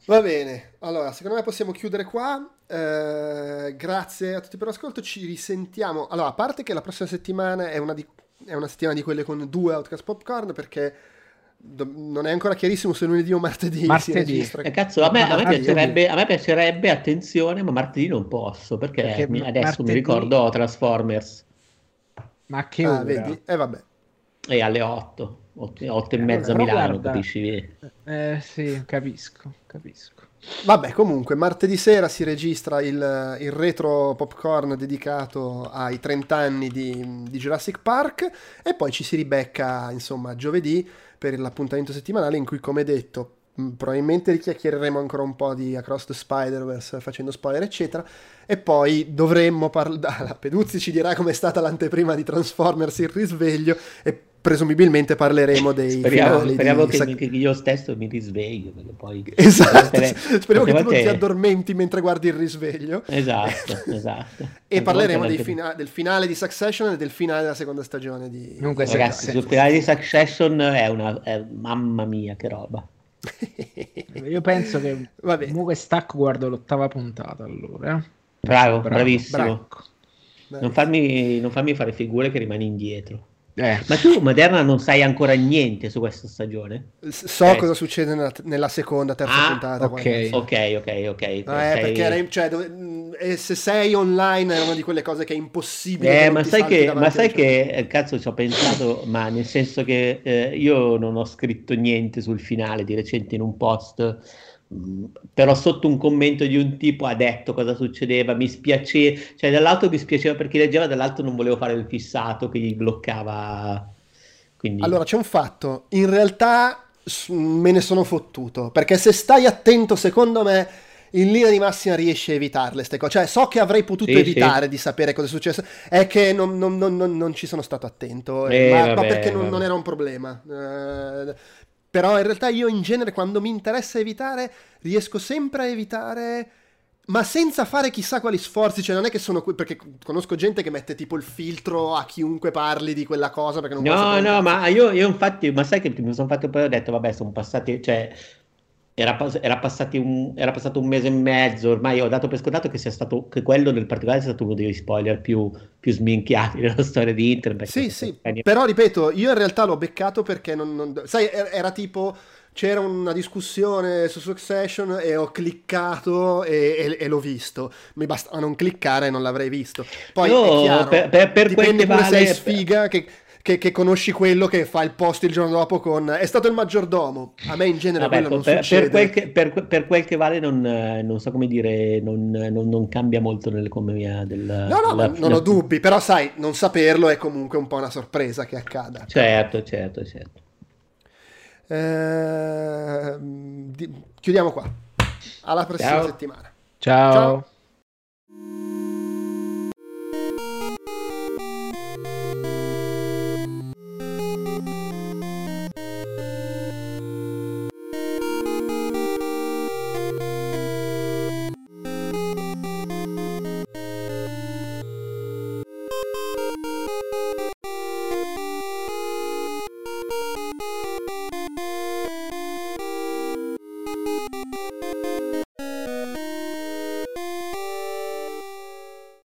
Va bene, allora secondo me possiamo chiudere qua. Eh, grazie a tutti per l'ascolto, ci risentiamo. Allora, a parte che la prossima settimana è una, di, è una settimana di quelle con due Outcast Popcorn, perché do, non è ancora chiarissimo se lunedì o martedì. Martedì. Si eh, cazzo, a me, a, me piacerebbe, a me piacerebbe, attenzione, ma martedì non posso perché, perché mi, adesso martedì... mi ricordo Transformers. Ma che ah, vedi? Eh, vabbè. E alle otto, otto e mezza a Milano, guarda, capisci? Eh, sì, capisco, capisco. Vabbè, comunque, martedì sera si registra il, il retro popcorn dedicato ai trenta anni di, di Jurassic Park e poi ci si ribecca, insomma, giovedì per l'appuntamento settimanale in cui, come detto, probabilmente richiacchiereremo ancora un po' di Across the Spider-Verse facendo spoiler eccetera, e poi dovremmo parlare, la Peduzzi ci dirà com'è stata l'anteprima di Transformers Il Risveglio e presumibilmente parleremo dei speriamo, speriamo di... che, sac... che io stesso mi risveglio perché poi esatto le... speriamo che tu non ti addormenti mentre guardi Il Risveglio, esatto, esatto. E parleremo dei fina... del finale di Succession e del finale della seconda stagione di... Dunque, ragazzi, il finale di Succession è una è... mamma mia che roba. Io penso che comunque stacco, guardo l'ottava puntata allora. Bravo, bravo bravissimo bravo. Non, farmi, non farmi fare figure che rimani indietro. Eh. Ma tu, Moderna, non sai ancora niente su questa stagione? So okay. cosa succede nella, nella seconda, terza ah, puntata. Ok, ok, ok. okay. No, eh, sei... Perché era, cioè, dove, se sei online è una di quelle cose che è impossibile. Eh, ma sai che, ma sai che cazzo ci ho pensato, ma nel senso che eh, io non ho scritto niente sul finale di recente in un post. Però sotto un commento di un tipo ha detto cosa succedeva, mi spiaceva, cioè dall'alto mi spiaceva per chi leggeva, dall'alto non volevo fare il fissato che gli bloccava. Quindi... Allora c'è un fatto, in realtà me ne sono fottuto, perché se stai attento secondo me in linea di massima riesci a evitarle ste cose, cioè so che avrei potuto sì, evitare sì. di sapere cosa è successo, è che non, non, non, non, non ci sono stato attento, eh, ma, vabbè, ma perché non, non era un problema. Eh, Però in realtà io in genere quando mi interessa evitare riesco sempre a evitare, ma senza fare chissà quali sforzi, cioè non è che sono qui, perché conosco gente che mette tipo il filtro a chiunque parli di quella cosa perché non No, no, ma io, io infatti, ma sai che mi sono fatto poi ho detto vabbè, sono passati, cioè era, era, passati un, era passato un mese e mezzo, ormai ho dato per scontato che sia stato che quello nel particolare sia stato uno degli spoiler più, più sminchiati della storia di internet. Sì, sì, però ripeto, io in realtà l'ho beccato perché non... non sai, era tipo... c'era una discussione su Succession e ho cliccato e, e, e l'ho visto. Mi basta non cliccare e non l'avrei visto. Poi no, è chiaro, per, per, per dipende pure vale, sei sfiga che... Che, che conosci quello che fa il post il giorno dopo con è stato il maggiordomo. A me in genere Vabbè, quello non per, succede. Per quel, che, per, per quel che vale non, non so come dire, non, non, non cambia molto nell'economia del... No, no, della, non, non ho dubbi, però sai, non saperlo è comunque un po' una sorpresa che accada. Certo, certo, certo. Eh, di, chiudiamo qua. Alla prossima Ciao. settimana. Ciao. Ciao.